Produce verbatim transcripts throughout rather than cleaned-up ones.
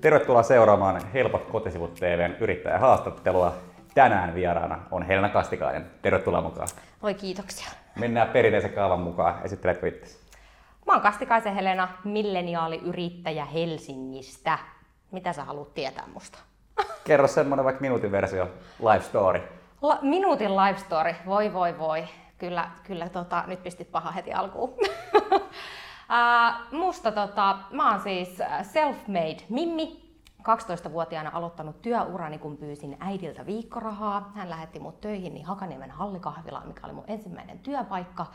Tervetuloa seuraamaan Helpot kotisivut T V:n yrittäjähaastattelua. Tänään vieraana on Helena Kastikainen. Tervetuloa mukaan. Voi kiitoksia. Mennään perinteisen kaavan mukaan. Esitteletkö itsesi? Mä oon Kastikaisen Helena, milleniaaliyrittäjä Helsingistä. Mitä sä haluat tietää musta? Kerro semmonen vaikka minuutin versio, life story. La- minuutin life story, voi voi voi. Kyllä, kyllä tota, nyt pistit paha heti alkuun. Uh, musta tota, mä oon siis self-made mimmi. kaksitoistavuotiaana aloittanut työurani, kun pyysin äidiltä viikkorahaa. Hän lähetti mut töihin niin Hakaniemen Hallikahvilaan, mikä oli mun ensimmäinen työpaikka.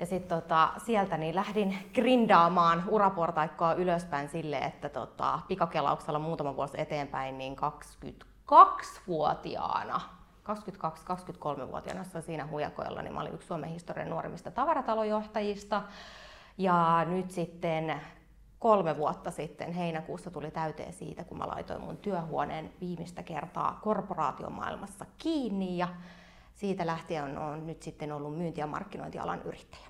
Ja sit tota, sieltä niin lähdin grindaamaan uraportaikkoa ylöspäin sille, että tota, pikakelauksella muutama vuosi eteenpäin niin kaksikymmentäkaksivuotiaana. kaksikymmentäkaksi kaksikymmentäkolmevuotiaana siinä hujakoilla, niin mä olin yksi Suomen historian nuorimmista tavaratalojohtajista. Ja nyt sitten kolme vuotta sitten heinäkuussa tuli täyteen siitä, kun mä laitoin mun työhuoneen viimeistä kertaa korporaatiomaailmassa kiinni. Ja siitä lähtien on nyt sitten ollut myynti- ja markkinointialan yrittäjä.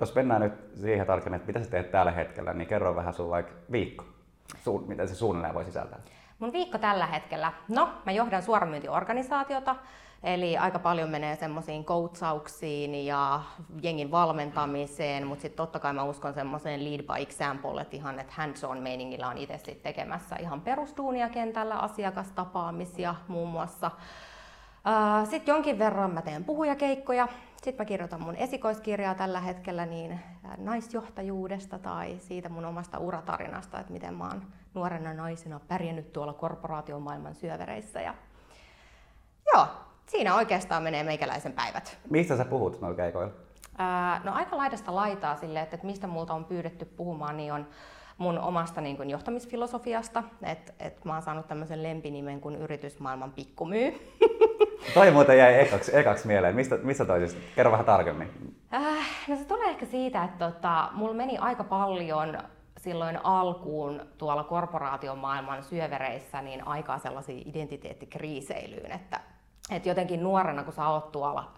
Jos mennään nyt siihen tarkemmin, että mitä sä teet tällä hetkellä, niin kerro vähän sun vaikka viikko, Suun, mitä se suunnilleen voi sisältää. Mun viikko tällä hetkellä, no mä johdan suoramyyntiorganisaatiota, eli aika paljon menee semmoisiin coachauksiin ja jengin valmentamiseen, mutta sitten totta kai mä uskon semmoiseen lead by example, että ihan että hands on meiningillä on itse sitten tekemässä ihan perustuunia kentällä, asiakastapaamisia muun muassa. Sitten jonkin verran mä teen puhujakeikkoja, sitten mä kirjoitan mun esikoiskirjaa tällä hetkellä niin naisjohtajuudesta tai siitä mun omasta uratarinasta, että miten mä oon nuorena naisena pärjännyt tuolla korporaatiomaailman syövereissä. Ja joo, siinä oikeastaan menee meikäläisen päivät. Mistä sä puhut noilla keikoilla? No aika laidasta laitaa silleen, että mistä multa on pyydetty puhumaan, niin on mun omasta niin kuin johtamisfilosofiasta, että et mä oon saanut tämmöisen lempinimen kuin yritysmaailman pikkumyy. Toi muuten jäi ekaksi, ekaksi mieleen. Mistä, mistä toi siis? Kerro vähän tarkemmin. Äh, no se tulee ehkä siitä, että tota, mulla meni aika paljon silloin alkuun tuolla korporaatiomaailman syövereissä niin aikaa sellaisiin identiteettikriiseilyyn, että et jotenkin nuorena kun sä oot tuolla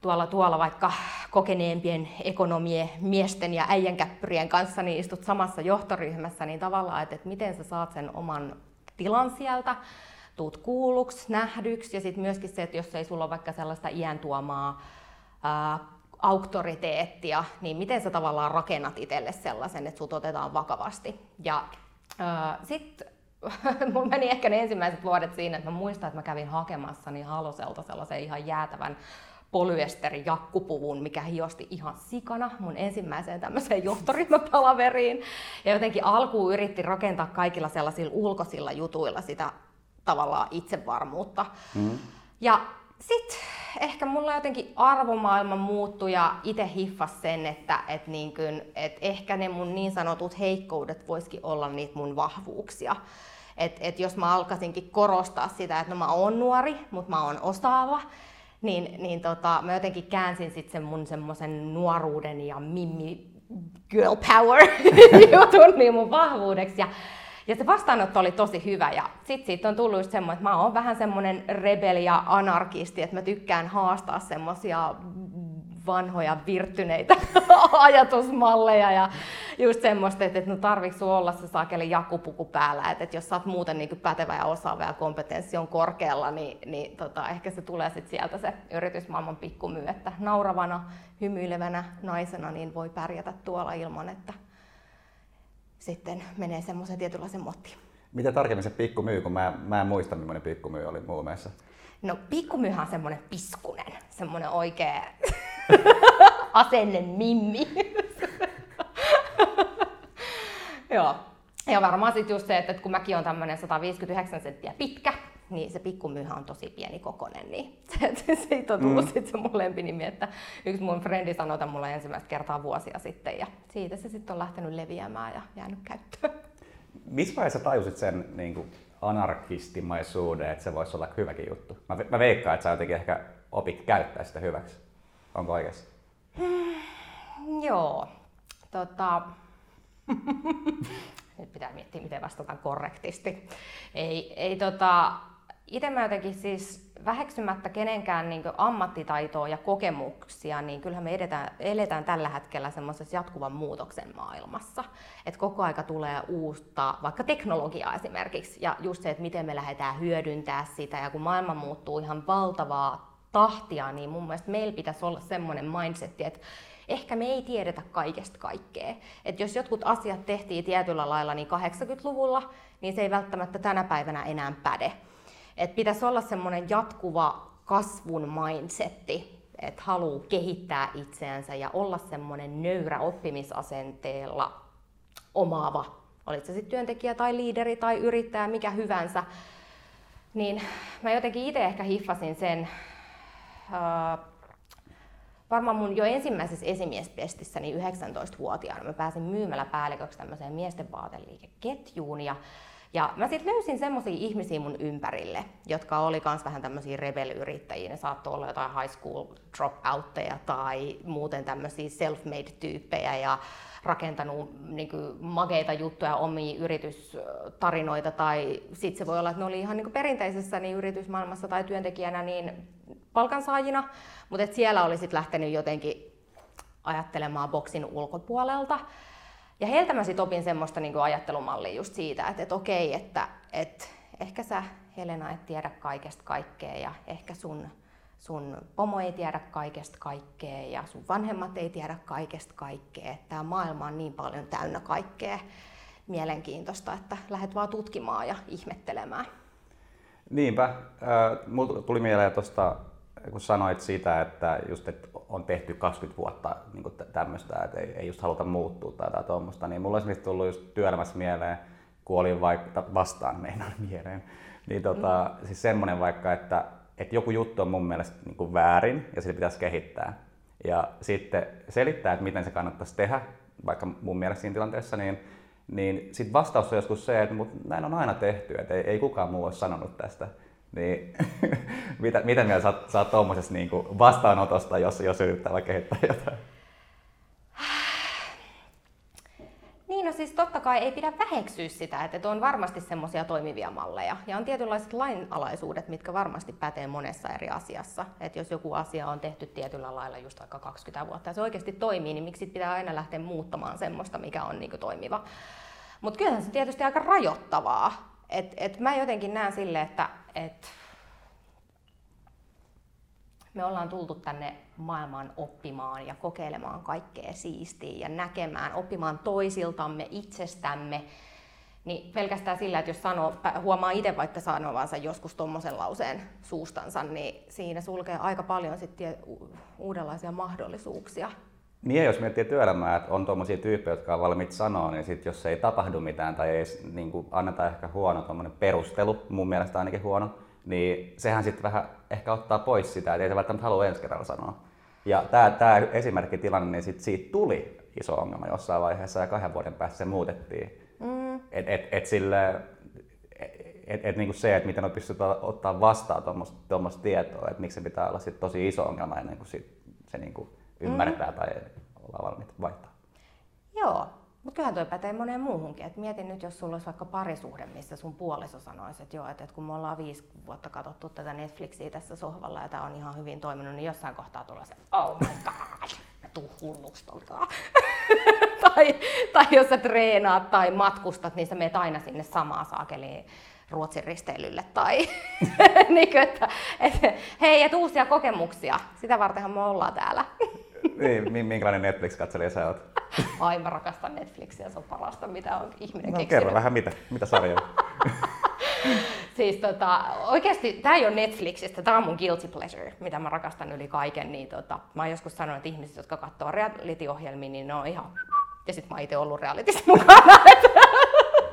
Tuolla, tuolla vaikka kokeneempien ekonomien, miesten ja äijänkäppyrien kanssa niin istut samassa johtoryhmässä, niin tavallaan, että et miten sä saat sen oman tilan sieltä, tuut kuulluksi, nähdyksi ja sitten myöskin se, että jos ei sulla ole vaikka sellaista iän tuomaa ää, auktoriteettia, niin miten sä tavallaan rakennat itselle sellaisen, että sut otetaan vakavasti. Ja sitten mulla meni ehkä ne ensimmäiset vuodet siinä, että mä muistan, että mä kävin hakemassa niin Haloselta sellaisen ihan jäätävän polyesterijakkupuvun, mikä hiosti ihan sikana mun ensimmäiseen tämmöiseen johtoryhmäpalaveriin. Ja jotenkin alkuun yritti rakentaa kaikilla sellaisilla ulkoisilla jutuilla sitä tavallaan itsevarmuutta. Mm. Ja sit ehkä mulla jotenkin arvomaailma muuttui ja itse hiffas sen, että et niin kuin, et ehkä ne mun niin sanotut heikkoudet voisikin olla niitä mun vahvuuksia. Et, et jos mä alkaisinkin korostaa sitä, että no mä oon nuori, mutta mä oon osaava, Niin, niin tota, mä jotenkin käänsin sit sen mun semmosen nuoruuden ja mimmi girl power jutun niin mun vahvuudeksi. Ja, ja se vastaanotto oli tosi hyvä. Ja sit siitä on tullut just semmoinen, että mä oon vähän semmonen rebeli ja anarkisti, että mä tykkään haastaa semmosia vanhoja virtyneitä ajatusmalleja ja just semmoista, että no tarviiko sun olla se saakeli jakupuku päällä, että et jos sä oot muuten niin pätevä ja osaava ja kompetenssi on korkealla, niin, niin tota, ehkä se tulee sit sieltä se yritysmaailman pikkumyy, että nauravana, hymyilevänä naisena niin voi pärjätä tuolla ilman, että sitten menee semmoisen tietynlaisen mottiin. Mitä tarkemmin se pikkumyy, kun mä, mä en muista millainen pikkumyy oli muun mielessä? No pikkumyyhän on semmoinen piskunen, semmoinen oikea asenne mimmi. Joo. Ja varmaan sit just se, että kun mäkin on tämmönen sata viisikymmentäyhdeksän senttiä pitkä, niin se pikkumyyhän on tosi pieni kokonen, niin se, siitä on tullut mm. sit se mun lempinimi, että yksi mun frendi sanoi tämän mulle ensimmäistä kertaa vuosia sitten ja siitä se sitten on lähtenyt leviämään ja jäänyt käyttöön. Missä vaiheessa tajusit sen niin kuin anarkistimaisuuden, että se voisi olla hyväkin juttu? Mä, mä veikkaan, että sä jotenkin ehkä opit käyttää sitä hyväksi. Onko oikeassa? Hmm, joo. Tota... Nyt pitää miettiä, miten vastataan korrektisti. Ei, ei tota... Itse mä jotenkin siis väheksymättä kenenkään niin kuin ammattitaitoa ja kokemuksia, niin kyllähän me edetään, eletään tällä hetkellä semmoisessa jatkuvan muutoksen maailmassa. Et koko aika tulee uutta, vaikka teknologiaa esimerkiksi, ja just se, että miten me lähdetään hyödyntämään sitä, ja kun maailma muuttuu ihan valtavaa tahtia, niin mun mielestä meillä pitäisi olla semmoinen mindsetti, että ehkä me ei tiedetä kaikesta kaikkea. Et jos jotkut asiat tehtiin tietyllä lailla niin kahdeksankymmentäluvulla, niin se ei välttämättä tänä päivänä enää päde. Et pitäisi olla semmoinen jatkuva kasvun mindsetti, että haluaa kehittää itseänsä ja olla semmoinen nöyrä oppimisasenteella omaava. Olit se sitten työntekijä tai liideri tai yrittäjä, mikä hyvänsä. Niin mä jotenkin itse ehkä hiffasin sen, uh, varmaan mun jo ensimmäisessä esimiespestissäni yhdeksäntoistavuotiaana mä pääsin myymäläpäälliköksi tämmöiseen miesten vaateliikeketjuun. Ja Ja mä sit löysin semmosia ihmisiä mun ympärille, jotka oli kans vähän tämmösiä rebel-yrittäjiä. Ne saattoi olla jotain high school dropoutteja tai muuten tämmösiä self-made-tyyppejä ja rakentanut niinku makeita juttuja, omia yritystarinoita. Tai sit se voi olla, että ne oli ihan niinku perinteisessä niin yritysmaailmassa tai työntekijänä niin palkansaajina, mutta et siellä oli sit lähtenyt jotenkin ajattelemaan boksin ulkopuolelta. Ja heiltä mä sit opin semmoista niinku ajattelumallia just siitä, että et okei, että et ehkä sä Helena et tiedä kaikesta kaikkea ja ehkä sun, sun pomo ei tiedä kaikesta kaikkea ja sun vanhemmat ei tiedä kaikesta kaikkea. Tää maailma on niin paljon täynnä kaikkea mielenkiintoista, että lähdet vaan tutkimaan ja ihmettelemään. Niinpä. Äh, mulla tuli mieleen tuosta, kun sanoit sitä, että just, et on tehty kaksikymmentä vuotta niin tämmöistä, että ei, ei just haluta muuttua tai, tai tuommoista, niin mulla on esimerkiksi tullut just työelämässä mieleen, kun olin vaikka vastaan meinaan mieleen, niin tota, mm. siis semmoinen vaikka, että, että joku juttu on mun mielestä niin kuin väärin ja sitä pitäisi kehittää. Ja sitten selittää, että miten se kannattaisi tehdä, vaikka mun mielestä siinä tilanteessa, niin, niin sit vastaus on joskus se, että mut näin on aina tehty, että ei, ei kukaan muu ole sanonut tästä. Niin, mitä, mitä mieltä saat, saat tuommoisesta niin kuin vastaanotosta, jos, jos yrittää vaikka kehittää jotain? Niin, no siis totta kai ei pidä väheksyä sitä, että on varmasti semmoisia toimivia malleja. Ja on tietynlaiset lainalaisuudet, mitkä varmasti pätee monessa eri asiassa. Että jos joku asia on tehty tietyllä lailla just vaikka kaksikymmentä vuotta ja se oikeasti toimii, niin miksi pitää aina lähteä muuttamaan semmoista, mikä on niin kuin toimiva. Mutta kyllähän se tietysti aika rajoittavaa. Et, et mä jotenkin näen sille, että et me ollaan tultu tänne maailmaan oppimaan ja kokeilemaan kaikkea siistiä ja näkemään, oppimaan toisiltamme, itsestämme. Niin pelkästään sillä, että jos sanoo, huomaa itse vaikka sanovansa joskus tommosen lauseen suustansa, niin siinä sulkee aika paljon sitten uudenlaisia mahdollisuuksia. Niin, jos miettii työelämää, että on tuommoisia tyyppejä, jotka on valmiit sanoa, niin sit jos ei tapahdu mitään tai ei niin kuin anneta ehkä huono tuommoinen perustelu, mun mielestä ainakin huono, niin sehän sitten vähän ehkä ottaa pois sitä, että ei se välttämättä halua ensi kerralla sanoa. Ja tää, tää esimerkkitilanne, niin sit siitä tuli iso ongelma jossain vaiheessa ja kahden vuoden päässä se muutettiin. Mm. Et, et, et sille, et, et niin kuin se, että miten on pystytään ottaa vastaan tuommoista tietoa, että miksi se pitää olla sit tosi iso ongelma ennen kuin sit se niin kuin ymmärtää mm. tai ollaan valmiita vaihtaa. Joo, mutta kyllähän toi pätee moneen muuhunkin. Et mietin nyt, jos sulla olisi vaikka parisuhde, missä sun puoliso sanoisi, että joo, että kun me ollaan viisi vuotta katsottu tätä Netflixiä tässä sohvalla ja tää on ihan hyvin toiminut, niin jossain kohtaa tulee se, oh my god, mä tuun hullustoltaan. tai, tai jos sä treenaat tai matkustat, niin sä meet aina sinne samaan saakeliin Ruotsin risteilylle tai niin, että, että hei, et uusia kokemuksia, sitä vartenhan me ollaan täällä. Niin, minkälainen Netflix-katselija sä oot? Ai, mä rakastan Netflixiä, se on parasta, mitä on ihminen no, keksinyt. Kerro vähän mitä, mitä sarjaa? Siis tota, oikeesti tää ei ole Netflixistä, tää on mun guilty pleasure, mitä mä rakastan yli kaiken. Niin, tota, mä oon joskus sanonut, että ihmiset, jotka katsoo reality-ohjelmia, niin ne on ihan... Ja sit mä oon ite ollut realitissa mukana.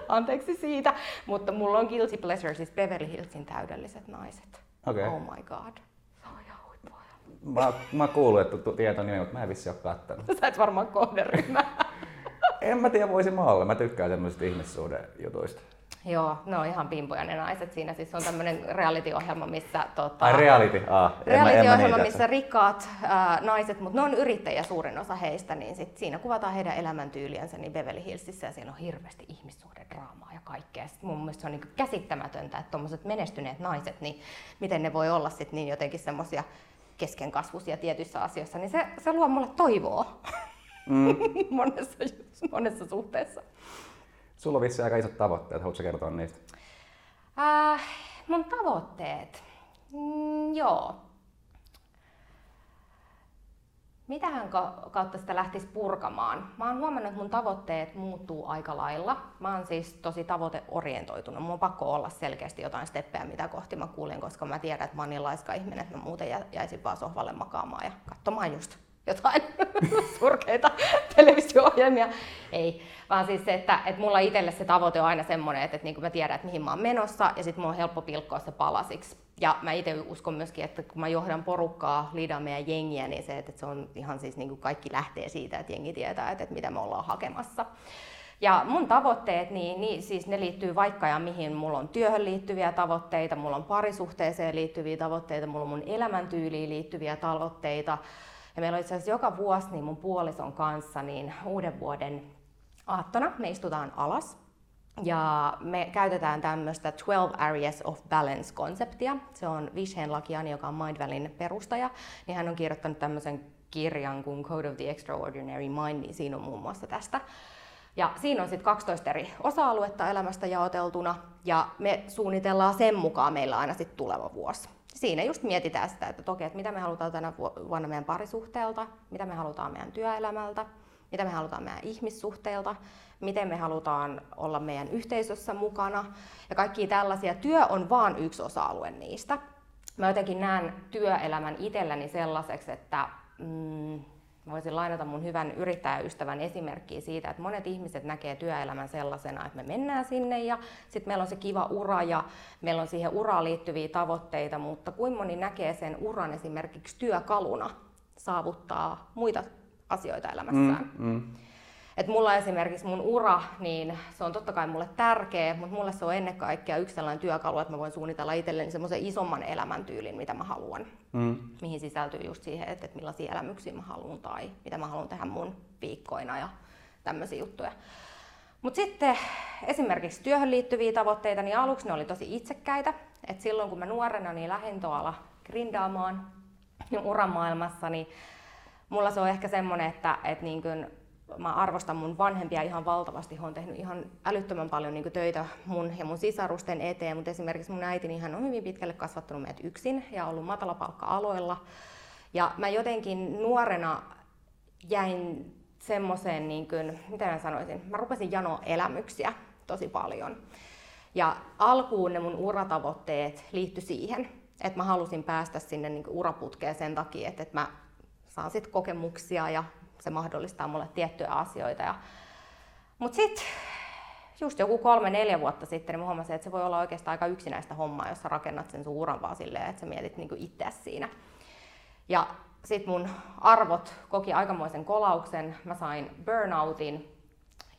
Anteeksi siitä, mutta mulla on guilty pleasure, siis Beverly Hillsin täydelliset naiset. Okay. Oh my god. Se on ihan huippua. Mä, mä kuulun, että tieto nimi, mutta mä en vissi ole kattanut. Sä et varmaan kohderyhmää. En mä tiedä, voisin mä olla. Mä tykkään semmoisista ihmissuhdejutuista. Joo, ne on ihan pimpoja ne naiset siinä. Siis on tämmöinen reality-ohjelma, missä... Tota, Ai reality, ah. Reality-ohjelma, missä rikkaat äh, naiset, mutta ne on yrittäjiä suurin osa heistä, niin sit siinä kuvataan heidän elämäntyyliänsä niin Beverly Hillsissä ja siellä on hirveästi ihmissuhdedraamaa ja kaikkea. Sit mun mielestä se on niin käsittämätöntä, että tommoset menestyneet naiset, niin miten ne voi olla sit niin jotenkin semmosia keskenkasvuisia tietyissä asioissa, niin se, se luo mulle toivoa mm. monessa, monessa suhteessa. Sulla on vissiin aika isot tavoitteet, haluatko kertoa niistä? Äh, mun tavoitteet? Mm, joo. Mitähän kautta sitä lähtisi purkamaan? Mä oon huomannut, että mun tavoitteet muuttuu aika lailla. Mä oon siis tosi tavoiteorientoitunut. Mun on pakko olla selkeästi jotain steppejä, mitä kohti mä kuulen, koska mä tiedän, että mä oon niin laiska ihminen, että mä muuten jäisin vaan sohvalle makaamaan ja katsomaan just jotain surkeita televisio-ohjelmia. Ei, vaan siis se, että, että mulla itselle se tavoite on aina semmoinen, että, että niin kuin mä tiedän, että mihin mä oon menossa ja sit mun on helppo pilkkoa se palasiksi. Ja mä itse uskon myöskin, että kun mä johdan porukkaa, liidan meidän jengiä, niin se, että se on ihan siis niin kuin kaikki lähtee siitä, että jengi tietää, että, että mitä me ollaan hakemassa. Ja mun tavoitteet, niin, niin siis ne liittyy vaikka ja mihin. Mulla on työhön liittyviä tavoitteita, mulla on parisuhteeseen liittyviä tavoitteita, mulla on mun elämäntyyliin liittyviä tavoitteita. Ja meillä on itse asiassa joka vuosi niin mun puolison kanssa niin uuden vuoden aattona me istutaan alas ja me käytetään tämmöistä twelve Areas of Balance-konseptia. Se on Vishen Lakhiani, joka on Mindvälin perustaja, niin hän on kirjoittanut tämmöisen kirjan kuin Code of the Extraordinary Mind, niin siinä on muun muassa tästä. Ja siinä on sitten kaksitoista eri osa-aluetta elämästä jaoteltuna ja me suunnitellaan sen mukaan meillä aina sitten tuleva vuosi. Siinä just mietitään sitä, että toki, että mitä me halutaan tänä vuonna meidän parisuhteelta, mitä me halutaan meidän työelämältä, mitä me halutaan meidän ihmissuhteelta, miten me halutaan olla meidän yhteisössä mukana ja kaikki tällaisia. Työ on vaan yksi osa-alue niistä. Mä jotenkin näen työelämän itselläni sellaiseksi, että mm, voisin lainata mun hyvän yrittäjäystävän esimerkkiä siitä, että monet ihmiset näkee työelämän sellaisena, että me mennään sinne ja sitten meillä on se kiva ura ja meillä on siihen uraan liittyviä tavoitteita, mutta kuinka moni näkee sen uran esimerkiksi työkaluna saavuttaa muita asioita elämässään. Mm, mm. Et mulla esimerkiksi mun ura, niin se on totta kai mulle tärkeä, mutta mulle se on ennen kaikkea yksi sellainen työkalu, että mä voin suunnitella itselleni semmoisen isomman elämäntyylin, mitä mä haluan. Mm. Mihin sisältyy just siihen, että, että millaisia elämyksiä mä haluan tai mitä mä haluan tehdä mun viikkoina ja tämmöisiä juttuja. Mutta sitten esimerkiksi työhön liittyviä tavoitteita, niin aluksi ne oli tosi itsekkäitä. Et silloin kun mä nuorena niin lähdin tuolla grindaamaan uramaailmassa, niin mulla se on ehkä semmoinen, että, että niin kuin mä arvostan mun vanhempia ihan valtavasti, he on tehnyt ihan älyttömän paljon niin kuin töitä mun ja mun sisarusten eteen, mutta esimerkiksi mun äiti niin hän on hyvin pitkälle kasvattanut meidät yksin ja ollut matalapalkka-aloilla. Ja mä jotenkin nuorena jäin semmoiseen, niin kuin, mitä mä sanoisin, mä rupesin janoa elämyksiä tosi paljon. Ja alkuun ne mun uratavoitteet liittyi siihen, että mä halusin päästä sinne niin kuin uraputkeen sen takia, että, että mä saan sit kokemuksia ja se mahdollistaa mulle tiettyjä asioita. Ja... Mutta sitten just joku kolme neljä vuotta sitten niin huomasin, että se voi olla oikeastaan aika yksinäistä hommaa, jos sä rakennat sen sun uran vaan silleen, että sä mietit niinku itseäsi siinä. Ja sitten mun arvot koki aikamoisen kolauksen, mä sain burnoutin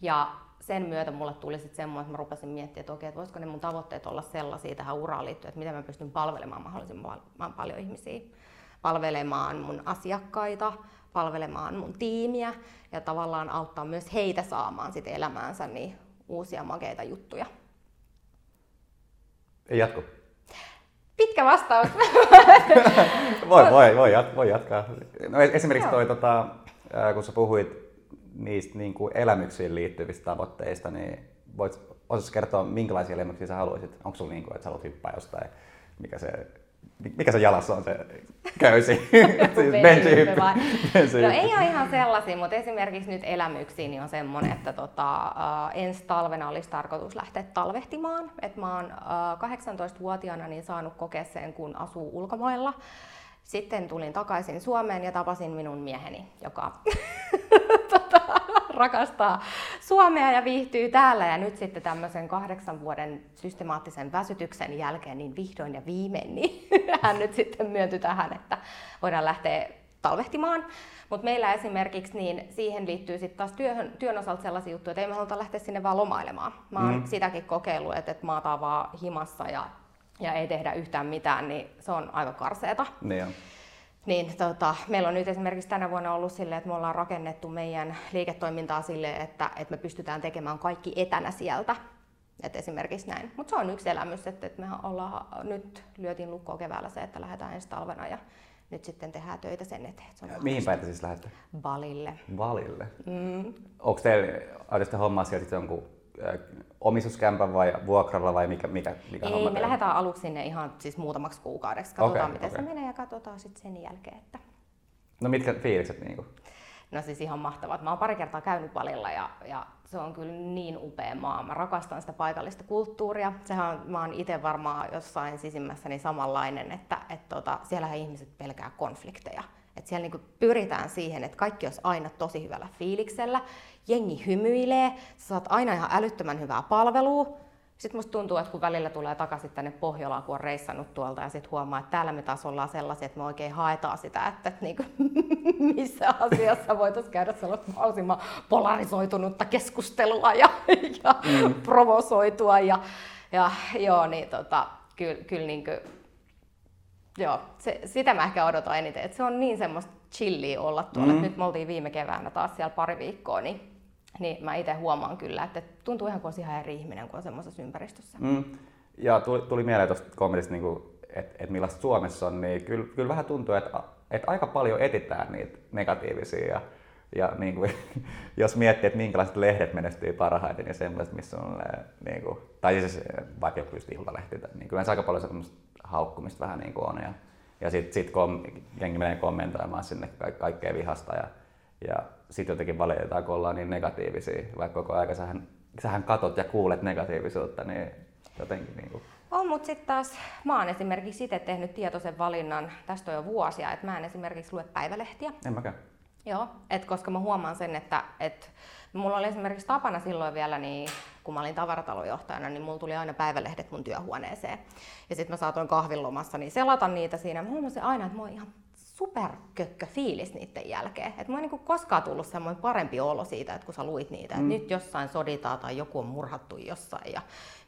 ja sen myötä mulle tuli sitten semmoinen, että mä rupesin miettimään, että okei, että voisiko ne mun tavoitteet olla sellaisia tähän uraan liittyen, että miten mä pystyn palvelemaan mahdollisimman paljon ihmisiä, palvelemaan mun asiakkaita, palvelemaan mun tiimiä ja tavallaan auttaa myös heitä saamaan sit elämäänsä niin uusia makeita juttuja. Ei jatku. Pitkä vastaus. voi, voi, voi, jat- voi jatkaa. No, esimerkiksi toi, tota, kun sä puhuit niistä niin kuin elämyksiin liittyvistä tavoitteista, niin voit osaisi kertoa, minkälaisia elämyksiä sä haluaisit? Onko sulla niin kuin, että sä haluat hyppää jostain? Mikä se... Mikä se jalassa on se köysi? No ei ole ihan sellaisia, mutta esimerkiksi nyt elämyksiin niin on semmoinen, että tota, ensi talvena olisi tarkoitus lähteä talvehtimaan. Et mä oon kahdeksantoistavuotiaana niin saanut kokea sen, kun asuu ulkomailla. Sitten tulin takaisin Suomeen ja tapasin minun mieheni, joka rakastaa Suomea ja viihtyy täällä. Ja nyt sitten tämmöisen kahdeksan vuoden systemaattisen väsytyksen jälkeen niin vihdoin ja viimein niin hän nyt sitten myöntyi tähän, että voidaan lähteä talvehtimaan. Mutta meillä esimerkiksi niin siihen liittyy sitten taas työhön, työn osalta sellaisia juttuja, että ei me haluta lähteä sinne vaan lomailemaan. Mä oon mm. sitäkin kokeillut, että, että maataan vaan himassa ja, ja ei tehdä yhtään mitään, niin se on aika karseeta. Ne on. Niin, tota, meillä on nyt esimerkiksi tänä vuonna ollut silleen, että me ollaan rakennettu meidän liiketoimintaa silleen, että, että me pystytään tekemään kaikki etänä sieltä. Et esimerkiksi näin. Mutta se on yksi elämys, että, että me ollaan, nyt lyötiin lukkoon keväällä se, että lähdetään ensi talvena ja nyt sitten tehdään töitä sen eteen. Se mihin päin te siis lähdette? Balille. Balille? Mm. Onko teillä ajatteko hommaa sieltä jonkun äh, omistuskämpän vai vuokralla vai mikä, mikä, mikä ei, homma? Ei, me lähdetään aluksi sinne ihan siis muutamaksi kuukaudeksi. Katsotaan okay, miten okay. se menee ja katsotaan sitten sen jälkeen. Että... No mitkä fiilikset? Niinku? No siis ihan mahtavat. Mä oon pari kertaa käynyt Balilla ja, ja se on kyllä niin upea maa. Mä rakastan sitä paikallista kulttuuria. Sehän mä oon ite varmaan jossain sisimmässäni samanlainen, että et tota, siellähän ihmiset pelkää konflikteja. Et siellä niinku pyritään siihen, että kaikki olisi aina tosi hyvällä fiiliksellä. Jengi hymyilee, sä saat aina ihan älyttömän hyvää palvelua. Sitten musta tuntuu, että kun välillä tulee takaisin tänne Pohjolaan, kun on reissannut tuolta ja sitten huomaa, että täällä me taas ollaan sellaisia, että me oikein haetaan sitä, että, että niinku, missä asiassa voitaisiin käydä sellaista mahdollisimman polarisoitunutta keskustelua ja, ja mm. provosoitua. Ja, ja, joo, niin tota, kyllä kyl niinku, joo, se, sitä mä ehkä odotan eniten, että se on niin semmoista chillia olla tuolla. Mm. Nyt me oltiin viime keväänä taas siellä pari viikkoa, niin niin mä itse huomaan kyllä, että tuntuu ihan kuin olisi ihan eri ihminen kuin on semmoisessa ympäristössä. Mm. Ja tuli, tuli mieleen tuosta kommentista, niin että et millaista Suomessa on, niin kyllä, kyllä vähän tuntuu, että et aika paljon etitään niitä negatiivisia. Ja, ja niin kuin, jos miettii, että minkälaiset lehdet menestyy parhaiten, niin semmoiset, missä on, niin kuin, tai siis vaikka joku just iltalehti, niin kyllä aika paljon semmoista haukkumista vähän niin kuin on. Ja, ja sitten sit, kom, jengi menee kommentoimaan sinne ka- kaikkea vihasta. Ja, ja sitten jotenkin valitetaan, kun ollaan niin negatiivisia, vaikka koko ajan sähän, sähän katot ja kuulet negatiivisuutta, niin jotenkin niin kuin... On, mutta sitten taas mä oon esimerkiksi itse tehnyt tietoisen valinnan, tästä on jo vuosia, että mä en esimerkiksi lue päivälehtiä. En mäkään. Joo, et koska mä huomaan sen, että et, mulla oli esimerkiksi tapana silloin vielä, niin, kun mä olin tavaratalonjohtajana, niin mulla tuli aina päivälehdet mun työhuoneeseen. Ja sitten mä saatoin kahvilomassa niin selata niitä siinä, mä huomasin aina, että mä oon ihan superkökkö fiilis niiden jälkeen. Et mä en niinku koskaan tullut semmoinen parempi olo siitä, että kun sä luit niitä, että mm. nyt jossain soditaan tai joku on murhattu jossain ja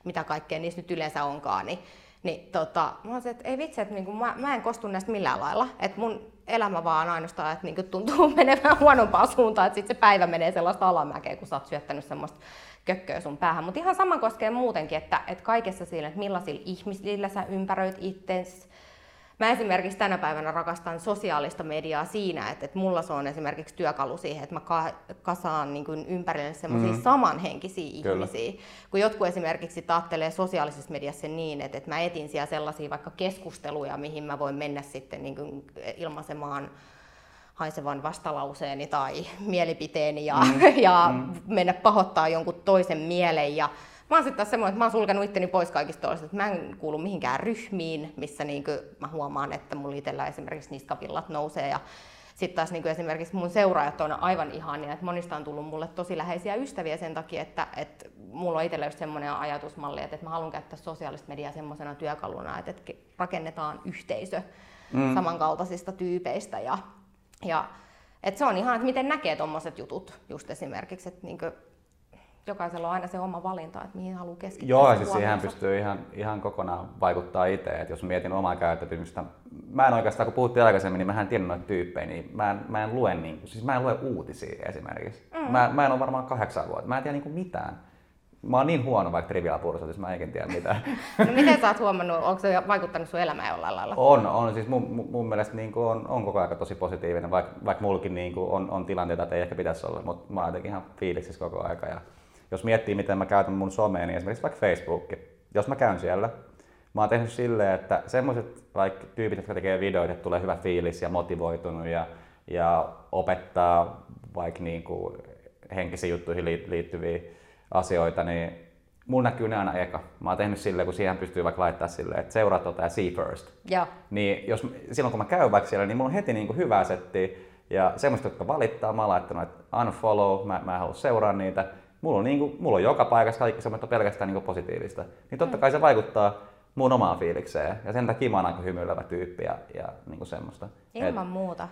mitä kaikkea niissä nyt yleensä onkaan, niin, niin tota, mä oon se, että ei vitsi, että niinku mä, mä en kostu näistä millään lailla. Et mun elämä vaan ainoastaan, että niinku tuntuu menevän huonompaan suuntaan, että sit se päivä menee sellaista alamäkeä, kun sä oot syöttänyt semmoista kökköä sun päähän. Mutta ihan sama koskee muutenkin, että, että kaikessa siinä, että millaisilla ihmisillä sä ympäröit itsensä. Mä esimerkiksi tänä päivänä rakastan sosiaalista mediaa siinä, että, että mulla se on esimerkiksi työkalu siihen, että mä kasaan niin kuin ympärille semmoisia mm. samanhenkisiä Kyllä. ihmisiä. Kun jotkut esimerkiksi ajattelee sosiaalisessa mediassa niin, että, että mä etin siellä sellaisia vaikka keskusteluja, mihin mä voin mennä sitten niin kuin ilmaisemaan haisevan vastalauseeni tai mielipiteeni ja, mm. ja mm. mennä pahoittaa jonkun toisen mielen. Ja mä oon sitten taas semmoinen, että mä oon sulkenut itteni pois kaikista toisista, että mä en kuulu mihinkään ryhmiin, missä niinku mä huomaan, että mulla itsellä esimerkiksi niskavillat nousee. Ja sitten taas niinku esimerkiksi mun seuraajat on aivan ihania, että monista on tullut mulle tosi läheisiä ystäviä sen takia, että, että mulla on itsellä just semmoinen ajatusmalli, että, että mä haluan käyttää sosiaalista mediaa semmoisena työkaluna, että, että rakennetaan yhteisö mm. samankaltaisista tyypeistä. Ja, ja, että se on ihan, että miten näkee tommoset jutut just esimerkiksi. Että niinku, jokaisella on aina se oma valinta, että mihin haluaa keskittyä. Joo, ja siis siihen pystyy ihan, ihan kokonaan vaikuttaa itse. Et jos mietin omaa käyttäytymistä, mä en oikeastaan, kun puhuttiin aikaisemmin, niin mä en tiedä noita tyyppejä, niin mä en, mä en lue niin, siis mä en lue uutisia esimerkiksi. Mm. Mä, mä en ole varmaan kahdeksan vuotta, mä en tiedä niin kuin mitään. Mä oon niin huono vaikka triviaa pursoitissa, mä enkin tiedä mitään. No miten sä oot huomannut, onko se vaikuttanut sun elämään jollain lailla? On, on. Siis mun, mun mielestä niin kuin on, on koko ajan tosi positiivinen, vaikka, vaikka mullakin niin kuin on, on tilanteita, että ei ehkä pitäisi olla, mutta mä oon jotenkin ihan fiiliksissä koko aika. Ja jos miettii, miten mä käytän mun somea, niin esimerkiksi vaikka Facebookki. Jos mä käyn siellä, mä oon tehnyt silleen, että semmoiset vaikka tyypit, jotka tekee videoita, että tulee hyvä fiilis ja motivoitunut ja, ja opettaa vaikka niin kuin henkisiin juttuihin liittyviä asioita, niin mulla näkyy ne aina eka. Mä oon tehnyt silleen, kun siihen pystyy vaikka laittaa silleen, että seuraa tota ja see first. Yeah. Niin jos, silloin kun mä käyn vaikka siellä, niin mulla on heti niin kuin hyvää settiä ja semmoiset, jotka valittaa, mä oon laittanut, että unfollow, mä, mä en halua seuraa niitä. Mulla on, niin kuin, mulla on joka paikassa kaikki semmoista pelkästään niin kuin positiivista. Niin totta kai se vaikuttaa mun omaan fiilikseen ja sen takia mä oon aika hymyilevä tyyppi ja, ja niin kuin semmoista. Ilman et, muuta.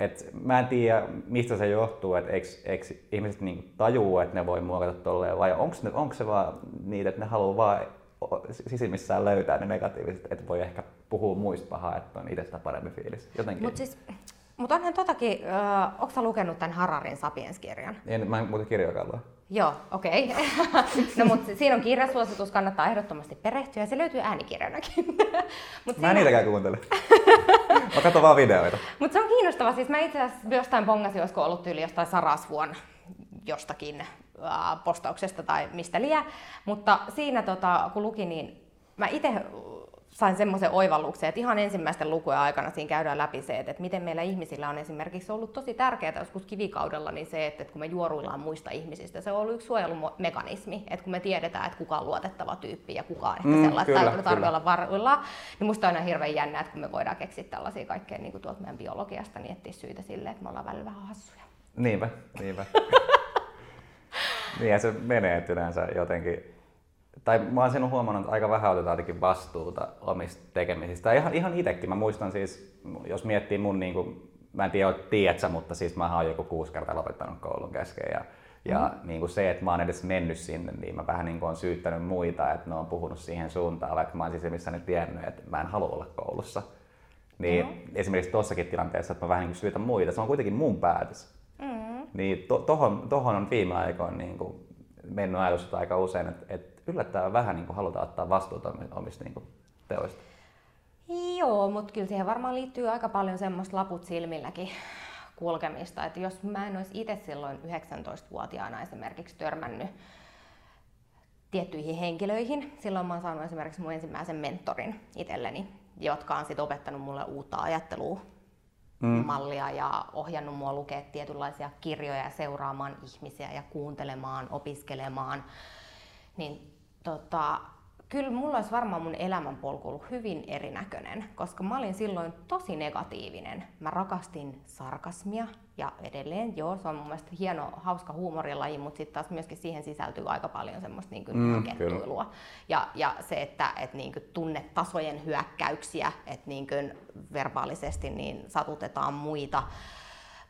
Et mä en tiedä, mistä se johtuu, että eikö ihmiset niinku tajua, että ne voi muokata tolleen, vai onko se vaan niitä, että ne haluaa vaan sisimmissään löytää ne negatiiviset, että voi ehkä puhua muista pahaa, että on itsestä parempi fiilis. Mutta siis, mut onhan totakin, äh, onko sä lukenut tämän Hararin Sapiens-kirjan? En, mä en muuten kirjoakaan lue. Joo, okei. Okay. No mutta siinä on kirjasuositus, kannattaa ehdottomasti perehtyä ja se löytyy äänikirjanakin. Mut mä en niitäkään on... kuuntele. Mä katson vaan videoita. Mutta se on kiinnostavaa. Siis mä itse asiassa jostain bongasin, olisiko ollut tyyli jostain Sarasvuon jostakin äh, postauksesta tai mistä liian. Mutta siinä tota, kun luki, niin mä itse sain semmoisen oivalluksen, että ihan ensimmäisten lukujen aikana siinä käydään läpi se, että miten meillä ihmisillä on esimerkiksi ollut tosi tärkeää joskus kivikaudella niin se, että kun me juoruillaan muista ihmisistä, se on ollut yksi suojelumekanismi, että kun me tiedetään, että kuka on luotettava tyyppi ja kuka on ehkä mm, sellaista, kyllä, tai tarvitsee olla varuillaan, niin musta on aina hirveän jännää, että kun me voidaan keksiä tällaisia kaikkea niin kuin tuolta meidän biologiasta, niin etsiä syitä sille, että me ollaan välillä vähän hassuja. Niinpä, niinpä. Niinhän se menee yleensä jotenkin. Tai mä oon sen huomannut, että aika vähän otetaan jotenkin vastuuta omista tekemisistä. Ihan, ihan itsekin. Mä muistan siis, jos miettii mun, niin kuin, mä en tiedä, tiedätkö, mutta siis mä oon joku kuusi kertaa lopettanut koulun kesken. Ja, ja mm. niin kuin se, että mä oon edes mennyt sinne, niin mä vähän niin kuin oon syyttänyt muita, että ne on puhunut siihen suuntaan, vaikka mä oon siis missään tiennyt, että mä en halua olla koulussa. Niin mm. esimerkiksi tossakin tilanteessa, että mä vähän niin kuin syytän muita. Se on kuitenkin mun päätös. Mm. Niin to, tohon, tohon on viime aikoina niin kuin mennyt ajatus aika usein, että, että yllättävän vähän niin kuin halutaan ottaa vastuuta omista niin kuin teoista. Joo, mutta kyllä siihen varmaan liittyy aika paljon semmoista laput silmilläkin kulkemista. Että jos mä en olisi itse silloin yhdeksäntoistavuotiaana esimerkiksi törmännyt tiettyihin henkilöihin, silloin mä oon saanut esimerkiksi mun ensimmäisen mentorin itselleni, jotka on sit opettanut mulle uutta ajattelua. Mm. mallia ja ohjannut mua lukea tietynlaisia kirjoja ja seuraamaan ihmisiä ja kuuntelemaan, opiskelemaan. Niin tota, kyllä mulla olisi varmaan mun elämänpolku ollut hyvin erinäköinen, koska mä olin silloin tosi negatiivinen. Mä rakastin sarkasmia ja edelleen, joo, se on mun mielestä hieno, hauska huumorilaji, mutta sitten taas myöskin siihen sisältyy aika paljon semmoista niin kuin mm, kettuilua. Ja, ja se, että et niin kuin tunnetasojen hyökkäyksiä, että niin kuin verbaalisesti niin satutetaan muita.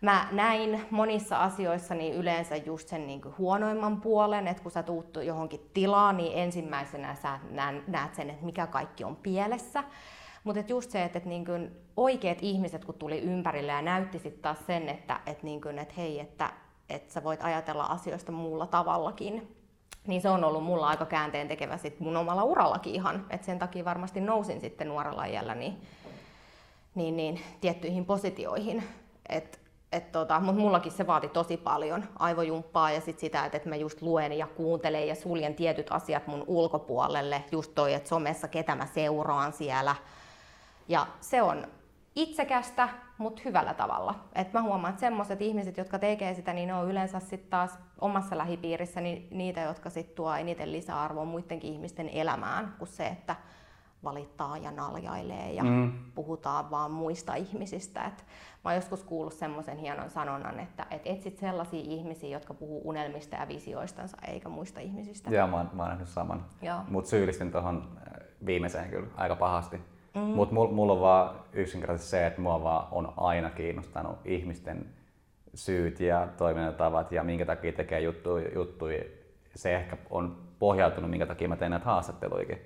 Mä näin monissa asioissa niin yleensä just sen niin kuin huonoimman puolen, että kun sä tuut johonkin tilaan, niin ensimmäisenä sä näet sen, että mikä kaikki on pielessä. Mutta just se, että et niin kuin oikeat ihmiset kun tuli ympärille ja näytti sit taas sen, että et niin kuin, et hei, että et sä voit ajatella asioista muulla tavallakin. Niin se on ollut mulla aika käänteentekevä sit mun omalla urallakin ihan. Et sen takia varmasti nousin sitten nuorella iällä niin, niin, niin, tiettyihin positioihin. Et, Tota, mutta mullakin se vaati tosi paljon aivojumppaa ja sit sitä, että et mä just luen ja kuuntelen ja suljen tietyt asiat mun ulkopuolelle. Just toi, että somessa ketä mä seuraan siellä. Ja se on itsekästä, mutta hyvällä tavalla. Et mä huomaan, että semmoiset ihmiset, jotka tekee sitä, niin ne on yleensä sit taas omassa lähipiirissä niin niitä, jotka sit tuo eniten lisäarvoa muidenkin ihmisten elämään kuin se, että valittaa ja naljailee ja mm. puhutaan vaan muista ihmisistä. Et mä oon joskus kuullut semmoisen hienon sanonnan, että et etsit sellaisia ihmisiä, jotka puhuu unelmista ja visioistansa eikä muista ihmisistä. Joo, mä oon, mä oon nähnyt saman. Mut syyllistin tuohon viimeiseen kyllä aika pahasti. Mm. Mut mulla mul on vaan yksinkertaisesti se, että mua vaan on aina kiinnostanut ihmisten syyt ja toimintatavat ja minkä takia tekee juttuja. juttuja. Se ehkä on pohjautunut, minkä takia mä teen näitä haastatteluikin.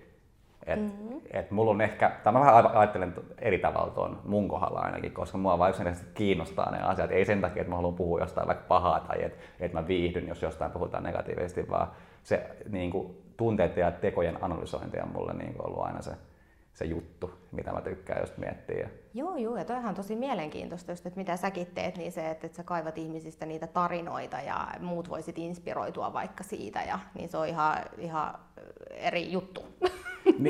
Et, mm-hmm. et mulla on ehkä, tai mä vähän ajattelen eri tavalla tuon mun kohdalla ainakin, koska mua vaan yksinkertaisesti kiinnostaa ne asiat. Ei sen takia, että mä haluan puhua jostain vaikka pahaa tai että et mä viihdyn, jos jostain puhutaan negatiivisesti, vaan se niin kuin, tunteiden ja tekojen analysointi on mulle niin kuin, ollut aina se, se juttu, mitä mä tykkään just miettiä. Joo, joo, ja toihan on tosi mielenkiintoista, just, että mitä säkin teet, niin se, että, että sä kaivat ihmisistä niitä tarinoita ja muut voisit inspiroitua vaikka siitä, ja, niin se on ihan, ihan eri juttu.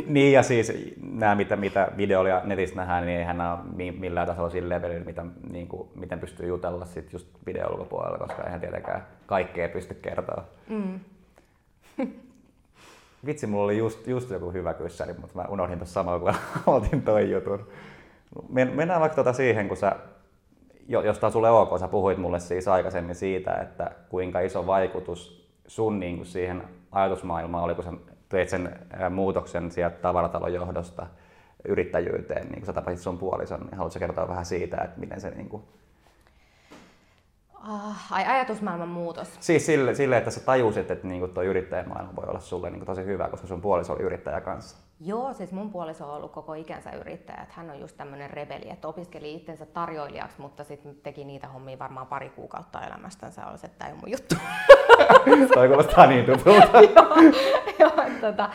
Niin ja siis nämä, mitä, mitä videoilla ja netissä nähdään, niin eihän nämä ole millään tasolla sillä levelillä, mitä, niin kuin, miten pystyy jutella sit just videon ulkopuolella, koska eihän tietenkään kaikkea pysty kertoa. Mm. Vitsi, mulla oli just, just joku hyvä kyssäri, mutta mä unohdin tuossa samalla, kun aloitin toi jutun. Mennään vaikka tuota siihen, kun sä, jos tää on sulle ok, sä puhuit mulle siis aikaisemmin siitä, että kuinka iso vaikutus sun niin kuin siihen ajatusmaailmaan oli, kun sä teit sen muutoksen sieltä tavaratalon johdosta yrittäjyyteen, niin kun sä tapasit sun puolison, niin haluatko kertoa vähän siitä, että miten se niin kuin Ah, ai ajatusmaailman muutos. Siis sille, sille että sä tajusit, että niinku toi yrittäjämaailma voi olla sulle niinku tosi hyvä, koska sun puoliso oli yrittäjä kanssa. Joo, siis mun puoliso on ollut koko ikänsä yrittäjä. Että hän on just tämmönen rebeli, että opiskeli itsensä tarjoilijaksi, mutta sitten teki niitä hommia varmaan pari kuukautta elämästänsä. Olisi, että tää on mun juttu. Toi kuulostaa niin tupulta. Joo, tota...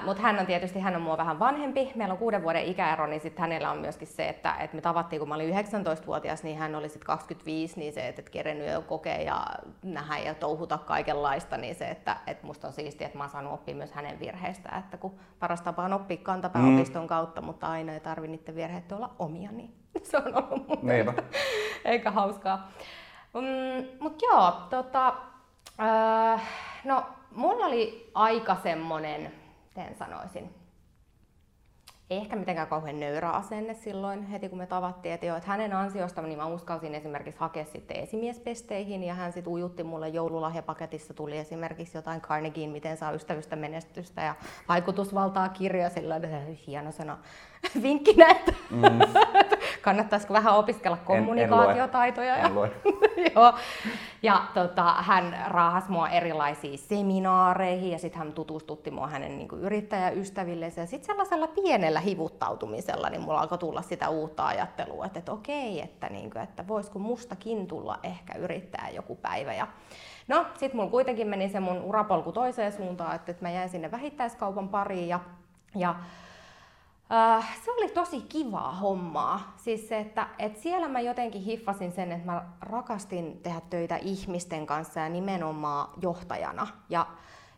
Uh, mutta hän on tietysti, hän on mua vähän vanhempi, meillä on kuuden vuoden ikäero, niin sitten hänellä on myöskin se, että et me tavattiin, kun mä olin yhdeksäntoistavuotias, niin hän oli sitten kaksikymmentäviisi, niin se, että et kerennyt jo kokea ja nähdä ja touhuta kaikenlaista, niin se, että et musta on siistiä, että mä oon saanut oppia myös hänen virheistä, että kun paras tapa on oppia kantapääopiston mm. kautta, mutta aina ei tarvi niiden virheet olla omia, niin se on ollut mun mielestä, eikä hauskaa. Mm, mut joo, tota, uh, no mulla oli aika semmonen, miten sanoisin, ei ehkä mitenkään kauhean nöyrä asenne silloin heti kun me tavattiin, että, joo, että hänen ansiosta niin mä uskalsin esimerkiksi hakea sitten esimiespesteihin ja hän sitten ujutti mulle joululahjapaketissa tuli esimerkiksi jotain Carnegiein, miten saa ystävystä menestystä ja vaikutusvaltaa kirjoja, sillä hieno sana vinkkinä, että mm. kannattaisiko vähän opiskella kommunikaatiotaitoja. En, en lue. Ja, joo. Ja tota, hän raahasi mua erilaisiin seminaareihin ja sitten hän tutustutti mua hänen niin kuin yrittäjäystävillensä ja sitten sellaisella pienellä hivuttautumisella niin mulla alkoi tulla sitä uutta ajattelua, että, että okei, että, niin kuin, että voisiko mustakin tulla ehkä yrittäjä joku päivä. Ja no sitten mulla kuitenkin meni se mun urapolku toiseen suuntaan, että, että mä jäin sinne vähittäiskaupan pariin ja, ja Uh, se oli tosi kivaa hommaa. Siis se, että, että siellä mä jotenkin hiffasin sen, että mä rakastin tehdä töitä ihmisten kanssa ja nimenomaan johtajana. Ja,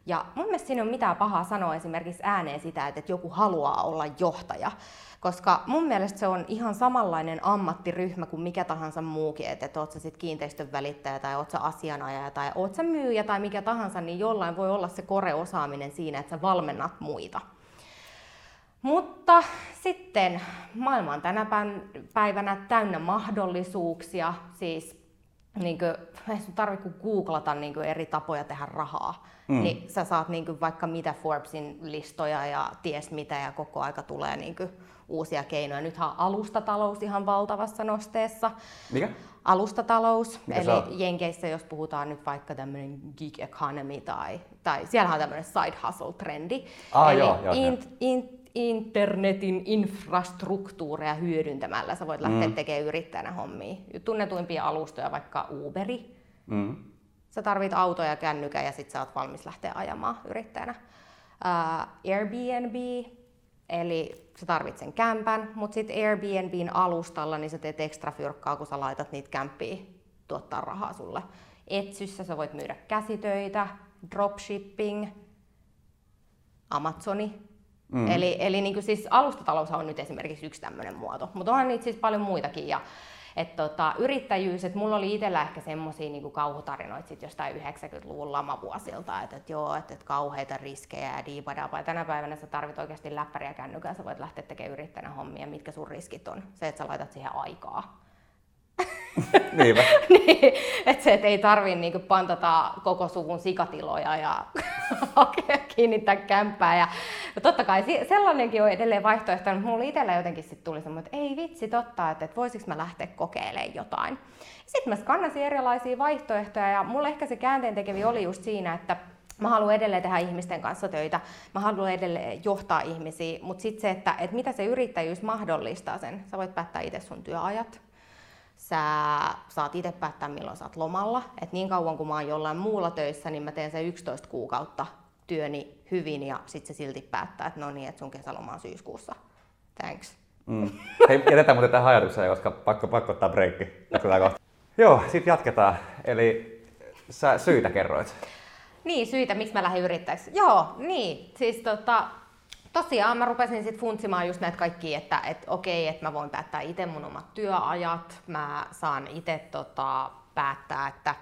ja mun mielestä siinä ei ole mitään pahaa sanoa esimerkiksi ääneen sitä, että joku haluaa olla johtaja. Koska mun mielestä se on ihan samanlainen ammattiryhmä kuin mikä tahansa muukin, että et oot sä sit kiinteistön välittäjä tai oot sä asianajaja tai oot sä myyjä tai mikä tahansa, niin jollain voi olla se koreosaaminen siinä, että sä valmennat muita. Mutta sitten maailma on tänä päivänä täynnä mahdollisuuksia, siis niin kuin, ei sun tarvitse googlata niin kuin eri tapoja tehdä rahaa, mm. niin sä saat niin kuin, vaikka mitä Forbesin listoja ja ties mitä ja koko aika tulee niin kuin, uusia keinoja. Nythän on alustatalous ihan valtavassa nosteessa. Mikä? Alustatalous, mikä eli Jenkeissä jos puhutaan nyt vaikka tämmöinen gig economy tai, tai siellähän on tämmöinen side hustle trendi, ah, eli joo, joo, int, joo. Int, internetin infrastruktuuria hyödyntämällä sä voit lähteä mm. tekemään yrittäjänä hommia. Tunnetuimpia alustoja vaikka Uberi. Mm. Sä tarvit autoja ja kännykää ja sit sä oot valmis lähteä ajamaan yrittäjänä. Uh, Airbnb, eli sä tarvit sen kämpän, mutta sit Airbnbin alustalla niin sä teet ekstra fyrkkaa, kun sä laitat niitä kämppiä tuottaa rahaa sulle. Etsyssä sä voit myydä käsitöitä, dropshipping, Amazoni. Mm. Eli, eli niin kuin siis alustatalous on nyt esimerkiksi yksi tämmöinen muoto, mutta onhan niitä siis paljon muitakin. Ja, et tota, yrittäjyys, että mulla oli itsellä ehkä semmosia niin kuin kauhutarinoita sit jostain yhdeksänkymmentäluvun lamavuosilta, että et, joo, että et, kauheita riskejä ja diipadapa. Tänä päivänä sä tarvit oikeasti läppäriä kännykää, sä voit lähteä tekemään yrittäjänä hommia, mitkä sun riskit on. Se, että sä laitat siihen aikaa. Niinpä. Niin, että se, et ei tarvii niinku pantata koko suvun sikatiloja ja kiinnittää kämppää. Ja, ja totta kai sellainenkin on edelleen vaihtoehto, mutta mulla itsellä jotenkin sit tuli semmoinen, että ei vitsi totta, että et voisiko mä lähteä kokeilemaan jotain. Sitten mä skannasin erilaisia vaihtoehtoja ja mulla ehkä se käänteentekevi oli just siinä, että mä haluan edelleen tehdä ihmisten kanssa töitä, mä haluan edelleen johtaa ihmisiä, mutta sitten se, että et mitä se yrittäjyys mahdollistaa sen, sä voit päättää itse sun työajat. Sä saat itse päättää milloin sä oot lomalla, et niin kauan kun mä oon jollain muulla töissä, niin mä teen sen yksitoista kuukautta työni hyvin ja sit se silti päättää, että no niin, että sun kesäloma on syyskuussa. Thanks. Mm. Hei, jätetään muuten tähän ajatukseen, koska pakko, pakko ottaa breikki. Jatketaan kohta. Joo, sit jatketaan. Eli sä syitä kerroit. Niin, syitä, miksi mä lähdin yrittäjäksi. Joo, niin. Siis tota... Tosiaan mä rupesin sit funtsimaan just näitä kaikkia, että et, okei, että mä voin päättää itse mun omat työajat, mä saan itse tota, päättää, että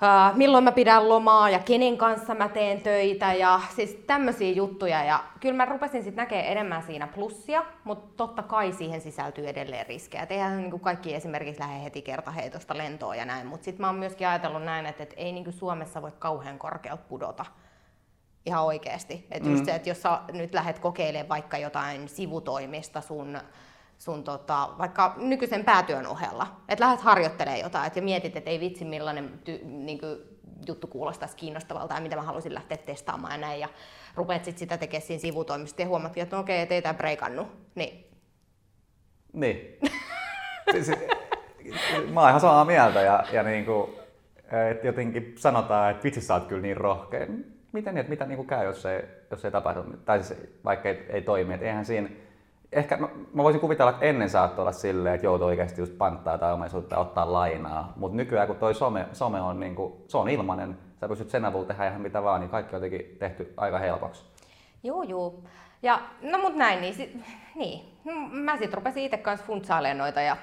ää, milloin mä pidän lomaa ja kenen kanssa mä teen töitä ja siis tämmösiä juttuja. Ja kyllä mä rupesin sit näkemään enemmän siinä plussia, mutta totta kai siihen sisältyy edelleen riskejä. Et eihän niinku kaikki esimerkiksi lähde heti kertaheitosta lentoon ja näin, mutta sit mä oon myöskin ajatellut näin, että et ei niinku Suomessa voi kauhean korkealta pudota. Ihan oikeesti. Että mm. just se, että jos sä nyt lähdet kokeilemaan vaikka jotain sivutoimista sun sun tota, vaikka nykyisen päätyön ohella. Että lähdet harjoittelemaan jotain et, ja mietit, että ei vitsi millainen ty, niin kuin, juttu kuulostaisi kiinnostavalta ja mitä mä haluaisin lähteä testaamaan ja näin. Ja rupeat sit sitä tekemään siinä sivutoimista ja huomaatkin, että no okei, et ei tää breikannut. Niin. Niin. Mä oon ihan samaa mieltä ja, ja niinku, et jotenkin sanotaan, että vitsi sä oot kyllä niin rohkea. Miten niin, että mitä niinku käy, jos ei, jos ei tapahdu, tai siis vaikka ei, ei toimi, et eihän siinä. Ehkä mä, mä voisin kuvitella, että ennen saattoi olla silleen, että joutuu oikeasti just panttaa tai omaisuutta ja ottaa lainaa. Mutta nykyään kun toi some, some on, niinku, se on ilmanen, sä pystyt sen avulla tehdä ihan mitä vaan, niin kaikki on jotenkin tehty aika helpoksi. Joo, joo. Ja no mut näin, niin, sit, niin. Mä sit rupesin itse kanssa funtsailemaan noita ja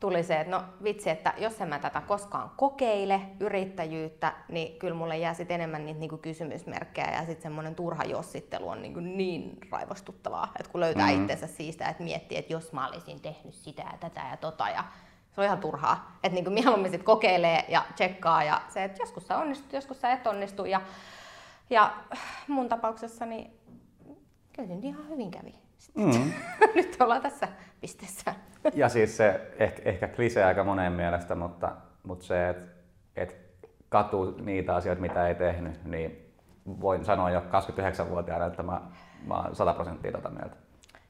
tuli se, että no vitsi, että jos en mä tätä koskaan kokeile yrittäjyyttä, niin kyllä mulle jää sit enemmän niitä niinku kysymysmerkkejä ja sit semmonen turha jossittelu on niinku niin raivostuttavaa, että kun löytää mm-hmm. itsensä siitä, että miettii, että jos mä olisin tehnyt sitä ja tätä ja tota ja se on ihan turhaa, että niinku mieluummin sit kokeilee ja tsekkaa ja se, että joskus sä onnistut, joskus sä et onnistu ja, ja mun tapauksessani kyllä se ihan hyvin kävi. Mm. Nyt ollaan tässä pisteessä. Ja siis se ehkä, ehkä klisee aika monen mielestä, mutta, mutta se, että et katuu niitä asioita, mitä ei tehnyt, niin voin sanoa jo kaksikymmentäyhdeksänvuotiaana, että mä, mä oon sata prosenttia tätä mieltä.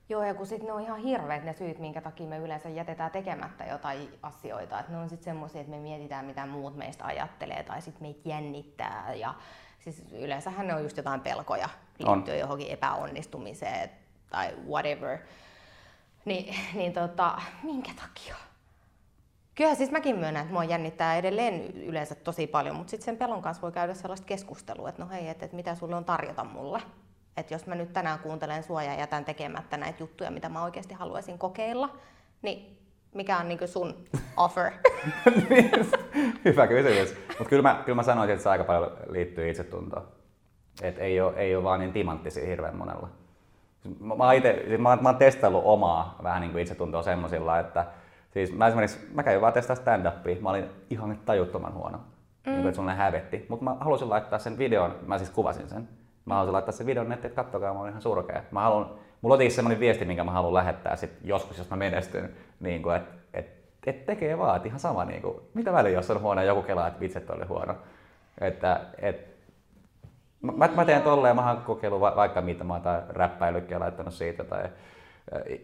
Joo, ja kun sit ne on ihan hirveet ne syyt, minkä takia me yleensä jätetään tekemättä jotain asioita. Et ne on sit semmosia, että me mietitään, mitä muut meistä ajattelee tai sit meitä jännittää. Ja siis yleensähän ne on just jotain pelkoja liittyen on. Johonkin epäonnistumiseen tai whatever, niin, niin tota, minkä takia? Kyllähän siis mäkin myönnän, että mua jännittää edelleen yleensä tosi paljon, mutta sitten sen pelon kanssa voi käydä sellaista keskustelua, että no hei, että et mitä sulle on tarjota mulle? Että jos mä nyt tänään kuuntelen sua ja jätän tekemättä näitä juttuja, mitä mä oikeasti haluaisin kokeilla, niin mikä on niinku sun offer? Hyvä kysymys, mutta kyllä mä, kyllä mä sanoisin, että se aika paljon liittyy itsetuntoon. Että ei ole, ei ole vaan niin timanttisia hirveän monella. Mä oon, ite, mä, oon, mä oon testaillut omaa vähän niin kuin itsetuntoa semmosilla, että siis mä esimerkiksi mä kävin vaan testaa stand-upia, mä olin ihan tajuttoman huono, mm. niin kuin, että sulle hävetti, mutta mä halusin laittaa sen videon, mä siis kuvasin sen, mä halusin laittaa sen videon nettiin, että kattokaa, mä oon ihan surkea. Mä haluan, mulla on tietysti semmoinen viesti, minkä mä haluan lähettää sit joskus, jos mä menestyn, niin kuin, että et, et tekee vaan, että ihan sama, niin kuin, mitä väliä jos on huono ja joku kelaa, että vitset oli huono. Että, et, Mä, mä teen tolleen, mä oon kokeillut va- vaikka mitä, mä oon tai räppäilykkiä laittanut siitä tai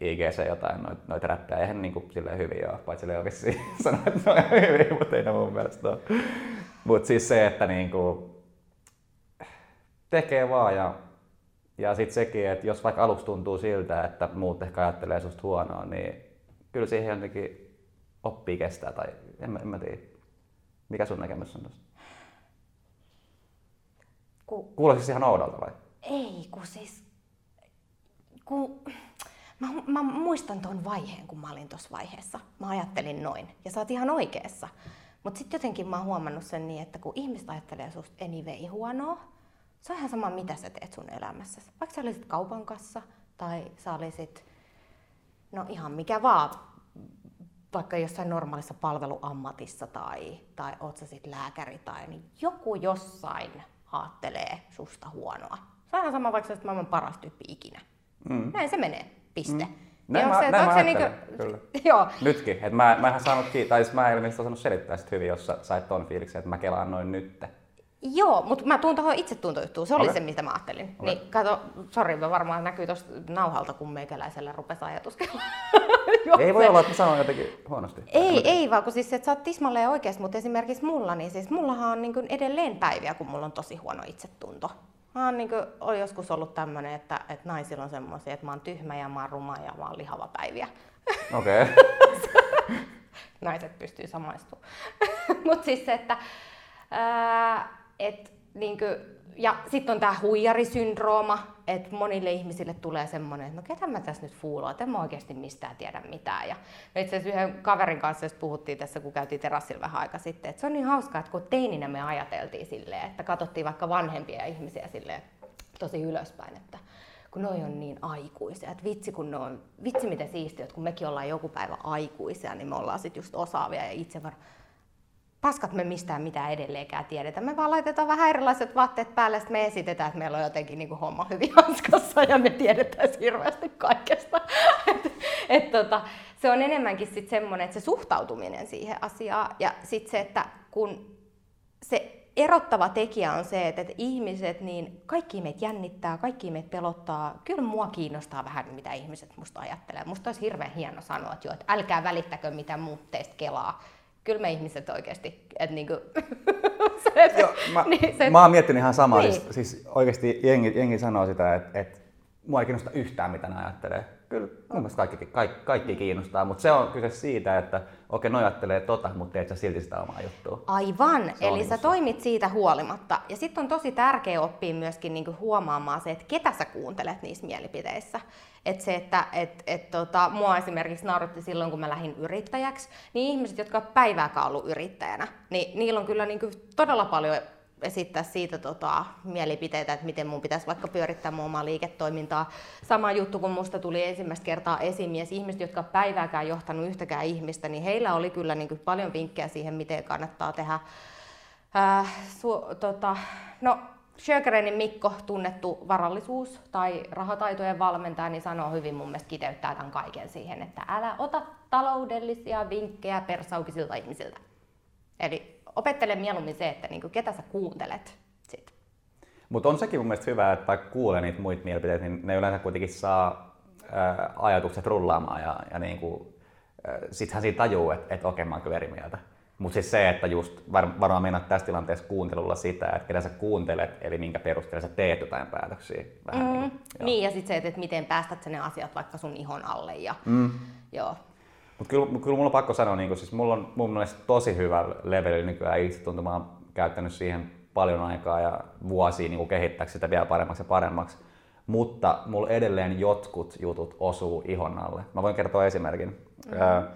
I G C jotain noita noit räppejä, eihän niinku silleen hyviä ole, paitsi Leokin sanoi, että ne on ihan hyviä, mutta ei ne mun mielestä ole. Mut siis se, että niinku tekee vaan ja, ja sit sekin, että jos vaikka aluksi tuntuu siltä, että muut ehkä ajattelee susta huonoa, niin kyllä siihen jotenkin oppii kestää tai en mä, en mä tiedä. Mikä sun näkemys on tosta? Ku... Kuulosis ihan oudolta vai? Ei, kun siis... Ku... Mä, mä muistan ton vaiheen, kun mä olin tossa vaiheessa. Mä ajattelin noin, ja sä oot ihan oikeassa. Mut sit jotenkin mä oon huomannut sen niin, että kun ihmiset ajattelee susta anyway huonoa, se on ihan sama, mitä sä teet sun elämässä. Vaikka sä olisit kaupan kassa, tai sä olisit... No ihan mikä vaan. Vaikka jossain normaalissa palveluammatissa, tai, tai oot sä sit lääkäri, tai niin joku jossain haattelee susta huonoa. Se on ihan sama, vaikka sä olet maailman paras tyyppi ikinä. Mm. Näin se menee. Piste. Mm. Näin mä, se, näin mä ajattelen, niinku... kyllä. Joo. Nytkin. Et mä, mä en saanut kiinni, tai mä en ilmeisesti osannut selittää sit hyvin, jos sä sait ton fiiliksen, että mä kelaan noin nyt. Joo, mutta mä tuun tuohon itsetuntoyhtuun. Se oli okay. Se, mitä mä ajattelin. Okay. Niin, kato, sori, varmaan näkyy tuosta nauhalta, kun meikäläisellä rupesi ajatuskella. Ei voi olla, että mä sanon jotenkin huonosti. Ei, ei vaan, kun siis, että sä oot tismalleen oikeassa, mutta esimerkiksi mulla, niin siis mullahan on niin kuin edelleen päiviä, kun mulla on tosi huono itsetunto. Mä oon niin kuin, oli joskus ollut tämmönen, että, että naisilla on semmoisia, että mä oon tyhmä ja mä oon ruma ja mä oon lihava päiviä. Okei. Okay. Naiset pystyy samaistumaan. Mutta siis se, että... Ää, Et, niin kuin, ja sitten on tämä huijarisyndrooma, että monille ihmisille tulee semmoinen, että no ketä mä tässä nyt fuulaan, että en mä oikeasti mistään tiedä mitään. Ja me itse asiassa yhden kaverin kanssa puhuttiin tässä, kun käytiin terassilla vähän aika sitten, että se on niin hauskaa, että kun teininä me ajateltiin silleen, että katsottiin vaikka vanhempia ihmisiä silleen tosi ylöspäin, että kun noi on niin aikuisia, että vitsi, kun noi on, vitsi miten siistiä, että kun mekin ollaan joku päivä aikuisia, niin me ollaan sitten just osaavia ja itsevarma. paskat me mistään mitään edelleenkään tiedetä. Me vaan laitetaan vähän erilaiset vaatteet päälle, ja me esitetään, että meillä on jotenkin niin kuin homma hyvin hanskassa ja me tiedetään hirveästi kaikesta. et, et, tota, se on enemmänkin sit semmoinen, että se suhtautuminen siihen asiaan ja sitten se, että kun se erottava tekijä on se, että ihmiset, niin kaikki meitä jännittää, kaikki meitä pelottaa. Kyllä mua kiinnostaa vähän, mitä ihmiset musta ajattelee. Musta olisi hirveän hieno sanoa, että, joo, että älkää välittäkö, mitä muut teistä kelaa. Kyllä me ihmiset oikeasti, että niinku... se, joo, mä, niin, se, mä oon miettinyt ihan samaa. Niin. Siis, siis oikeasti jengi, jengi sanoo sitä, että, että mua ei kiinnosta yhtään, mitä ne ajattelee. Kyllä mun mielestä kaikki, kaikki, kaikki kiinnostaa, mutta se on kyse siitä, että okei, noi ajattelee tota, mutta teet sä silti sitä omaa juttua. Aivan, se eli sä se. Toimit siitä huolimatta. Ja sitten on tosi tärkeä oppia myöskin niinku huomaamaan se, että ketä sä kuuntelet niissä mielipiteissä. Että se, että et, et, tota, mua esimerkiksi nauratti silloin, kun mä lähdin yrittäjäksi, niin ihmiset, jotka on päivääkään ollut yrittäjänä, niin niillä on kyllä niinku todella paljon esittää siitä tota, mielipiteitä, että miten mun pitäisi vaikka pyörittää mun omaa liiketoimintaa. Sama juttu, kun musta tuli ensimmäistä kertaa esimies. Ihmiset, jotka päivääkään johtanut yhtäkään ihmistä, niin heillä oli kyllä niin kuin paljon vinkkejä siihen, miten kannattaa tehdä. Äh, su, tota, no, Sjögrenin Mikko, tunnettu varallisuus- tai rahataitojen valmentaja, niin sanoo hyvin mun mielestä kiteyttää tämän kaiken siihen, että älä ota taloudellisia vinkkejä persaukisilta ihmisiltä. Eli opettele mieluummin se, että niinku, ketä sä kuuntelet sit. Mutta on sekin mun mielestä hyvä, että vaikka kuulee niitä muita mielipiteitä, niin ne yleensä kuitenkin saa ää, ajatukset rullaamaan ja, ja niinku, ää, sittenhän siinä tajuu, että et, okei, mä oon kyllä eri mieltä. Mutta siis se, että just var, varmaan mennään tässä tilanteessa kuuntelulla sitä, että ketä sä kuuntelet, eli minkä perusteella sä teet jotain päätöksiä. Vähän mm. niin, niin, ja sitten se, että et miten päästät sä ne asiat vaikka sun ihon alle. Ja, mm. joo. Mutta kyllä, kyllä mulla on pakko sanoa, niin kun, siis mulla on mun mielestä tosi hyvä leveli nykyään itsetunto. Mä oon käyttänyt siihen paljon aikaa ja vuosia niin kehittääkseni sitä vielä paremmaksi ja paremmaksi. Mutta mulla edelleen jotkut jutut osuu ihon alle. Mä voin kertoa esimerkin. Mm-hmm.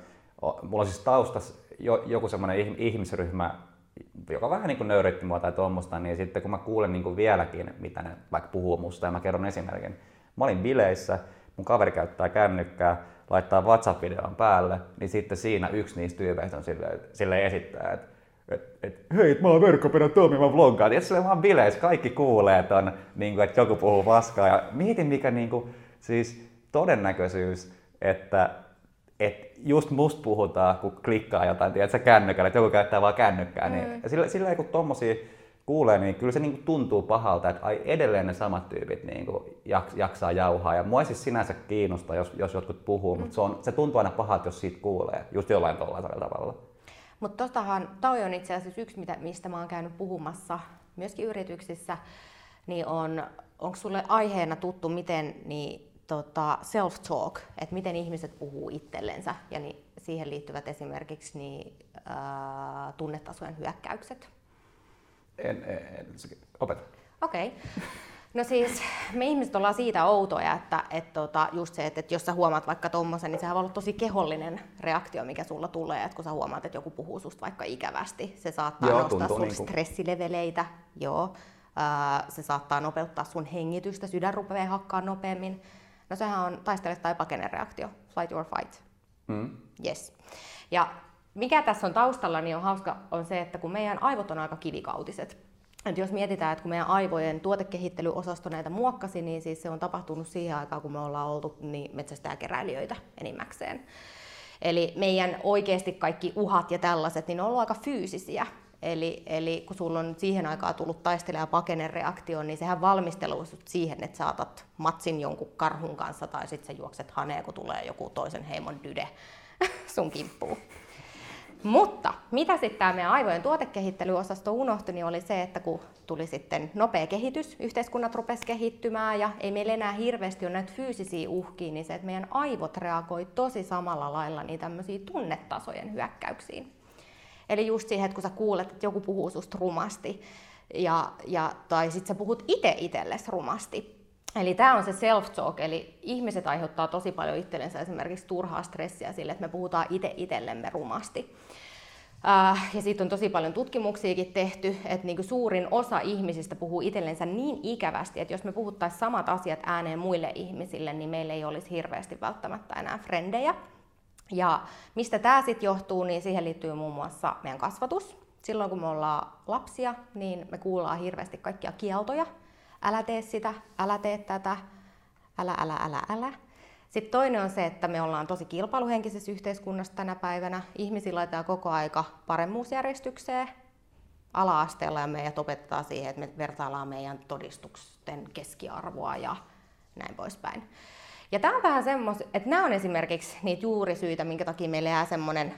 Mulla on siis taustassa joku semmoinen ihmisryhmä, joka vähän niin nöyrytti mua tai tuommoista, niin sitten kun mä kuulen niin vieläkin, mitä ne vaikka puhuu musta, ja mä kerron esimerkin. Mä olin bileissä, mun kaveri käyttää kännykkää, laittaa WhatsApp-videon päälle, niin sitten siinä yksi niistä tyypeistä on silleen, silleen esittää, että et, et, hei, mä oon verkkopedon Tomi, mä vloggaan. Ja silleen mä oon bileissä, kaikki kuulee, että, on, niin kuin, että joku puhuu paskaa. Ja mietin, mikä niin kuin, siis todennäköisyys, että et just musta puhutaan, kun klikkaa jotain, tiedätkö, kännykällä, että joku käyttää vaan kännykkää. Mm. Niin, silleen, silleen kun tommosia kuulee, niin kyllä se niin kuin tuntuu pahalta, että ai, edelleen ne samat tyypit niin kuin jaksaa jauhaa. Ja mua ei siis sinänsä kiinnosta, jos, jos jotkut puhuu, mm. mutta se, on, se tuntuu aina pahalta, jos siitä kuulee, just jollain tollaisella tavalla. Mutta tostahan, toi on itse asiassa yksi, mistä mä oon käynyt puhumassa myöskin yrityksissä, niin on, onko sulle aiheena tuttu, miten niin, tota, self-talk, että miten ihmiset puhuu itsellensä, ja niin, siihen liittyvät esimerkiksi niin, äh, tunnetasojen hyökkäykset. En, en, en opeta. Okei. Okay. No siis me ihmiset ollaan siitä outoja, että et tota, just se, että et jos sä huomaat vaikka tommosen, niin sehän voi olla tosi kehollinen reaktio, mikä sulla tulee, että kun sä huomaat, että joku puhuu susta vaikka ikävästi. Se saattaa Joo, nostaa sun niin kuin... stressileveleitä. Joo. Uh, se saattaa nopeuttaa sun hengitystä, sydän rupeaa hakkaa nopeammin. No sehän on taistele tai pakene reaktio. Flight or fight. Mm. Yes. Ja mikä tässä on taustalla, niin on hauska on se, että kun meidän aivot on aika kivikautiset. Et jos mietitään, että kun meidän aivojen tuotekehittelyosasto näitä muokkasi, niin siis se on tapahtunut siihen aikaan, kun me ollaan oltu niin metsästäjäkeräilijöitä enimmäkseen. Eli meidän oikeasti kaikki uhat ja tällaiset, niin ne on ollut aika fyysisiä. Eli, eli kun sulla on siihen aikaan tullut taistele- ja pakenereaktio, niin sehän valmisteluu siihen, että saatat matsin jonkun karhun kanssa tai sitten sä juokset haneen, kun tulee joku toisen heimon dyde sun kimppuun. Mutta mitä sitten tämä meidän aivojen tuotekehittelyosasto unohtui, niin oli se, että kun tuli sitten nopea kehitys, yhteiskunnat rupesi kehittymään ja ei meillä enää hirveästi ole näitä fyysisiä uhkia, niin se, että meidän aivot reagoi tosi samalla lailla niin tämmöisiin tunnetasojen hyökkäyksiin. Eli just siihen, että kun sä kuulet, että joku puhuu susta rumasti ja, ja, tai sitten sä puhut itse itsellesi rumasti. Eli tämä on se self-talk, eli ihmiset aiheuttaa tosi paljon itsellensä esimerkiksi turhaa stressiä sille, että me puhutaan itse itsellemme rumasti. Ja siitä on tosi paljon tutkimuksiakin tehty, että niinku suurin osa ihmisistä puhuu itsellensä niin ikävästi, että jos me puhuttaisiin samat asiat ääneen muille ihmisille, niin meillä ei olisi hirveästi välttämättä enää frendejä. Ja mistä tämä sitten johtuu, niin siihen liittyy muun muassa meidän kasvatus. silloin kun me ollaan lapsia, niin me kuullaan hirveästi kaikkia kieltoja. Älä tee sitä, älä tee tätä, älä, älä, älä, älä. Sitten toinen on se, että me ollaan tosi kilpailuhenkisessä yhteiskunnassa tänä päivänä. Ihmisiä laitetaan koko aika paremmuusjärjestykseen ala-asteella ja meidät opetetaan siihen, että me vertaillaan meidän todistusten keskiarvoa ja näin poispäin. Ja tämä on vähän semmoista, että nämä on esimerkiksi niitä juurisyitä, minkä takia meillä jää semmoinen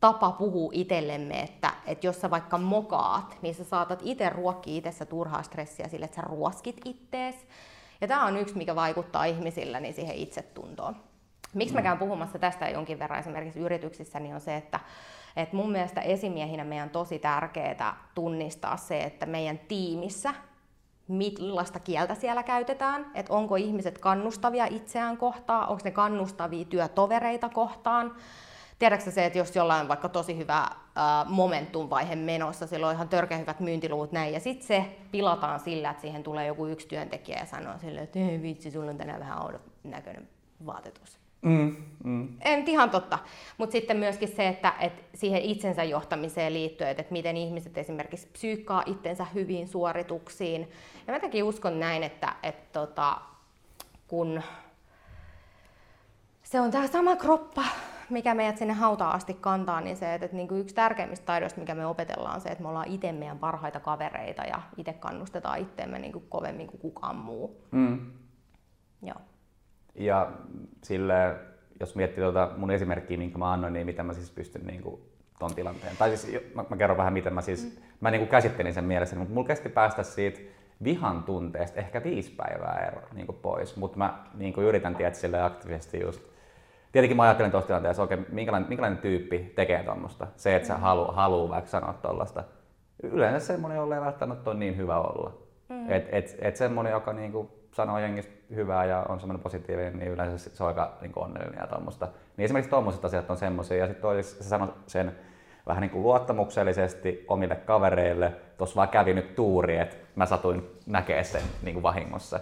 tapa puhua itsellemme, että, että jos sä vaikka mokaat, niin sä saatat itse ruokkia itsessä turhaa stressiä sille, että sä ruoskit ittees. Ja tämä on yksi, mikä vaikuttaa ihmisillä niin siihen itsetuntoon. Miksi mä käyn puhumassa tästä jonkin verran esimerkiksi yrityksissä, niin on se, että, että mun mielestä esimiehinä meidän on tosi tärkeää tunnistaa se, että meidän tiimissä millaista kieltä siellä käytetään, että onko ihmiset kannustavia itseään kohtaan, onko ne kannustavia työtovereita kohtaan. Tiedätkö se, että jos jollain on vaikka tosi hyvä momentum-vaihe menossa, sillä on ihan törkeä hyvät myyntiluvut näin, ja sitten se pilataan sillä, että siihen tulee joku yksi työntekijä ja sanoo sille, että ei vitsi, sulla on tänään vähän oudon näköinen vaatetus. Mm, mm. En ihan totta, mutta sitten myöskin se, että, että siihen itsensä johtamiseen liittyen, että miten ihmiset esimerkiksi psyykkaa itsensä hyviin suorituksiin. Ja mä jotenkin uskon näin, että, että, että kun se on tämä sama kroppa, mikä meidät sinne hautaan asti kantaa, niin se, että niin kuin yksi tärkeimmistä taidoista, mikä me opetellaan, on se, että me ollaan itse meidän parhaita kavereita ja itse kannustetaan itseemme niin kuin kovemmin kuin kukaan muu. Mm. Joo. Ja sille, jos miettii tuota mun esimerkkiä, minkä mä annoin, niin miten mä siis pystyn niin kuin ton tilanteen. Tai siis mä, mä kerron vähän, miten mä siis, mm. mä niin kuin käsittelin sen mielessäni, mutta mulla kesti päästä siitä vihan tunteesta ehkä viisi päivää ero niin kuin pois, mutta mä niin kuin yritän tietää sille aktiivisesti just. Tietenkin mä ajattelen tuossa tilanteessa, okei, okay, minkälainen, minkälainen tyyppi tekee tuommoista. Se, että sä halu, haluu vaikka sanoa tuollaista. Yleensä semmoinen, jolle ei välttämättä ole niin hyvä olla. Mm. Et, et, et semmoinen, joka niinku sanoo jengistä hyvää ja on semmoinen positiivinen, niin yleensä se on aika niinku onnellinen ja tuommoista. Niin esimerkiksi tuommoiset asiat on semmoisia. Ja sitten toiseksi sä sanot sen vähän niinku luottamuksellisesti omille kavereille. Tuossa vaan kävi nyt tuuri, että mä satuin näkemään sen niinku vahingossa.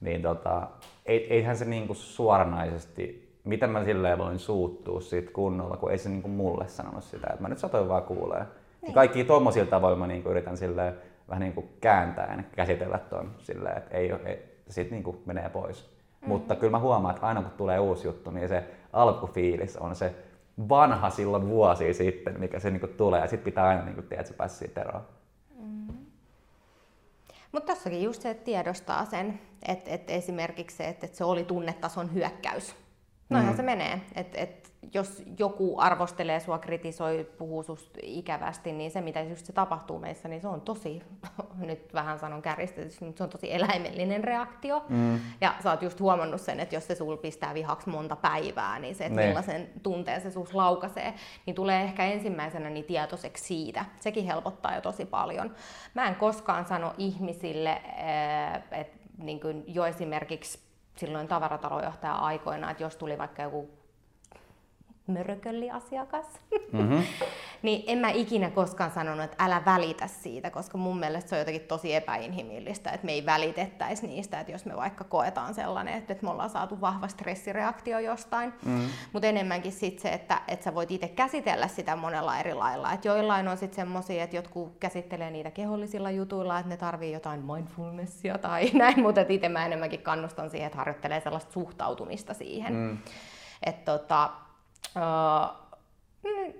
Niin tota, eihän se niinku suoranaisesti. Miten mä silleen voin suuttua siitä kunnolla, kun ei se niinku mulle sanonut sitä, että mä nyt satoin vaan kuulee. Niin. Kaikkia tommosia tavoilla mä niinku yritän silleen vähän niinku kääntäen käsitellä ton silleen, että ei, ei, siitä niinku menee pois. Mm-hmm. Mutta kyllä mä huomaan, että aina kun tulee uusi juttu, niin se alkufiilis on se vanha silloin vuosia sitten, mikä se niinku tulee. Ja sit pitää aina niinku tiedä, että sä pääsee siitä eroon. Mm-hmm. Mutta tossakin just se, että tiedostaa sen, että, että esimerkiksi se, että se oli tunnetason hyökkäys. Noihan mm. se menee, että et jos joku arvostelee sua, kritisoi, puhuu susta ikävästi, niin se mitä just se tapahtuu meissä, niin se on tosi, nyt vähän sanon kärjistetysti, mutta se on tosi eläimellinen reaktio. Mm. Ja sä oot just huomannut sen, että jos se sul pistää vihaksi monta päivää, niin se, että ne. millaisen tunteen se sus laukasee, niin tulee ehkä ensimmäisenä niin tietoiseksi siitä. Sekin helpottaa jo tosi paljon. Mä en koskaan sano ihmisille, että niin kuin jo esimerkiksi silloin tavaratalonjohtaja aikoina, että jos tuli vaikka joku mörkölliasiakas, mm-hmm. niin en mä ikinä koskaan sanonut, että älä välitä siitä, koska mun mielestä se on jotenkin tosi epäinhimillistä, että me ei välitettäisi niistä, että jos me vaikka koetaan sellainen, että me ollaan saatu vahva stressireaktio jostain. Mm-hmm. Mutta enemmänkin sit se, että, että sä voit itse käsitellä sitä monella eri lailla. Et joillain on sit semmosia, että jotkut käsittelee niitä kehollisilla jutuilla, että ne tarvii jotain mindfulnessia tai näin, mutta itse mä enemmänkin kannustan siihen, että harjoittelee sellaista suhtautumista siihen. Mm-hmm. Et tota,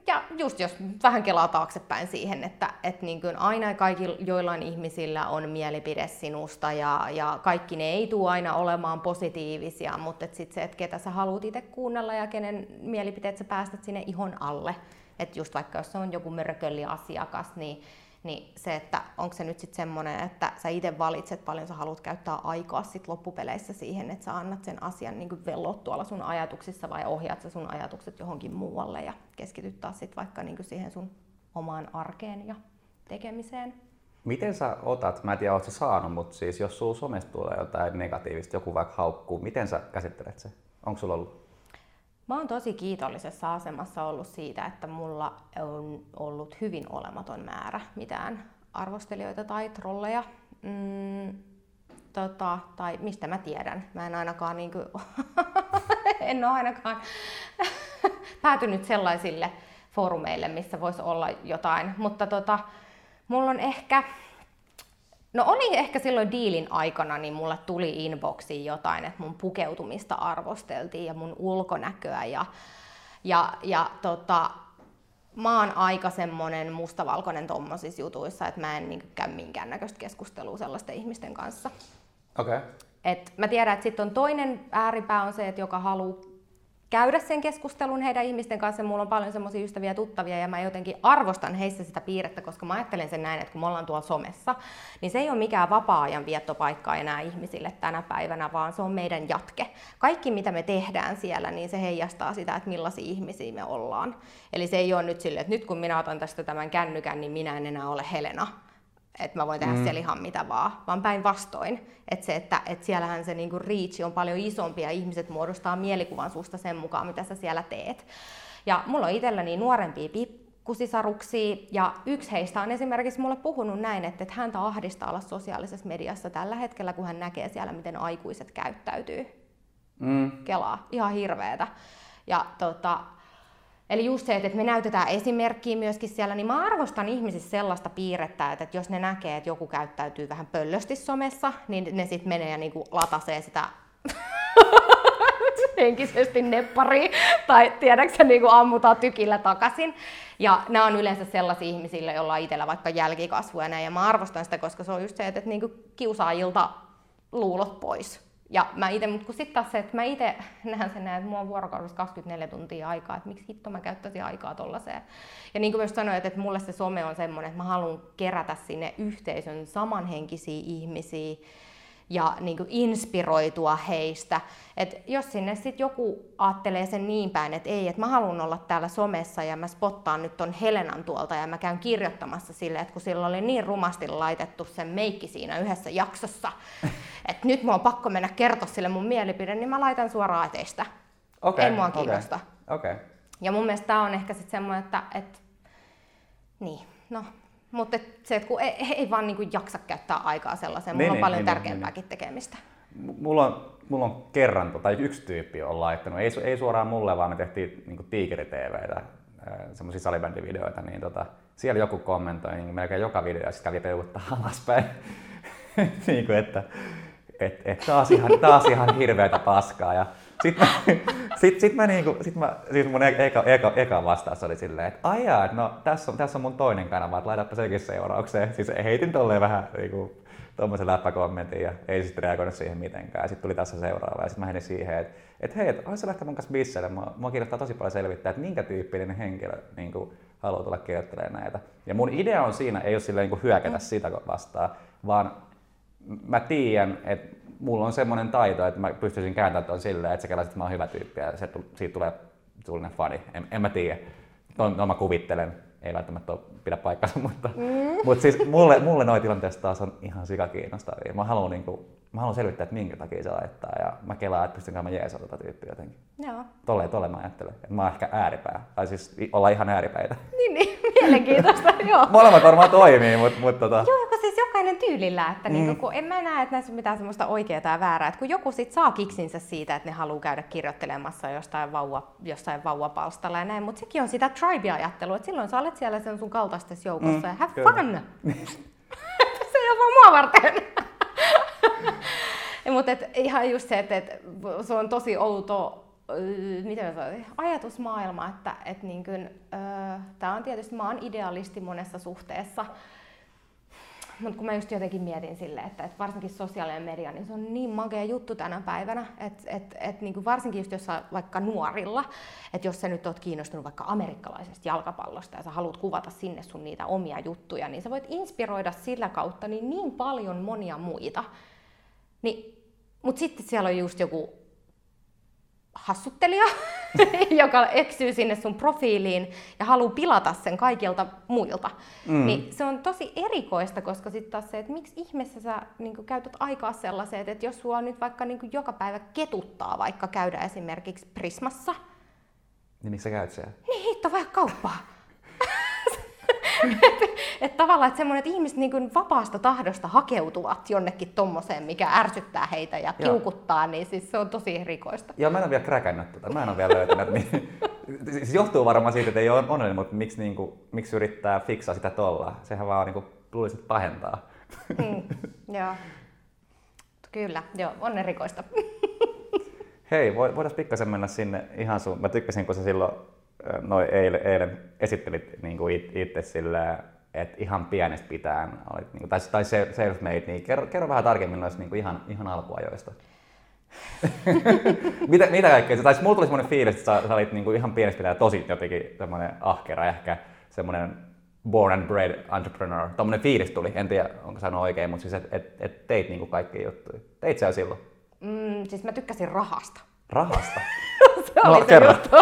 ja just jos vähän kelaa taaksepäin siihen, että, että niin kuin aina kaikilla joillain ihmisillä on mielipide sinusta ja, ja kaikki ne ei tule aina olemaan positiivisia, mutta sitten se, että ketä sä haluat itse kuunnella ja kenen mielipiteet sä päästät sinne ihon alle. Että just vaikka jos se on joku mörkölliasiakas, niin, niin se, että onko se nyt sitten semmoinen, että sä itse valitset paljon sä haluat käyttää aikaa sit loppupeleissä siihen, että sä annat sen asian niin kuin velloa tuolla sun ajatuksissa vai ohjaat sä sun ajatukset johonkin muualle ja keskityt taas sit vaikka niin kuin siihen sun omaan arkeen ja tekemiseen. Miten sä otat, mä en tiedä oot sä saanut, mutta siis jos sulla somesta tulee jotain negatiivista, joku vaikka haukkuu, miten sä käsittelet se? Onko sulla ollut? Mä oon tosi kiitollisessa asemassa ollut siitä, että mulla on ollut hyvin olematon määrä mitään arvostelijoita tai trolleja. Mm, tota, tai mistä mä tiedän. Mä en ainakaan niinku en ole ainakaan päätynyt sellaisille foorumeille, missä voisi olla jotain. Mutta tota, mulla on ehkä, no oli ehkä silloin diilin aikana, niin mulla tuli inboxiin jotain, että mun pukeutumista arvosteltiin ja mun ulkonäköä ja, ja, ja tota, mä oon aika semmonen mustavalkoinen tommosissa jutuissa, että mä en niin käy minkäännäköistä keskustelua sellaisten ihmisten kanssa. Okei. Okay. Et mä tiedän, että sitten on toinen ääripää on se, että joka haluaa käydä sen keskustelun heidän ihmisten kanssa. Mulla on paljon semmoisia ystäviä ja tuttavia ja mä jotenkin arvostan heissä sitä piirrettä, koska mä ajattelen sen näin, että kun me ollaan tuolla somessa, niin se ei ole mikään vapaa-ajan viettopaikka enää ihmisille tänä päivänä, vaan se on meidän jatke. Kaikki mitä me tehdään siellä, niin se heijastaa sitä, että millaisia ihmisiä me ollaan. Eli se ei ole nyt silleen, että nyt kun minä otan tästä tämän kännykän, niin minä en enää ole Helena. Että mä voin tehdä mm. siellä ihan mitä vaan, vaan päinvastoin. Että se, että et siellähän se niinku reach on paljon isompi ja ihmiset muodostaa mielikuvan susta sen mukaan, mitä sä siellä teet. Ja mulla on itselläni nuorempia pikkusisaruksia ja yksi heistä on esimerkiksi mulle puhunut näin, että et häntä ahdistaa olla sosiaalisessa mediassa tällä hetkellä, kun hän näkee siellä, miten aikuiset käyttäytyy. Mm. Kelaa, ihan hirveetä. Ja tota... Eli just se, että me näytetään esimerkkiä myöskin siellä, niin mä arvostan ihmisissä sellaista piirrettä, että jos ne näkee, että joku käyttäytyy vähän pöllösti somessa, niin ne sitten menee ja niinku latasee sitä henkisesti neppariin tai tiedäksä niinku ammutaan tykillä takaisin. Ja nämä on yleensä sellaisia ihmisille, joilla on itsellä vaikka jälkikasvua näin, ja mä arvostan sitä, koska se on just se, että niinku kiusaajilta luulot pois. Ja mä ite, mut kun sit taas se, että mä ite näen sen näin, että mulla on vuorokaudessa kaksikymmentäneljä tuntia aikaa, että miksi hitto mä käyttäisin aikaa tollaiseen. Ja niin kuin myös sanoin, että, että mulle se some on semmoinen, että mä haluan kerätä sinne yhteisön samanhenkisiä ihmisiä ja niin kuin inspiroitua heistä. Et jos sinne sit joku ajattelee sen niin päin, että ei, että mä haluan olla täällä somessa ja mä spottaan nyt ton Helenan tuolta ja mä käyn kirjoittamassa sille, että kun sillä oli niin rumasti laitettu sen meikki siinä yhdessä jaksossa, että nyt mun on pakko mennä kertoa sille mun mielipide, niin mä laitan suoraan eteistä. Okay, ei mua kiinnosta. Okay, okay. Ja mun mielestä tää on ehkä sit semmoinen, että et, niin, no. Mutta se, että kun ei, ei vaan niinku jaksa käyttää aikaa sellaiseen, mulla niin, on paljon niin, tärkeämpääkin niin. tekemistä. Mulla on, mulla on kerran, tai yksi tyyppi on laittanut, ei, ei suoraan mulle, vaan me tehtiin niinku tiikeri-tv:tä, semmoisia salibändivideoita, niin tota, siellä joku kommentoi niin melkein joka video ja sitten kävi peukuttaa alaspäin. Niin kuin, että et, et taas ihan, taas ihan hirveätä paskaa. Ja sit mä, sit, sit mä niinku, sit mä, siis mun eka, eka, eka vastaus oli silleen, että aijaa, no tässä on, tässä on mun toinen kanava, että laitapa senkin seuraukseen. Siis heitin tolleen vähän niinku tommosen läppäkommentin ja ei sit reagoinut siihen mitenkään. Sit tuli tässä seuraava ja sit mä henin siihen, että et hei, et olis sä lähteä mun kanssa bisselle, mua, mua kiinnostaa tosi paljon selvittää, että minkä tyyppinen henkilö niinku haluaa tulla kirjoittelemaan näitä. Ja mun idea on siinä, ei oo silleen niinku hyökätä sitä vastaan, vaan mä tiedän, että mulla on semmoinen taito, että mä pystyisin kääntämään tuon silleen, että sä kelaisit, että mä oon hyvä tyyppi ja se, siitä tulee sulle fani. En, en mä tiedä. No, no mä kuvittelen. Ei välttämättä pidä paikkansa, mutta, mm. mutta siis mulle, mulle noi tilanteessa taas on ihan sikakiinnostavia. Mä haluan, niin kuin, mä haluan selvittää, että minkä takia se laittaa ja mä kelaan, että pystynkään mä jeesaa tota tyyppiä jotenkin. Joo. Tolleen, tolleen mä ajattelen. Mä oon ehkä ääripää. Tai siis ollaan ihan ääripäitä. Niin, niin. Mielenkiintoista, joo. Molemmat varmaan toimii, mutta... Mut, tota... Joo, siis jokainen tyylillä, että niinku, mm. kun en mä näe, että näissä on mitään semmoista oikeaa tai väärää. Että kun joku sit saa kiksinsä siitä, että ne haluaa käydä kirjoittelemassa jostain, vauva, jostain vauvapalstalla ja näin, mutta sekin on sitä tribe-ajattelua, että silloin sä olet siellä sen sun kaltaistes joukossa mm, ja have kyllä. fun! Se ei ole vaan mua varten! Mutta ihan just se, että et, se on tosi outo Miten ajatusmaailma, että, että niin kuin, öö, tää on tietysti, mä oon idealisti monessa suhteessa, mutta kun mä just jotenkin mietin sille, että, että varsinkin sosiaalinen media, niin se on niin makea juttu tänä päivänä, että, että, että niin kuin varsinkin just jossain vaikka nuorilla, että jos sä nyt oot kiinnostunut vaikka amerikkalaisesta jalkapallosta ja sä haluat kuvata sinne sun niitä omia juttuja, niin sä voit inspiroida sillä kautta niin, niin paljon monia muita, niin, mutta sitten siellä on just joku hassuttelija, joka eksyy sinne sun profiiliin ja haluaa pilata sen kaikilta muilta. Mm. Niin se on tosi erikoista, koska sitten taas se, että miksi ihmeessä sä niinku käytät aikaa sellaiseen, että jos sua nyt vaikka niinku joka päivä ketuttaa vaikka käydä esimerkiksi Prismassa. Niin miksi sä käyt siellä? Niin hitto, vaikka kauppaa. että et tavallaan et semmoinen, että ihmiset niin kuin vapaasta tahdosta hakeutuvat jonnekin tommoseen, mikä ärsyttää heitä ja kiukuttaa, joo, niin siis se on tosi erikoista. Joo, mä en ole vielä kräkännyt tätä, mä en ole vielä löytänyt. Niin, siis johtuu varmaan siitä, että ei ole onnellinen, mutta miksi, niin kuin, miksi yrittää fiksaa sitä tollaan? Sehän vaan niin kuin, luulisi, että pahentaa. Mm, joo. Kyllä, joo, on erikoista. Hei, voidaan pikkasen mennä sinne ihan sun... Mä tykkäsin, kun sä silloin noin eilen, eilen esittelit niin kuin it, itse silleen, että ihan pienestä pitäen, olit, niin kuin, tai, tai self-made, niin kerro, kerro vähän tarkemmin noista niin kuin ihan, ihan alkuajoista. mitä, mitä kaikkea? Tai mulla tuli semmoinen fiilis, että sä, sä olit niin kuin ihan pienestä pitäen tosi jotenkin semmoinen ahkera, ehkä semmoinen born and bred entrepreneur. Tommoinen fiilis tuli, en tiedä onko sanoa oikein, mutta siis et, et, et teit niinku kaikkia juttuja. Teit sä jo silloin? Mm, siis mä tykkäsin rahasta. Rahasta? Se oli no, se juttu.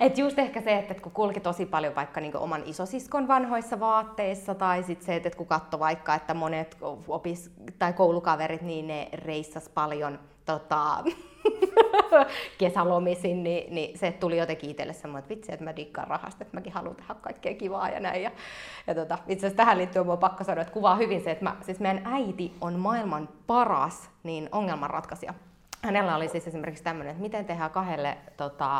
Et just ehkä se, että kun kulki tosi paljon vaikka niinku oman isosiskon vanhoissa vaatteissa, tai sit se, että kun katso vaikka, että monet opis- tai koulukaverit, niin ne reissas paljon tota, kesälomisin, niin, niin se tuli jotenkin itselle semmoinen, että vitsi, että mä diggaan rahasta, että mäkin haluan tehdä kaikkea kivaa ja näin. Ja, ja tota, itse asiassa tähän liittyen on pakko sanoa, että kuvaa hyvin se, että mä, siis meidän äiti on maailman paras niin ongelmanratkaisija. Hänellä oli siis esimerkiksi tämmöinen, että miten tehdään kahdelle tota,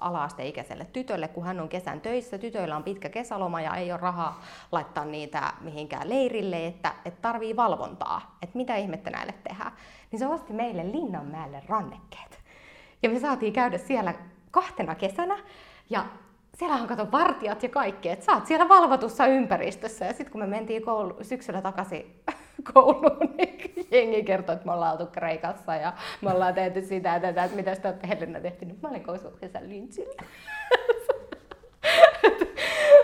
ala-asteikäiselle tytölle, kun hän on kesän töissä, tytöillä on pitkä kesäloma ja ei ole rahaa laittaa niitä mihinkään leirille, että, että tarvii valvontaa, että mitä ihmettä näille tehdään. Niin se osti meille Linnanmäelle rannekkeet. Ja me saatiin käydä siellä kahtena kesänä ja siellähän kato vartijat ja kaikki, että sä oot siellä valvotussa ympäristössä. Ja sitten kun me mentiin koulu- syksyllä takaisin kouluun, niin jengi kertoi, että me ollaan oltu Kreikassa ja me ollaan tehty sitä ja tätä, että mitä te olette Helena tehty, niin mä olin koulussa kesän lynchillä.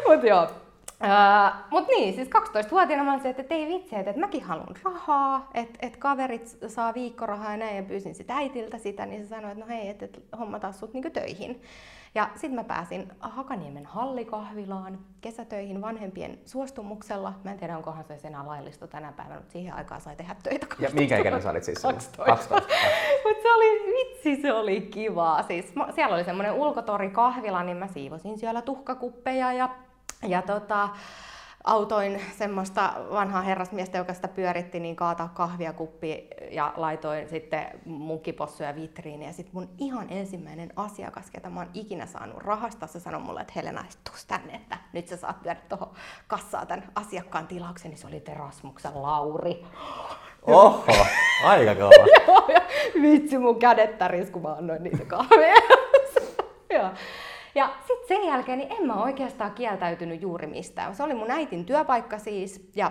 Mut joo. Uh, mut niin, siis kaksitoistavuotiaana mä olin se, että ei vitsi, että mäkin haluan rahaa, että et kaverit saa viikkorahaa ja näin, ja pyysin sitä äitiltä sitä, niin se sanoi, että no hei, että et, hommataan sut niinku töihin. Ja sit mä pääsin Hakaniemen Hallikahvilaan kesätöihin vanhempien suostumuksella. Mä en tiedä, onkohan se enää laillista tänä päivänä, mutta siihen aikaan sai tehdä töitä. Ja minkä ikäinen sä olit siis? kaksitoista. Mut se oli, vitsi se oli kivaa. Siis, mä, siellä oli semmonen ulkotori kahvila, niin mä siivosin siellä tuhkakuppeja ja Ja tota, autoin semmoista vanhaa herrasmiestä, joka sitä pyöritti, niin kaataa kahvia kuppiin ja laitoin sitten munkkipossuja vitriiniin. Ja sitten mun ihan ensimmäinen asiakas, ketä mä oon ikinä saanut rahasta, se sanoi mulle, että Helena, tuus tänne, että nyt sä saat viedä tuohon kassaan tämän asiakkaan tilauksen, niin se oli Terasmusen Lauri. Oho, aika kova. Joo, ja vitsi mun kädet tärisi, kun mä annoin niitä kahveja. Joo. Ja sitten sen jälkeen niin en mä oikeastaan kieltäytynyt juuri mistään. Se oli mun äitin työpaikka siis, ja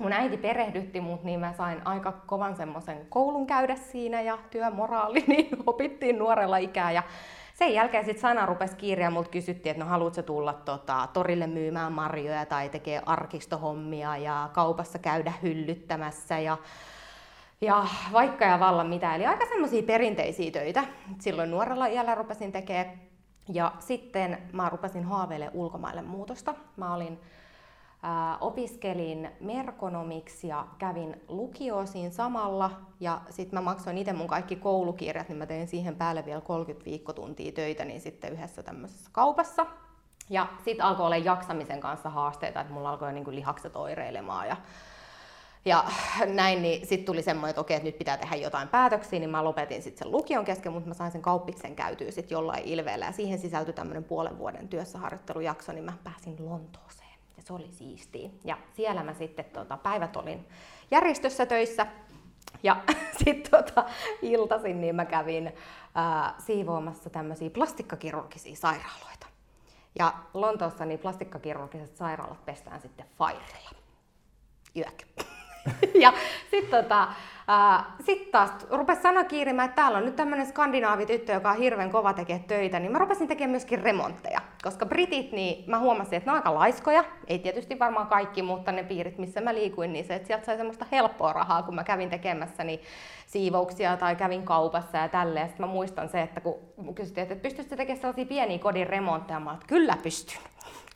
mun äiti perehdytti mut, niin mä sain aika kovan semmoisen koulun käydä siinä, ja työmoraali, niin opittiin nuorella ikää. Ja sen jälkeen sitten sana rupesi kiiriä, mut kysyttiin, että no haluatko tulla tota, torille myymään marjoja tai tekee arkistohommia ja kaupassa käydä hyllyttämässä. Ja Ja vaikka ja vallan mitä, eli aika semmoisia perinteisiä töitä. Silloin nuorella iällä rupesin tekemään. Ja sitten mä rupesin haaveilemaan ulkomaille muutosta. Mä olin, ää, opiskelin merkonomiksi ja kävin lukioihin samalla. Ja sitten mä maksoin itse mun kaikki koulukirjat, niin mä tein siihen päälle vielä kolmekymmentä viikkotuntia töitä, niin sitten yhdessä tämmöisessä kaupassa. Ja sitten alkoi olla jaksamisen kanssa haasteita, että mulla alkoi niin kuin lihakset oireilemaan. Ja Ja näin, niin sitten tuli semmoinen, että okei, että nyt pitää tehdä jotain päätöksiä, niin mä lopetin sitten sen lukion kesken, mutta mä sain sen kauppiksen käytyä sitten jollain ilveellä. Ja siihen sisältyi tämmöinen puolen vuoden työssäharjoittelujakso, niin mä pääsin Lontooseen. Ja se oli siistiä. Ja siellä mä sitten tota, päivät olin järjestössä töissä. Ja sitten tota, iltaisin niin mä kävin ää, siivoamassa tämmöisiä plastikkakirurgisia sairaaloita. Ja Lontoossa niin plastikkakirurgiset sairaalat pestään sitten fairilla. Yök. Ja sit, tota, äh, sit taas rupes sana kiirimään, että täällä on nyt tämmönen skandinaavityttö, joka on hirveän kova tekee töitä, niin mä rupesin tekemään myöskin remontteja. Koska britit, niin mä huomasin, että ne on aika laiskoja. Ei tietysti varmaan kaikki, mutta ne piirit, missä mä liikuin, niin se, että sieltä sai semmoista helppoa rahaa, kun mä kävin tekemässäni siivouksia tai kävin kaupassa ja tälleen. Sitten mä muistan se, että kun kysyttiin, että pystytkö tekemään sellaisia pieniä kodin remontteja, mä olet, kyllä pystyn.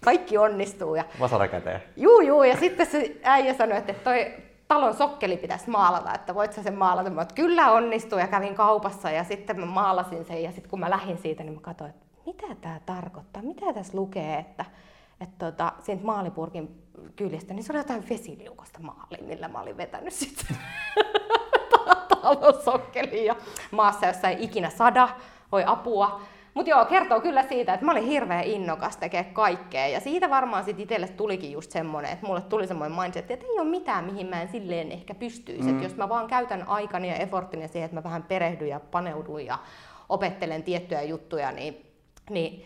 Kaikki onnistuu. Ja... vasara käteen. Juu, juu, ja sitten se äijä sanoi, että toi talon sokkeli pitäisi maalata, että voit sä sen maalata. Mä olet, kyllä onnistuu, ja kävin kaupassa ja sitten mä maalasin sen, ja sitten kun mä lähdin siitä, niin mä katsoin, että mitä tää tarkoittaa, mitä tässä lukee, että, että tota, siitä maalipurkin kyljistä, niin se oli jotain vesiliukasta maali, millä mä olin vetänyt sitten talosokkeliin ja maassa, jossa ei ikinä sada, voi apua. Mutta joo, kertoo kyllä siitä, että mä olin hirveän innokas tekemään kaikkea ja siitä varmaan sit itselle tulikin just semmoinen, että mulle tuli semmoinen mindset, että ei ole mitään, mihin mä en silleen ehkä pystyisi. Mm. Jos mä vaan käytän aikani ja effortini siihen, että mä vähän perehdyn ja paneudun ja opettelen tiettyjä juttuja, niin, niin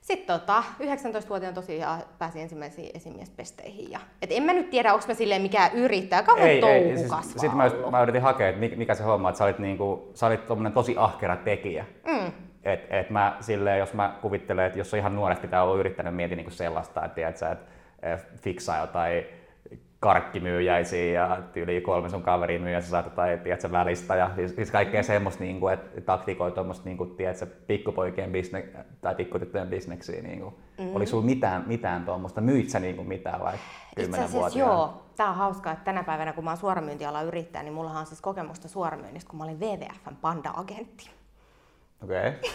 sitten tota, yhdeksäntoistavuotiaana tosiaan pääsin ensimmäisiin esimiespesteihin. Ja, et en mä nyt tiedä, onko mä silleen mikään yrittäjä, kauan touhu ei, siis, kasvaa. Sitten mä, mä yritin hakea, että mikä se homma, että sä olit, niinku, sä olit tommonen tosi ahkera tekijä. Mm. Et, et mä, silleen, jos mä kuvittelen, että jos on ihan nuoresta pitää olla yrittänyt, mietin niinku sellaista, että et sä et, et fiksaa jotain karkkimyyjäisiä ja yli kolme sun kaveria myyjä, sä saat jotain tiedätkö, välistä ja siis, siis kaikkea semmoista, niinku, että taktikoi tuommoista niinku, pikkupoikien bisne- tai pikkutyttöjen bisneksiä. Niinku. Mm. Oliko sulla mitään, mitään tuommoista? Myit sä niinku, mitään vai kymmenen vuotta? Joo. Tää on hauskaa, että tänä päivänä kun mä oon suoramyyntialan yrittäjä, niin mullahan on siis kokemusta suoramyynnistä, kun mä olin W W F:n panda-agentti. Okei. Okay.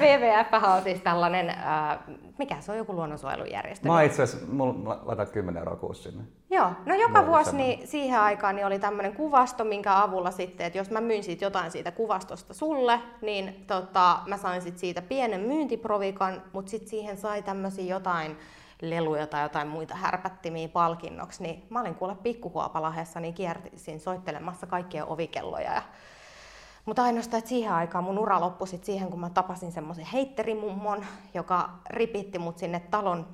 W W F on siis tällainen, äh, mikä se on, joku luonnonsuojelujärjestö? Mä itse asiassa, mulla laitan kymmenen euroa kuussa sinne. Joo, no joka mulla vuosi niin, siihen aikaan niin oli tämmöinen kuvasto, minkä avulla sitten, että jos mä myin siitä jotain siitä kuvastosta sulle, niin tota, mä sain sit siitä pienen myyntiprovikan, mutta sitten siihen sai tämmöisiä jotain leluja tai jotain muita härpättimiä palkinnoksi, niin mä olin kuule pikkuhuopalahessa, niin kiersin soittelemassa kaikkien ovikelloja. Ja mutta ainoastaan, että siihen aikaan mun ura loppui sit siihen, kun mä tapasin semmoisen heitterimummon, joka ripitti mut sinne talon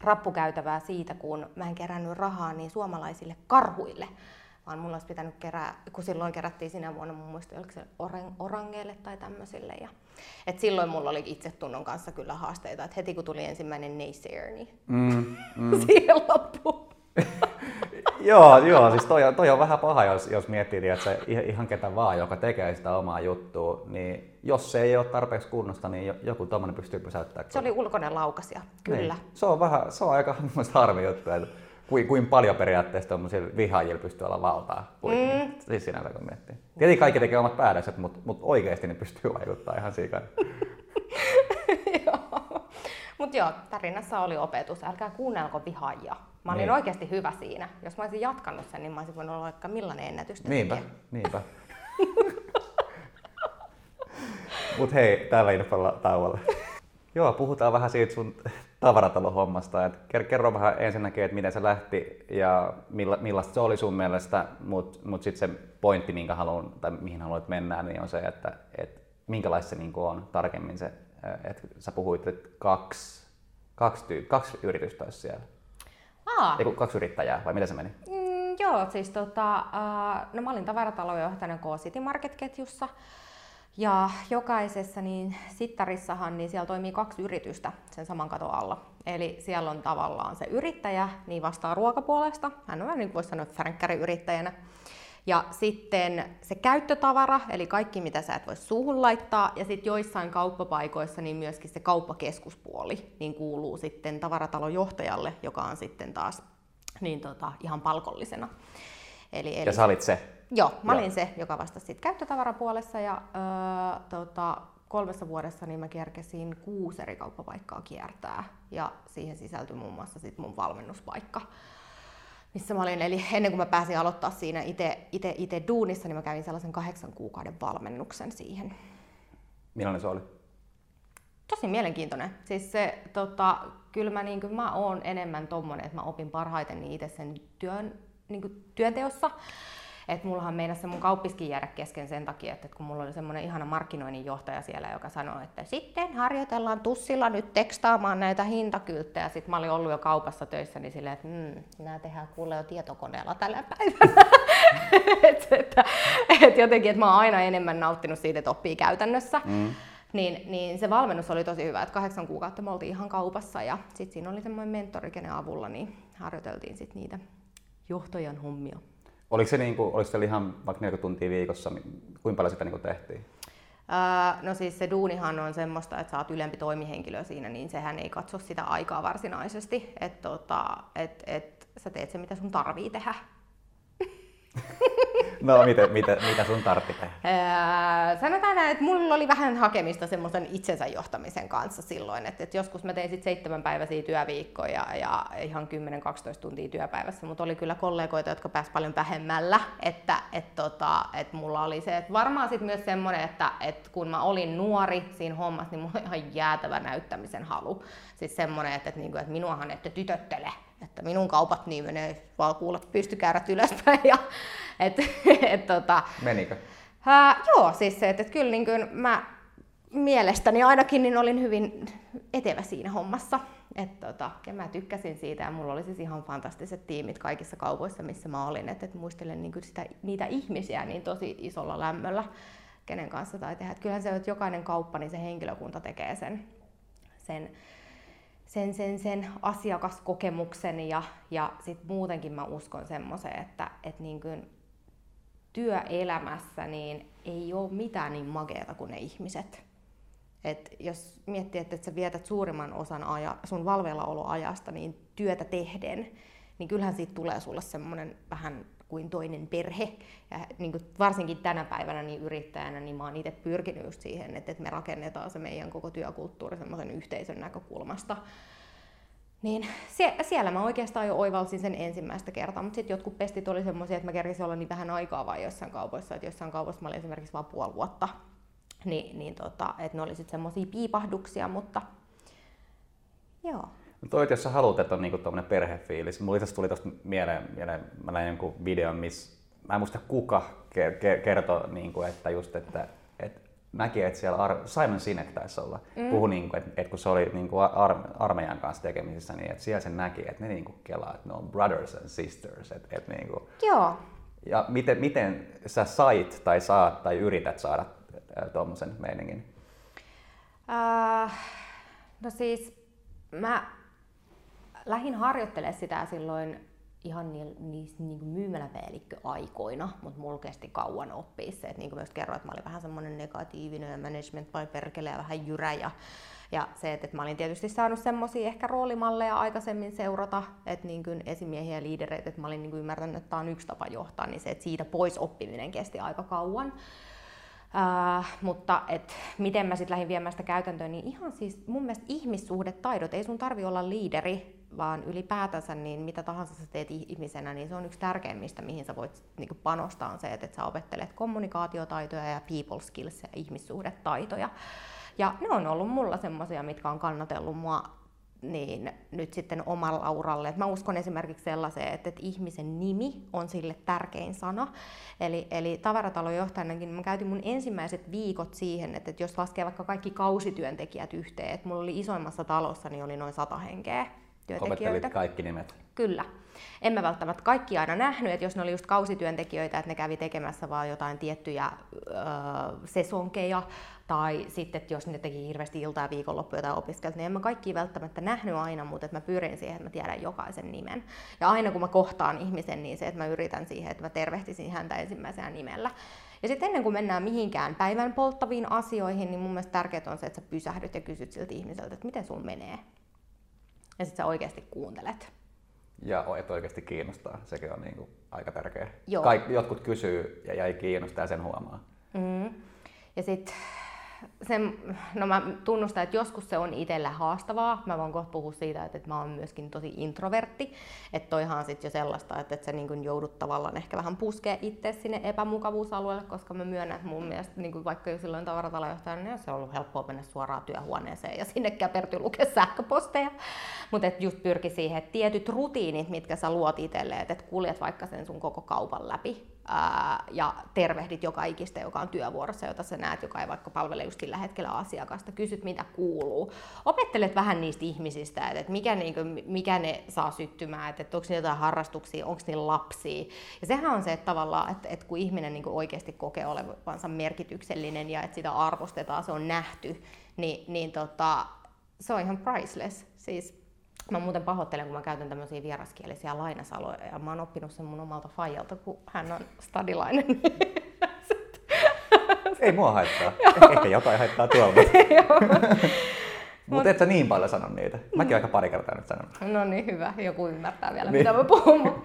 rappukäytävää siitä, kun mä en kerännyt rahaa niin suomalaisille karhuille. Vaan mulla olisi pitänyt kerää, kun silloin kerättiin sinä vuonna mun muista orangeille tai tämmöisille. Ja, et silloin mulla oli itsetunnon kanssa kyllä haasteita, että heti kun tuli ensimmäinen naysayer, niin mm, mm. siihen loppui. Joo, joo, siis toi on, toi on vähän paha, jos, jos miettii, että se ihan ketä vaan, joka tekee sitä omaa juttua, niin jos se ei ole tarpeeksi kunnosta, niin joku tommonen pystyy pysäyttämään. Se oli ulkoinen laukasia, kyllä. Niin. Se on vähän, se on aika harmi juttu, että kuin, kuin paljon periaatteessa tommosilla vihaajilla pystyy olla valtaa. Mm. Siis sinänsä kun miettii. Tietenkin kaikki tekee omat päätökset, mutta mut oikeesti ne pystyy vaikuttamaan ihan siikana. Mutta joo, tarinassa oli opetus, älkää kuunnelko vihaajia. Mä olin niin. Oikeasti hyvä siinä. Jos mä olisin jatkanut sen, niin mä olisin voinut olla vaikka millainen ennätystä. Niinpä, niinpä. Mut hei, täällä infolla tauolla. Joo, puhutaan vähän siitä sun tavaratalon-hommasta. Kerro vähän ensinnäkin, että miten se lähti ja milla, millaista se oli sun mielestä. Mut, mut sit se pointti, minkä haluan, tai mihin haluat mennä, niin on se, että et, minkälaista se niinku on tarkemmin se. Et sä puhuit, että kaksi, kaksi, tyy- kaksi yritystä olisi siellä. Aa. Eiku, kaksi yrittäjää, vai miten se meni? Mm, joo, siis tota, äh, no mä olin tavaratalonjohtajana K-city Market-ketjussa. Ja jokaisessa niin sittarissahan niin siellä toimii kaksi yritystä sen saman katon alla. Eli siellä on tavallaan se yrittäjä, niin vastaa ruokapuolesta. Hän on niin kuin voisi sanoa, että fränkkäri-yrittäjänä. Ja sitten se käyttötavara, eli kaikki mitä sä et voi suuhun laittaa, ja sitten joissain kauppapaikoissa niin myöskin se kauppakeskuspuoli niin kuuluu sitten tavaratalonjohtajalle, joka on sitten taas niin tota, ihan palkollisena. Eli, eli ja sä olit se? Joo, mä olin se, joka vastasi sitten käyttötavarapuolessa, ja öö, tota, kolmessa vuodessa niin mä kerkesin kuusi eri kauppapaikkaa kiertää, ja siihen sisältyi muun muassa sit mun valmennuspaikka. Missä mä olin, eli ennen kuin mä pääsin aloittaa siinä itse duunissa, niin mä kävin sellaisen kahdeksan kuukauden valmennuksen siihen. Millainen se oli? Tosi mielenkiintoinen. Siis se, tota, kyllä mä, niin kuin, mä oon enemmän tommonen, että mä opin parhaiten niin itse sen työn, niin kuin, työnteossa. Et mullahan meinasi se mun kauppiskin jäädä kesken sen takia, että kun mulla oli semmoinen ihana markkinoinnin johtaja siellä, joka sanoi, että sitten harjoitellaan tussilla nyt tekstaamaan näitä hintakylttejä. Sitten mä olin ollut jo kaupassa töissä, niin silleen, että mmm, nää tehdään kuule jo tietokoneella tällä päivänä. et, että, et jotenkin, että mä oon aina enemmän nauttinut siitä, että oppii käytännössä. Mm. Niin, niin se valmennus oli tosi hyvä, että kahdeksan kuukautta me oltiin ihan kaupassa ja sitten siinä oli semmoinen mentori, kenen avulla niin harjoiteltiin sit niitä johtajan hommia. Oliko se niinku, oliko se ihan vaikka neljäkymmentä tuntia viikossa, kuinka paljon sitä niinku tehtiin? Öö, no siis se duunihan on semmoista, että sä oot ylempi toimihenkilö siinä, niin sehän ei katso sitä aikaa varsinaisesti. Että tota, et, et, sä teet se, mitä sun tarvii tehdä. No mitä, mitä, mitä sun tarvitsee? Öö, sanotaan näin, että mulla oli vähän hakemista semmoisen itsensä johtamisen kanssa silloin. Et, et joskus mä tein sit seitsemän päiväisiä työviikkoja ja ihan kymmenen kaksitoista tuntia työpäivässä, mutta oli kyllä kollegoita, jotka pääsivät paljon vähemmällä. Että et, tota, et mulla oli se, että varmaan sit myös semmoinen, että et kun mä olin nuori siinä hommassa, niin mulla oli ihan jäätävä näyttämisen halu. Siis semmoinen, että et, niinku, et minuahan ette tytöttele. Että minun kaupat niin menee vaan kuule pystykäärät ylöspäin. Ja, et, et, tota, menikö? Ää, joo, siis se, että et kyllä niin kuin mä mielestäni ainakin niin olin hyvin etevä siinä hommassa. Et, tota, ja mä tykkäsin siitä ja mulla oli siis ihan fantastiset tiimit kaikissa kaupoissa, missä mä olin. Et, et muistelen niin kuin sitä, niitä ihmisiä niin tosi isolla lämmöllä, kenen kanssa tai tehdä. Et kyllähän se, että jokainen kauppa, niin se henkilökunta tekee sen. sen Sen, sen, sen asiakaskokemuksen ja, ja sit muutenkin mä uskon semmoiseen, että et niin kuin työelämässä niin ei ole mitään niin mageeta kuin ne ihmiset. Et jos miettii, että et sä vietät suurimman osan aja, sun valveillaoloajasta niin työtä tehden, niin kyllähän siitä tulee sulle semmoinen vähän kuin toinen perhe. Ja niin kuin varsinkin tänä päivänä niin yrittäjänä niin mä oon itse pyrkinyt just siihen, että me rakennetaan se meidän koko työkulttuuri semmoisen yhteisön näkökulmasta. Niin sie- siellä mä oikeastaan jo oivalsin sen ensimmäistä kertaa, mutta sitten jotkut pestit oli semmoisia, että mä kerkisin olla niin vähän aikaa vaan jossain kaupoissa, että jossain kaupoissa mä olin esimerkiksi vaan puoli vuotta. Ni- niin tota, että ne oli sitten semmoisia piipahduksia, mutta joo. Toi, että jos sä haluat, että on niinku tommonen perhefiilis. Mulla itse tuli tosta mieleen, mieleen mä näin jonkun videon, missä mä en muista kuka ke- kertoi, niinku, että just, että et näki, että siellä Ar- Simon Sinek taisi olla, mm. puhui, niinku, että et kun se oli niinku ar- armeijan kanssa tekemisissä, niin että siellä sen näki, että ne niinku kelaa, että ne on brothers and sisters. Et, et niinku. Joo. Ja miten, miten sä sait tai saat tai yrität saada tommosen meiningin? Uh, no siis mä... Lähin harjoittelee sitä silloin ihan niillä ni, ni, myymäläpäällikköaikoina, mutta mulla kesti kauan oppia se, että niin kuin myös kerroin, että mä olin vähän semmoinen negatiivinen ja management vai perkele ja vähän jyrä. Ja, ja se, että, että mä olin tietysti saanut semmosia ehkä roolimalleja aikaisemmin seurata, että niin kuin esimiehiä ja liidereitä, että mä olin niin kuin ymmärtänyt, että tää on yksi tapa johtaa, niin se, että siitä pois oppiminen kesti aika kauan. Uh, mutta et, miten mä sitten lähdin viemään sitä käytäntöön, niin ihan siis mun mielestä ihmissuhdetaidot, ei sun tarvi olla liideri, vaan ylipäätänsä niin mitä tahansa sä teet ihmisenä, niin se on yksi tärkeimmistä, mihin sä voit niin kuin panostaa, on se, että et sä opettelet kommunikaatiotaitoja ja people skills ja ihmissuhdetaitoja. Ja ne on ollut mulla semmosia, mitkä on kannatellut mua niin nyt sitten omalla uralle. Et mä uskon esimerkiksi sellaiseen, että et ihmisen nimi on sille tärkein sana. Eli, eli tavaratalonjohtajanakin mä käytin mun ensimmäiset viikot siihen, että et jos laskee vaikka kaikki kausityöntekijät yhteen, että mulla oli isoimmassa talossa, niin oli noin sata henkeä. Opettelit kaikki nimet? Kyllä. En mä välttämättä kaikki aina nähnyt, että jos ne oli just kausityöntekijöitä, että ne kävi tekemässä vaan jotain tiettyjä öö, sesonkeja, tai sitten, että jos ne teki hirveästi iltaa ja viikonloppuja tai opiskelta, niin en mä kaikkia välttämättä nähnyt aina, mutta että mä pyrin siihen, että mä tiedän jokaisen nimen. Ja aina kun mä kohtaan ihmisen, niin se, että mä yritän siihen, että mä tervehtisin häntä ensimmäisenä nimellä. Ja sitten ennen kuin mennään mihinkään päivän polttaviin asioihin, niin mun mielestä tärkeää on se, että sä pysähdyt ja kysyt siltä ihmiseltä, että miten sun menee. Ja sit sä oikeesti kuuntelet. Ja et oikeesti kiinnostaa, sekin on niinku aika tärkeä. Kaik, jotkut kysyy ja jäi kiinnostaa ja sen huomaa. Mm. Ja sit, sen, no mä tunnustan, että joskus se on itsellä haastavaa. Mä voin kohta puhua siitä, että, että mä oon myöskin tosi introvertti. Että toihan sit jo sellaista, että, että sä niin kun joudut tavallaan ehkä vähän puskee itse sinne epämukavuusalueelle, koska mä myönnän, että mun mielestä niin kun vaikka jo silloin tavaratalonjohtajana, niin se on ollut helppoa mennä suoraan työhuoneeseen ja sinne käpertyy lukea sähköposteja. Mutta just pyrki siihen, että tietyt rutiinit, mitkä sä luot itselle, että kuljet vaikka sen sun koko kaupan läpi. Ja tervehdit joka ikistä, joka on työvuorossa, jota sä näet, joka ei vaikka palvele just sillä hetkellä asiakasta. Kysyt, mitä kuuluu. Opettelet vähän niistä ihmisistä, että mikä, niinku, mikä ne saa syttymään, että onko niillä jotain harrastuksia, onko niillä lapsia. Ja sehän on se, että tavallaan, että, että kun ihminen niinku oikeasti kokee olevansa merkityksellinen ja että sitä arvostetaan, se on nähty, niin, niin tota, se on ihan priceless. Siis, mä muuten pahoittelen, kun mä käytän tämmöisiä vieraskielisiä lainasaloja ja mä oon oppinut sen mun omalta faijalta, kun hän on stadilainen. Ei mua haittaa. Ehkä jotain haittaa tuolta. Mutta et sä niin paljon sano niitä. Mäkin aika pari kertaa nyt sanon. No niin, hyvä. Joku ymmärtää vielä, niin. Mitä mä puhun.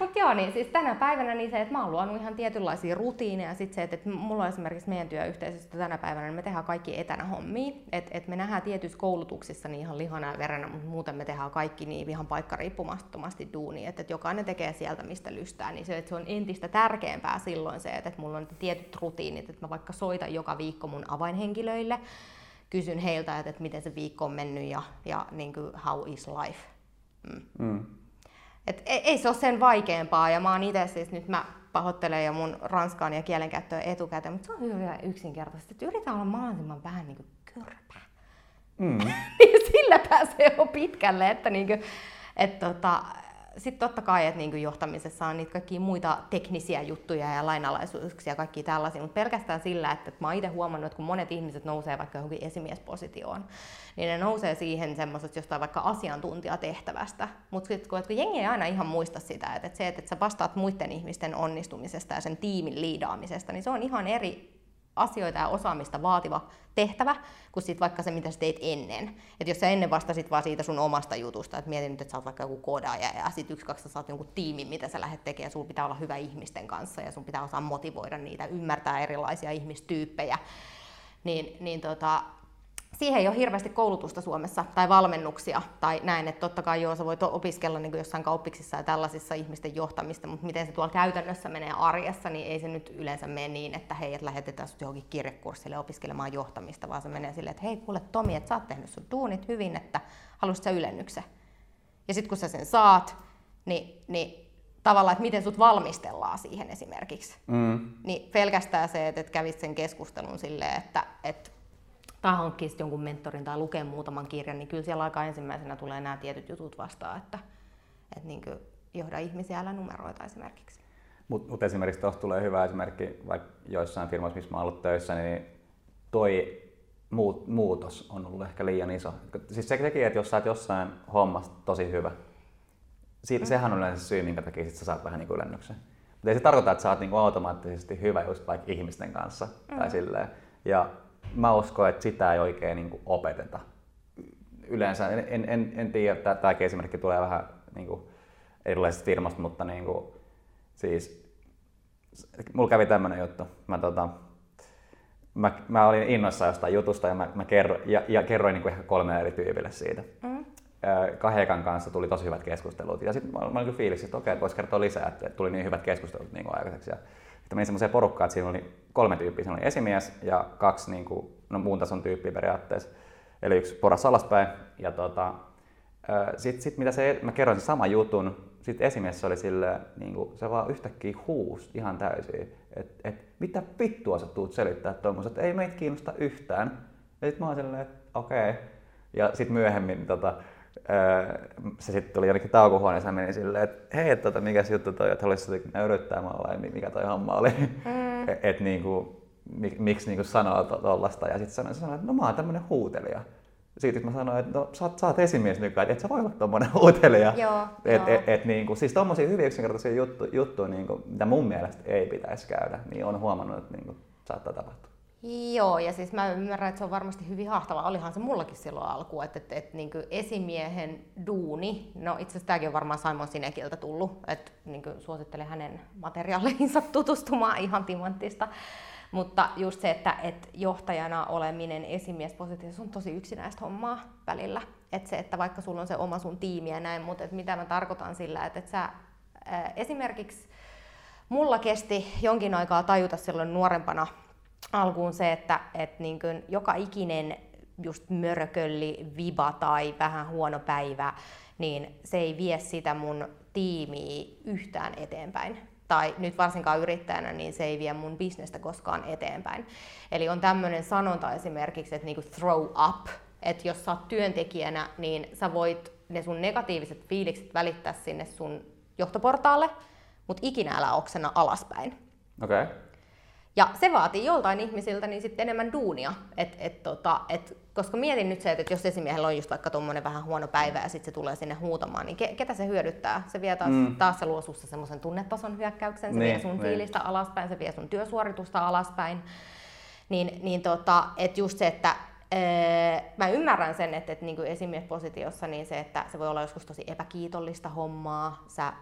Mut Joo, niin siis tänä päivänä niin se, että mä oon luonut ihan tietynlaisia rutiineja, sit se, että, että mulla on esimerkiksi meidän työyhteisöstä tänä päivänä, niin me tehdään kaikki etänä hommia, että et me nähdään tietyissä koulutuksissa niin ihan lihana ja verenä, mutta muuten me tehdään kaikki niin ihan paikkariippumattomasti duunia, että et jokainen tekee sieltä mistä lystää, niin se, että se on entistä tärkeämpää silloin se, että, että mulla on tietyt rutiinit, että mä vaikka soitan joka viikko mun avainhenkilöille, kysyn heiltä, että, että miten se viikko on mennyt ja, ja niin kuin, how is life. Mm. Mm. Et ei, ei se ole sen vaikeampaa, ja mä oon itse siis nyt mä pahoittelen ja mun ranskaan ja kielenkäyttöä etukäteen, mutta se on hyvin yksinkertaisesti, että yritän olla mahdollisimman vähän niin kuin körpä. Mm. Sillä pääsee jo pitkälle, että niin kuin, et tota, sitten totta kai, että niinku johtamisessa on niitä kaikkia muita teknisiä juttuja ja lainalaisuuksia ja kaikkia tällaisia, mutta pelkästään sillä, että mä oon itse huomannut, että kun monet ihmiset nousee vaikka johonkin esimiespositioon, niin ne nousee siihen semmoisesta jostain vaikka asiantuntijatehtävästä, mutta sitten kun jengi ei aina ihan muista sitä, että se, että sä vastaat muiden ihmisten onnistumisesta ja sen tiimin liidaamisesta, niin se on ihan eri asioita ja osaamista vaativa tehtävä, kun sit vaikka se, mitä sä teit ennen. Et jos sä ennen vastasit vaan siitä sun omasta jutusta, että mietin nyt, että sä oot vaikka joku kodaaja ja sit yksi, kaksi sä saat jonkun tiimin, mitä sä lähdet tekemään, sulla pitää olla hyvä ihmisten kanssa ja sun pitää osaa motivoida niitä, ymmärtää erilaisia ihmistyyppejä, niin, niin tota, siihen ei ole hirveästi koulutusta Suomessa tai valmennuksia tai näin, että totta kai joo, sä voit opiskella niin kuin jossain kauppiksissa ja tällaisissa ihmisten johtamista, mutta miten se tuolla käytännössä menee arjessa, niin ei se nyt yleensä mene niin, että hei, että lähetetään sut johonkin kirjekurssille opiskelemaan johtamista, vaan se menee silleen, että hei kuule Tomi, että sä oot tehnyt sun duunit hyvin, että haluaisit sä ylennyksen. Ja sit kun sä sen saat, niin, niin tavallaan, että miten sut valmistellaan siihen esimerkiksi, mm. niin pelkästään se, että kävit sen keskustelun silleen, että, että tai hankkia sitten jonkun mentorin tai lukee muutaman kirjan, niin kyllä siellä aika ensimmäisenä tulee nämä tietyt jutut vastaan, että, että niin kuin johda ihmisiä, älä numeroita esimerkiksi. Mutta mut esimerkiksi tuosta tulee hyvä esimerkki, vaikka joissain firmoissa, missä mä oon ollut töissä, niin toi muut, muutos on ollut ehkä liian iso. Siis se teki, että jos sä oot jossain hommassa tosi hyvä, siitä, mm. sehän on yleensä syy, minkä takia sit sä saat vähän niin kuin ylennyksen. Mutta ei se tarkoita, että sä oot niin kuin automaattisesti hyvä just vaikka ihmisten kanssa mm. tai silleen. Ja mä uskon, että sitä ei oikein niin kuin opeteta. Yleensä, en, en, en tiedä, että tämäkin esimerkki tulee vähän niin kuin erilaisesta firmasta, mutta niin kuin, siis, mulla kävi tämmönen juttu. Mä, tota, mä, mä olin innoissaan jostain jutusta ja, mä, mä kerro, ja, ja kerroin niin kuin ehkä kolmelle eri tyypille siitä. Mm. Kahekan kanssa tuli tosi hyvät keskustelut ja sitten mä, mä olin fiilis, että okei, okay, voisi kertoa lisää, että tuli niin hyvät keskustelut niin kuin aikaiseksi. Ja sitten menin semmoiseen porukkaan, että siinä oli kolme tyyppiä. Siinä oli esimies ja kaksi niin kuin, no, muun tason tyyppiä periaatteessa. Eli yksi porras alaspäin. Ja tota, sitten sit, mitä se, mä kerroin sen saman jutun. Sitten esimies oli silleen, niin kuin, se vaan yhtäkkiä huusi ihan täysin. Että et, mitä vittua sä tuut selittää tuommoista, että ei meitä kiinnosta yhtään. Ja sitten mä oon silleen, että okei. Okay. Ja sitten myöhemmin tota, se sitten tuli jonnekin taukohuoneeseen ja meni silleen, että hei, tota, mikäs juttu toi, että haluaisit nöyryyttää mua vai mikä toi homma oli, mm. että et, niinku, mik, miksi niinku sanoo to, tollasta. Ja sitten sanoin, sanoin, että no mä oon tämmönen huutelija. Sitten mä sanoin, että no sä, sä oot esimies nykyään, et sä voi olla tommonen huutelija. Joo, et, et, et, niinku, siis tommosia hyvin yksinkertaisia juttuja, juttu, niinku, mitä mun mielestä ei pitäisi käydä, niin on huomannut, että niinku, saattaa tapahtua. Joo, ja siis mä ymmärrän, että se on varmasti hyvin haastavaa. Olihan se mullakin silloin alkuun, että, että, että niin kuin esimiehen duuni, no itse asiassa tämäkin on varmaan Simon Sinekiltä tullut, että niin kuin suosittelen hänen materiaaleihinsa tutustumaan, ihan timanttista. Mutta just se, että, että johtajana oleminen esimiespositiossa on tosi yksinäistä hommaa välillä. Että se, että vaikka sulla on se oma sun tiimi ja näin, mutta että mitä mä tarkoitan sillä, että, että sä ää, esimerkiksi mulla kesti jonkin aikaa tajuta silloin nuorempana, alkuun se, että, että niin kuin joka ikinen just mörkölli, viba tai vähän huono päivä, niin se ei vie sitä mun tiimiä yhtään eteenpäin. Tai nyt varsinkaan yrittäjänä, niin se ei vie mun bisnestä koskaan eteenpäin. Eli on tämmöinen sanonta esimerkiksi, että niin kuin throw up, että jos sä oot työntekijänä, niin sä voit ne sun negatiiviset fiilikset välittää sinne sun johtoportaalle, mutta ikinä älä oksena alaspäin. Okay. Ja se vaatii joltain ihmisiltä niin sitten enemmän duunia, et, et, tota, et, koska mietin nyt se, että jos esimiehellä on just vaikka tommonen vähän huono päivä ja sitten se tulee sinne huutamaan, niin ke, ketä se hyödyttää? Se vie taas, mm. taas se luo sussa semmoisen tunnetason hyökkäyksen, se niin, vie sun niin. fiilistä alaspäin, se vie sun työsuoritusta alaspäin. Niin, niin tota, et just se, että mä ymmärrän sen, että, että niin kuin esimiespositiossa niin se, että se voi olla joskus tosi epäkiitollista hommaa, sä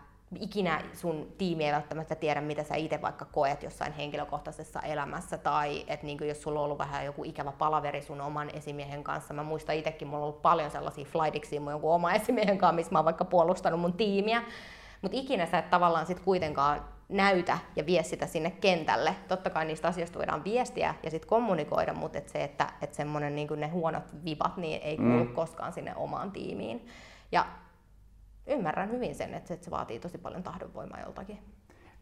ikinä sun tiimi ei välttämättä tiedä, mitä sä itse vaikka koet jossain henkilökohtaisessa elämässä, tai että niin jos sulla on ollut vähän joku ikävä palaveri sun oman esimiehen kanssa. Mä muistan itsekin, mulla on ollut paljon sellaisia flightiksia mun jonkun oman esimiehen kanssa, missä mä oon vaikka puolustanut mun tiimiä, mutta ikinä sä et tavallaan sit kuitenkaan näytä ja vie sitä sinne kentälle. Totta kai niistä asioista voidaan viestiä ja sit kommunikoida, mutta et se, että et semmonen, niin ne huonot vibat niin ei kuulu mm. koskaan sinne omaan tiimiin. Ja ymmärrän hyvin sen, että se vaatii tosi paljon tahdonvoimaa joltakin.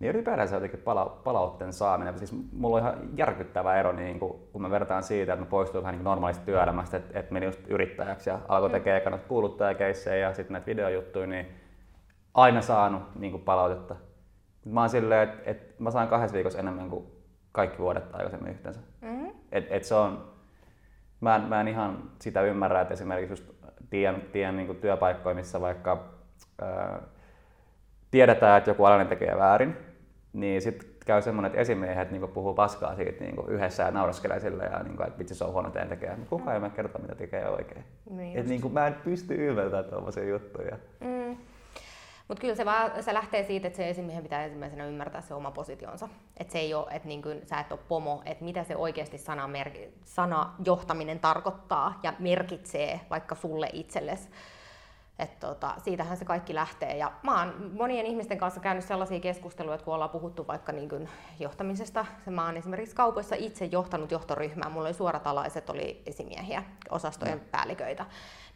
Niin ylipäätänsä jotenkin pala- palautteen saaminen. Siis mulla on ihan järkyttävä ero, niin kun, kun mä vertaan siitä, että mä poistuin vähän niin normaalista työelämästä, että et menin just yrittäjäksi ja alkoi tekemään kannat kuuluttajakeissejä ja sitten näitä videojuttuja, niin aina saanut niin palautetta. Mä oon silleen, että et mä saan kahdessa viikossa enemmän kuin kaikki vuodet aikaisemmin yhteensä. Mm-hmm. Et, et se on, mä, en, mä en ihan sitä ymmärrä, että esimerkiksi just tien, tien niin työpaikkoja, missä vaikka ää, tiedetään, että joku alainen tekee väärin, niin sitten käy semmoinen, että esimiehet niin puhuu paskaa siitä niin yhdessä ja nauraskelee sille, ja niin kuin, että vitsi, se on huono tekijä. Mutta kukaan ei mä kerto, mitä tekee oikein. Mm, et, niin kuin, mä en pysty ymmärtämään tommosia juttuja. Mm. Mutta kyllä se, vaan, se lähtee siitä, että se esimiehen pitää ensimmäisenä ymmärtää se oma positionsa. Että se ei ole, että niin kuin, sä et ole pomo, että mitä se oikeasti sana, merki, sana johtaminen tarkoittaa ja merkitsee vaikka sulle itsellesi. Et tota, siitähän se kaikki lähtee. Ja mä oon monien ihmisten kanssa käynyt sellaisia keskusteluja, että kun ollaan puhuttu vaikka niin kuin johtamisesta. Mä oon esimerkiksi kaupoissa itse johtanut johtoryhmää. Mulla oli suorat alaiset, oli esimiehiä, osastojen mm. päälliköitä.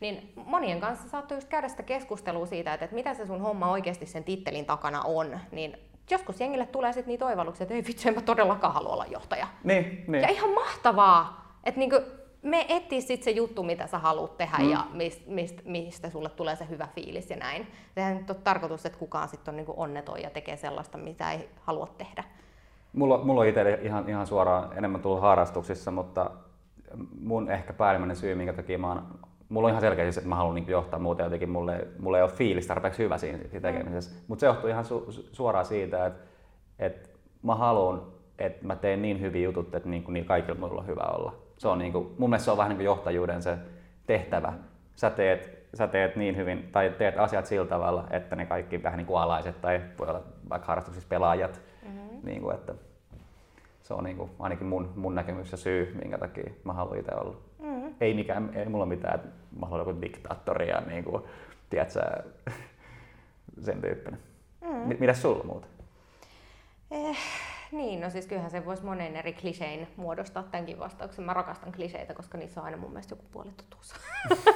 Niin monien kanssa saattoi just käydä sitä keskustelua siitä, että, että mitä se sun homma oikeasti sen tittelin takana on. Niin joskus jengille tulee sit niitä oivalluksia, että ei vitsi, en mä todellakaan halua olla johtaja. Niin, niin. Ja ihan mahtavaa! Että niin kuin me etsii sitten se juttu, mitä sä haluat tehdä mm. ja mist, mist, mistä sulle tulee se hyvä fiilis ja näin. Sehän nyt on tarkoitus, että kukaan sitten on niinku onneton ja tekee sellaista, mitä ei halua tehdä. Mulla, mulla on itselle ihan, ihan suoraan enemmän tullut harrastuksissa, mutta mun ehkä päällimmäinen syy, minkä takia mä oon, mulla on ihan selkeästi, että mä haluan niinku johtaa, muuten jotenkin mulle, mulle ei ole fiilis tarpeeksi hyvä siinä tekemisessä. Mm. Mutta se johtuu ihan su, suoraan siitä, että et mä haluan, että mä teen niin hyviä jutut, että niinku niillä kaikilla mulla on hyvä olla. Se on niinku, mun mielestä se on vähän niinku johtajuuden se tehtävä. Sä teet, sä teet niin hyvin, tai teet asiat sillä tavalla, että ne kaikki vähän niinku alaiset, tai voi olla vaikka harrastuksissa pelaajat. Mm-hmm. Niinku, että se on niinku, ainakin mun, mun näkemyksessä syy, minkä takia mä haluan itse olla. Mm-hmm. Ei mikään, ei mulla mitään, että mä haluan joku diktaattori ja niinku, tiedätkö, sen tyyppinen. Mm-hmm. Mitäs sulla muuta? Eh. Niin, no siis kyllähän se voisi monen eri klisein muodostaa tämänkin vastauksen. Mä rakastan kliseitä, koska niissä on aina mun mielestä joku puoli totuus.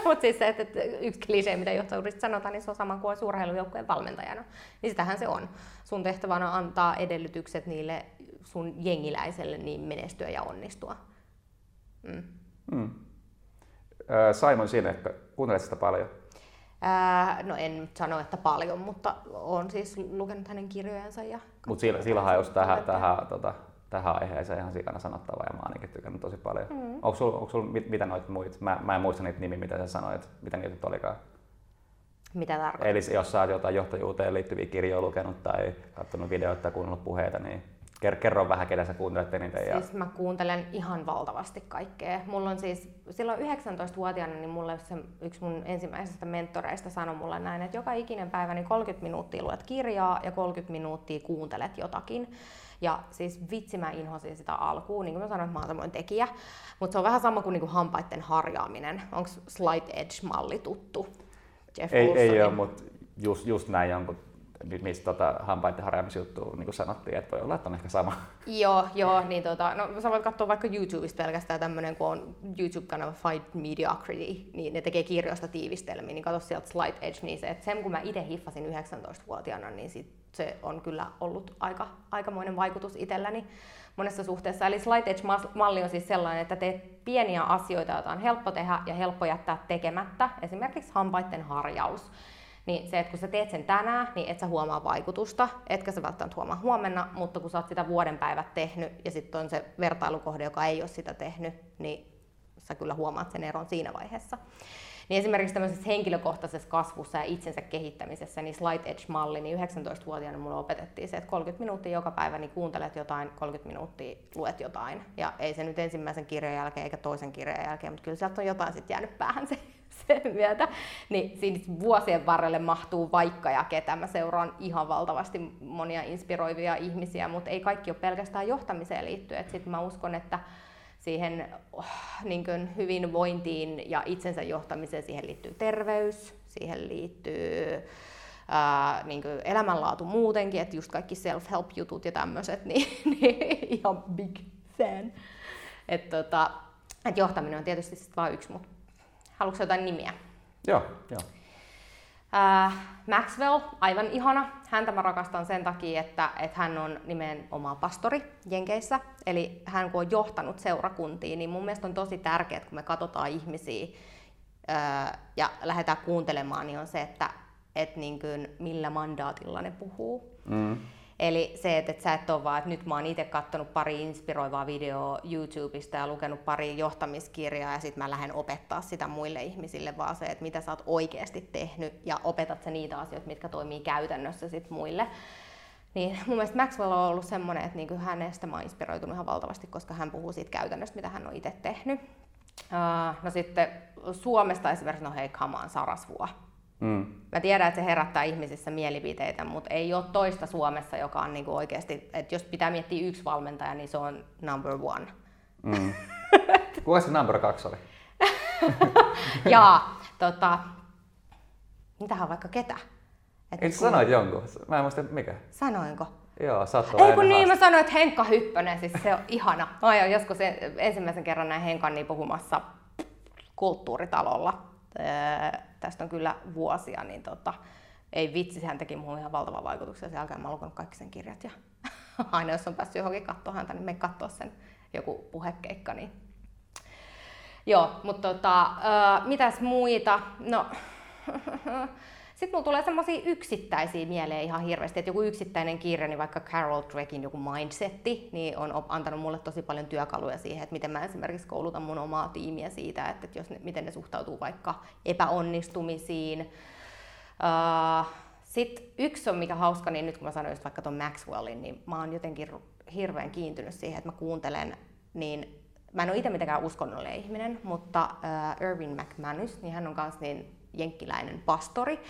Mutta siis se, että yksi klisee, mitä johtajuudesta sanotaan, niin se on sama kuin olisi urheilujoukkueen valmentajana. Niin sitähän se on. Sun tehtävänä antaa edellytykset niille sun jengiläiselle niin menestyä ja onnistua. Mm. Mm. Simon Sinek, kuuntelet sitä paljon? No en sano, että paljon, mutta olen siis lukenut hänen kirjojensa. Mutta sillähän on just tähän, tähän, tota, tähän aiheeseen ihan sikana sanottavaa ja mä ainakin tykännyt tosi paljon. Mm. Onko sulla sul, mit, mitä noita muita? Mä, mä en muista niitä nimiä, mitä sä sanoit, mitä niitä nyt olikaan. Mitä tarkoittaa? Eli jos sä oot jotain johtajuuteen liittyviä kirjoja lukenut tai katsonut videoita tai kuunnellut puheita, niin kerro vähän, ketä sä kuuntelet eniten. Ja siis mä kuuntelen ihan valtavasti kaikkea. Mulla on siis, silloin yhdeksäntoistavuotiaana niin mulle se, yksi mun ensimmäisistä mentoreista sanoi mulle näin, että joka ikinen päivä niin kolmekymmentä minuuttia luet kirjaa ja kolmekymmentä minuuttia kuuntelet jotakin. Ja siis vitsi, mä inhosin sitä alkuun, niin kuin mä sanoin, että mä oon semmoinen tekijä. Mutta se on vähän sama kuin, niin kuin hampaiden harjaaminen. Onko Slight Edge-malli tuttu? Jeff ei, ei ole, mutta just, just näin jonkun. Nyt mistä tota, hampaiden harjaamisjuttua niin sanottiin, että voi olla, että on ehkä sama. Joo, joo niin tota, no, sä voit katsoa vaikka YouTubesta pelkästään tämmönen, kun on YouTube-kanava Fight Media Academy, niin ne tekee kirjoista tiivistelmiä, niin katso sieltä Slight Edge, niin se, että sen kun mä itse hiffasin yhdeksäntoistavuotiaana, niin sit se on kyllä ollut aika, aikamoinen vaikutus itselläni monessa suhteessa. Eli Slight Edge-malli on siis sellainen, että teet pieniä asioita, joita on helppo tehdä ja helppo jättää tekemättä, esimerkiksi hampaiden harjaus. Niin se, että kun sä teet sen tänään, niin et sä huomaa vaikutusta, etkä sä välttämättä huomaa huomenna, mutta kun sä oot sitä vuoden päivät tehnyt ja sitten on se vertailukohde, joka ei ole sitä tehnyt, niin sä kyllä huomaat sen eron siinä vaiheessa. Niin esimerkiksi tämmöisessä henkilökohtaisessa kasvussa ja itsensä kehittämisessä, niin Slight Edge-malli, niin yhdeksäntoistavuotiaana mulle opetettiin se, että kolmekymmentä minuuttia joka päivä niin kuuntelet jotain, kolmekymmentä minuuttia luet jotain. Ja ei se nyt ensimmäisen kirjan jälkeen eikä toisen kirjan jälkeen, mutta kyllä sieltä on jotain sitten jäänyt päähän se, sen myötä, niin siinä vuosien varrelle mahtuu vaikka ja ketä. Mä seuraan ihan valtavasti monia inspiroivia ihmisiä, mutta ei kaikki ole pelkästään johtamiseen liittyen. Sitten mä uskon, että siihen oh, niin kuin hyvinvointiin ja itsensä johtamiseen siihen liittyy terveys, siihen liittyy Ää, niin kuin elämänlaatu muutenkin, että just kaikki self-help-jutut ja tämmöiset, niin, niin ihan big fan. Että tota, et johtaminen on tietysti sitten vaan yksi, mutta haluatko jotain nimiä? Joo, joo. Ää, Maxwell, aivan ihana. Häntä mä rakastan sen takia, että et hän on nimenomaan pastori Jenkeissä. Eli hän kun on johtanut seurakuntia, niin mun mielestä on tosi tärkeää, kun me katsotaan ihmisiä ää, ja lähdetään kuuntelemaan, niin on se, että että niin kuin millä mandaatilla ne puhuu. Mm. Eli se, että et sä et ole vaan, että nyt mä oon itse katsonut pari inspiroivaa videoa YouTubesta ja lukenut pari johtamiskirjaa ja sit mä lähden opettaa sitä muille ihmisille, vaan se, että mitä sä oot oikeesti tehnyt ja opetat sä niitä asioita, mitkä toimii käytännössä sit muille. Niin mun mielestä Maxwell on ollut semmonen, että niin kuin hänestä mä oon inspiroitunut ihan valtavasti, koska hän puhuu siitä käytännöstä, mitä hän on itse tehnyt. Uh, no sitten Suomesta esimerkiksi, no hei, come on, Sarasvuo. Mm. Mä tiedän, että se herättää ihmisissä mielipiteitä, mutta ei ole toista Suomessa, joka on niinku oikeasti, että jos pitää miettiä yksi valmentaja, niin se on number one. Mm. Kuka se number kaksi oli? Jaa, tota, mitähän vaikka ketä? Et Itse kun... sanoit jonkun, mä en muista mikä. Sanoinko? Joo, sattuu. Ei kun niin, mä sanoin, että Henkka Hyppönen, siis se on ihana. Mä oon joskus ensimmäisen kerran näin Henkan niin puhumassa kulttuuritalolla. Öö, tästä on kyllä vuosia, niin tota, ei vitsi, sehän teki mulle ihan valtavan vaikutuksen. Sen jälkeen mä oon lukenut kaikki sen kirjat ja aina jos on päässyt johonkin katsoa häntä, niin me katsoa sen joku puhekeikka. Niin. Joo, mutta tota, öö, mitäs muita? No, sitten mulla tulee semmosia yksittäisiä mieleen ihan hirveästi, että joku yksittäinen kirja, niin vaikka Carol Dweckin joku mindsetti, niin on antanut mulle tosi paljon työkaluja siihen, että miten mä esimerkiksi koulutan mun omaa tiimiä siitä, että jos ne, miten ne suhtautuu vaikka epäonnistumisiin. Uh, Sitten yksi on mikä hauska, niin nyt kun mä sanoin just vaikka ton Maxwellin, niin mä oon jotenkin hirveän kiintynyt siihen, että mä kuuntelen, niin mä en ole itse mitenkään uskonnollinen ihminen, mutta uh, Erwin McManus, niin hän on kans niin jenkkiläinen pastori,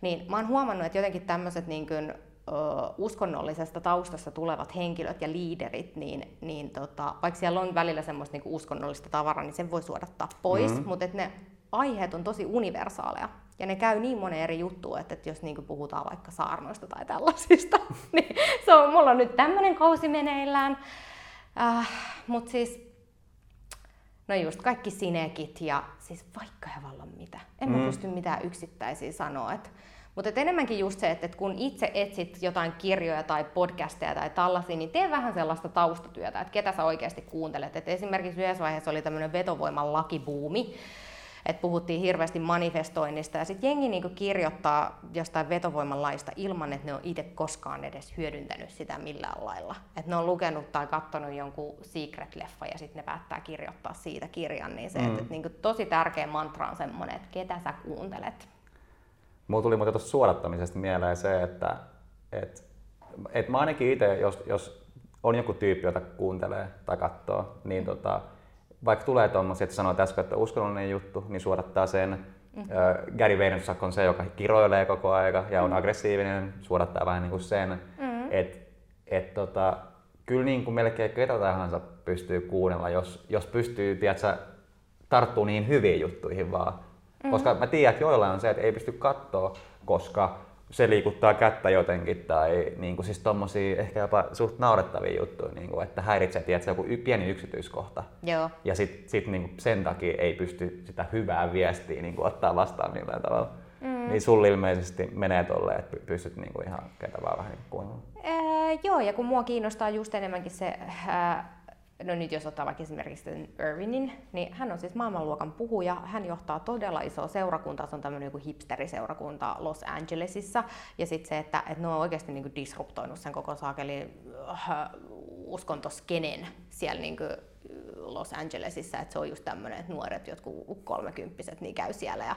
niin mä oon huomannut, että jotenkin tämmöiset niin kuin, ö, uskonnollisesta taustasta tulevat henkilöt ja liiderit, niin, niin tota, vaikka siellä on välillä semmoista niin kuin uskonnollista tavaraa, niin sen voi suodattaa pois, mm-hmm. mutta ne aiheet on tosi universaaleja ja ne käy niin monen eri juttuun, että, että jos niin kuin puhutaan vaikka saarnoista tai tällaisista, niin se on, mulla on nyt tämmöinen kausi meneillään, äh, mutta siis no just kaikki Sinekit ja siis vaikka ja vallan mitä. En mä mm. pysty mitään yksittäisiä sanoa. Et, mutta et enemmänkin just se, että et kun itse etsit jotain kirjoja tai podcasteja tai tällaisia, niin tee vähän sellaista taustatyötä, että ketä sä oikeasti kuuntelet. Et esimerkiksi yhdessä vaiheessa oli tämmöinen vetovoiman lakibuumi, että puhuttiin hirveästi manifestoinnista ja sitten jengi niinku kirjoittaa jostain vetovoiman laista ilman, että ne on itse koskaan edes hyödyntänyt sitä millään lailla. Että ne on lukenut tai katsonut jonkun Secret-leffa ja sitten ne päättää kirjoittaa siitä kirjan. Niin se, mm. et, et, niinku, tosi tärkeä mantra on semmoinen, että ketä sä kuuntelet. Mulla tuli muuten tuosta suodattamisesta mieleen se, että et, et mä ainakin itse, jos, jos on joku tyyppi, jota kuuntelee tai katsoo, niin mm. tota, vaikka tulee tuommoisia, että sanoo tässä, että uskonnollinen juttu, niin suodattaa sen. Mm-hmm. Gary Vaynerchuk on se, joka kiroilee koko aika ja on mm-hmm. aggressiivinen, suodattaa vähän niin kuin sen. Mm-hmm. Että et tota, kyllä niin kuin melkein ketä tahansa pystyy kuunnella, jos, jos pystyy, tiedätkö, tarttuu niihin hyviin juttuihin vaan. Mm-hmm. Koska mä tiedän, että joillain on se, että ei pysty katsoa, koska se liikuttaa kättä jotenkin tai niin kuin siis tommosia ehkä jopa suht naurettavia juttuja, niin kuin, että häiritsee, tiedätkö, joku pieni yksityiskohta. Joo. Ja sit, sit niin kuin sen takia ei pysty sitä hyvää viestiä niin kuin ottaa vastaan millään tavalla. Mm. Niin sulla ilmeisesti menee tolleen, että pystyt niin kuin ihan ketä vaan vähän niin kuunnella. Öö, joo, ja kun mua kiinnostaa just enemmänkin se, äh, no nyt jos ottaa vaikka esimerkiksi Irvinin, niin hän on siis maailmanluokan puhuja. Hän johtaa todella isoa seurakuntaa, se on tämmöinen joku hipsteriseurakunta Los Angelesissa. Ja sitten se, että, että ne on oikeasti niinku disruptoinut sen koko saakeli uskontoskenen siellä niinku Los Angelesissa. Että se on just tämmöinen, että nuoret, jotkut kolmekymppiset, niin käy siellä. Ja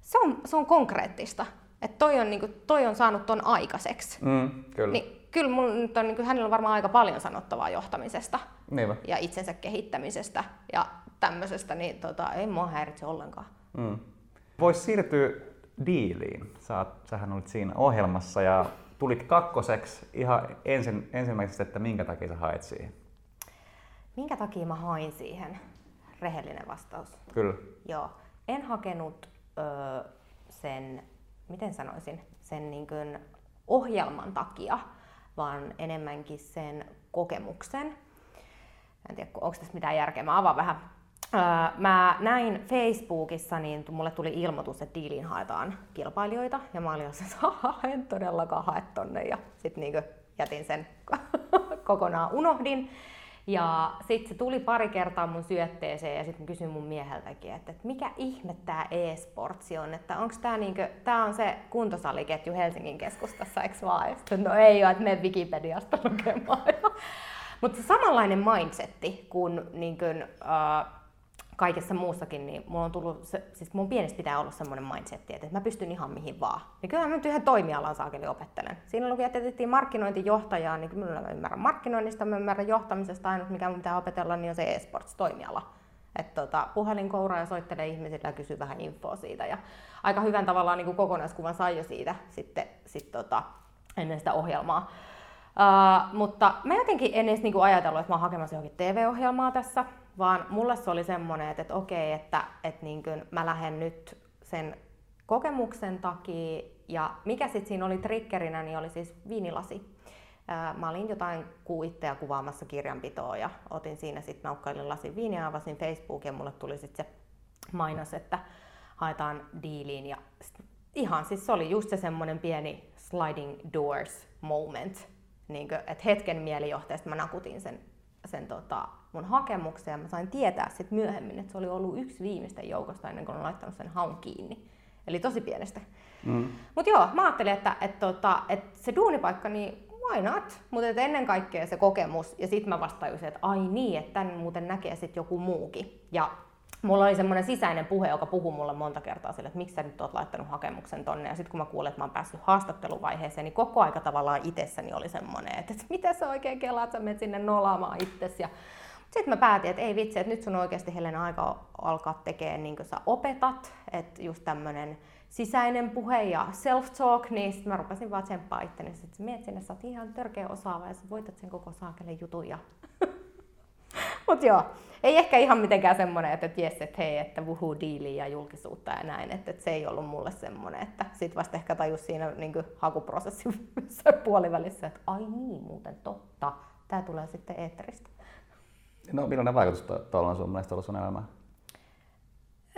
se on, se on konkreettista. Että toi on, niinku, toi on saanut ton aikaiseksi. Mm, kyllä. Niin, Kyllä mun nyt on, niin hänellä on varmaan aika paljon sanottavaa johtamisesta Niinpä. ja itsensä kehittämisestä ja tämmöisestä, niin tota, ei mua häiritse ollenkaan. Mm. Voisi siirtyä Diiliin. Sä, sähän olit siinä ohjelmassa ja tulit kakkoseksi ihan ensin, ensimmäisestä, että minkä takia sä hait siihen? Minkä takia mä hain siihen? Rehellinen vastaus. Kyllä. Joo. En hakenut öö, sen, miten sanoisin, sen niin kuin ohjelman takia, vaan enemmänkin sen kokemuksen. En tiedä, onko tässä mitään järkeä, mä avaan vähän. Öö, mä näin Facebookissa, niin mulle tuli ilmoitus, että Diiliin haetaan kilpailijoita, ja mä olin jossain, että en todellakaan hae tonne, ja sit niin kuin jätin sen kokonaan, unohdin. Ja sit se tuli pari kertaa mun syötteeseen ja sit mä kysyin mun mieheltäkin, että mikä ihme tää e-sportsi on, että onks tää niinkö, tää on se kuntosaliketju Helsingin keskustassa, eiks vaan? Sitten, no ei oo, et mene Wikipediasta lukemaan. Mut se samanlainen mindsetti kuin niinkön, äh, kaikessa muussakin, niin mulla on tullut, se, siis mun pienestä pitää olla semmonen mindsetti, että mä pystyn ihan mihin vaan. Niin kyllähän mä nyt yhden toimialan saakeli opettelen. Siinä luki, että jätettiin markkinointijohtajaa, niin kyllä mä ymmärrän markkinoinnista, mä ymmärrän johtamisesta, ainut mikä mun pitää opetella, niin on se e-sports-toimiala. Että tota, puhelin kouraa ja soittelee ihmisille ja kysyy vähän infoa siitä. Ja aika hyvän tavallaan niin kuin kokonaiskuvan sai jo siitä sitten, sit tota, ennen sitä ohjelmaa. Uh, mutta mä jotenkin en edes niin kuin ajatellut, että mä oon hakemassa johonkin T V-ohjelmaa tässä. Vaan mulle se oli semmoinen, että, että okei, että, että niin kuin mä lähden nyt sen kokemuksen takia. Ja mikä sitten siinä oli triggerinä, niin oli siis viinilasi. Mä olin jotain kuitteja kuvaamassa kirjanpitoa ja otin siinä sitten naukkailin lasin viiniä, avasin Facebookin ja mulle tuli sitten se mainos, että haetaan Diiliin. Ja ihan siis se oli just se semmoinen pieni sliding doors moment. Niin kuin, että hetken mielijohteesta mä nakutin sen, sen tota, mun hakemuksen ja mä sain tietää sit myöhemmin, että se oli ollut yksi viimeisten joukosta ennen kuin olen laittanut sen haun kiinni. Eli tosi pienestä. Mm. Mut joo, mä ajattelin, että et, tota, et se duunipaikka, niin why not? Mut et ennen kaikkea se kokemus ja sit mä vastajusin, että ai niin, että tän muuten näkee sit joku muukin. Ja mulla oli semmoinen sisäinen puhe, joka puhui mulle monta kertaa sille, että miksi sä nyt oot laittanut hakemuksen tonne. Ja sit kun mä kuulin, että mä oon päässyt haastatteluvaiheeseen, niin koko aika tavallaan itsessäni oli semmoinen, että mitä sä oikein kelaat, sä menet sinne nolaamaan itsesi. Ja sitten mä päätin, että ei vitsi, että nyt sun oikeasti Helena aika alkaa tekemään niin kuin sä opetat, että just tämmönen sisäinen puhe ja self-talk, niin sit mä rupesin vaan tsemppaa itteni, että sä menet sinne, sä oot ihan törkeä osaava ja sä voitat sen koko saakelle jutun. Ja mut joo, ei ehkä ihan mitenkään semmonen, että jes, että hei, että wuhuu Diili ja julkisuutta ja näin, että, että se ei ollut mulle semmonen, että sit vasta ehkä tajus siinä niin kuin hakuprosessin puolivälissä, että ai niin muuten totta, tää tulee sitten eetteristä. No, millainen vaikutus tuolla on sun mielestä ollut sun elämään?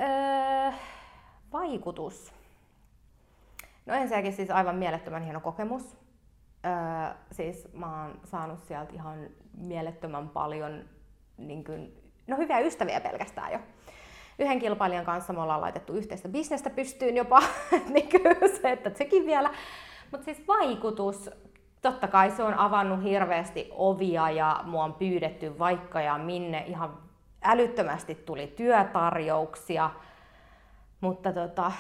Öö, vaikutus? No ensinnäkin siis aivan mielettömän hieno kokemus. Öö, siis mä oon saanut sieltä ihan mielettömän paljon niin kuin, no, hyviä ystäviä pelkästään jo. Yhden kilpailijan kanssa me ollaan laitettu yhteistä bisnestä pystyyn jopa, niin kyllä se, että sekin vielä. Mutta siis vaikutus. Totta kai se on avannut hirveästi ovia ja mua on pyydetty vaikka ja minne, ihan älyttömästi tuli työtarjouksia, mutta tota,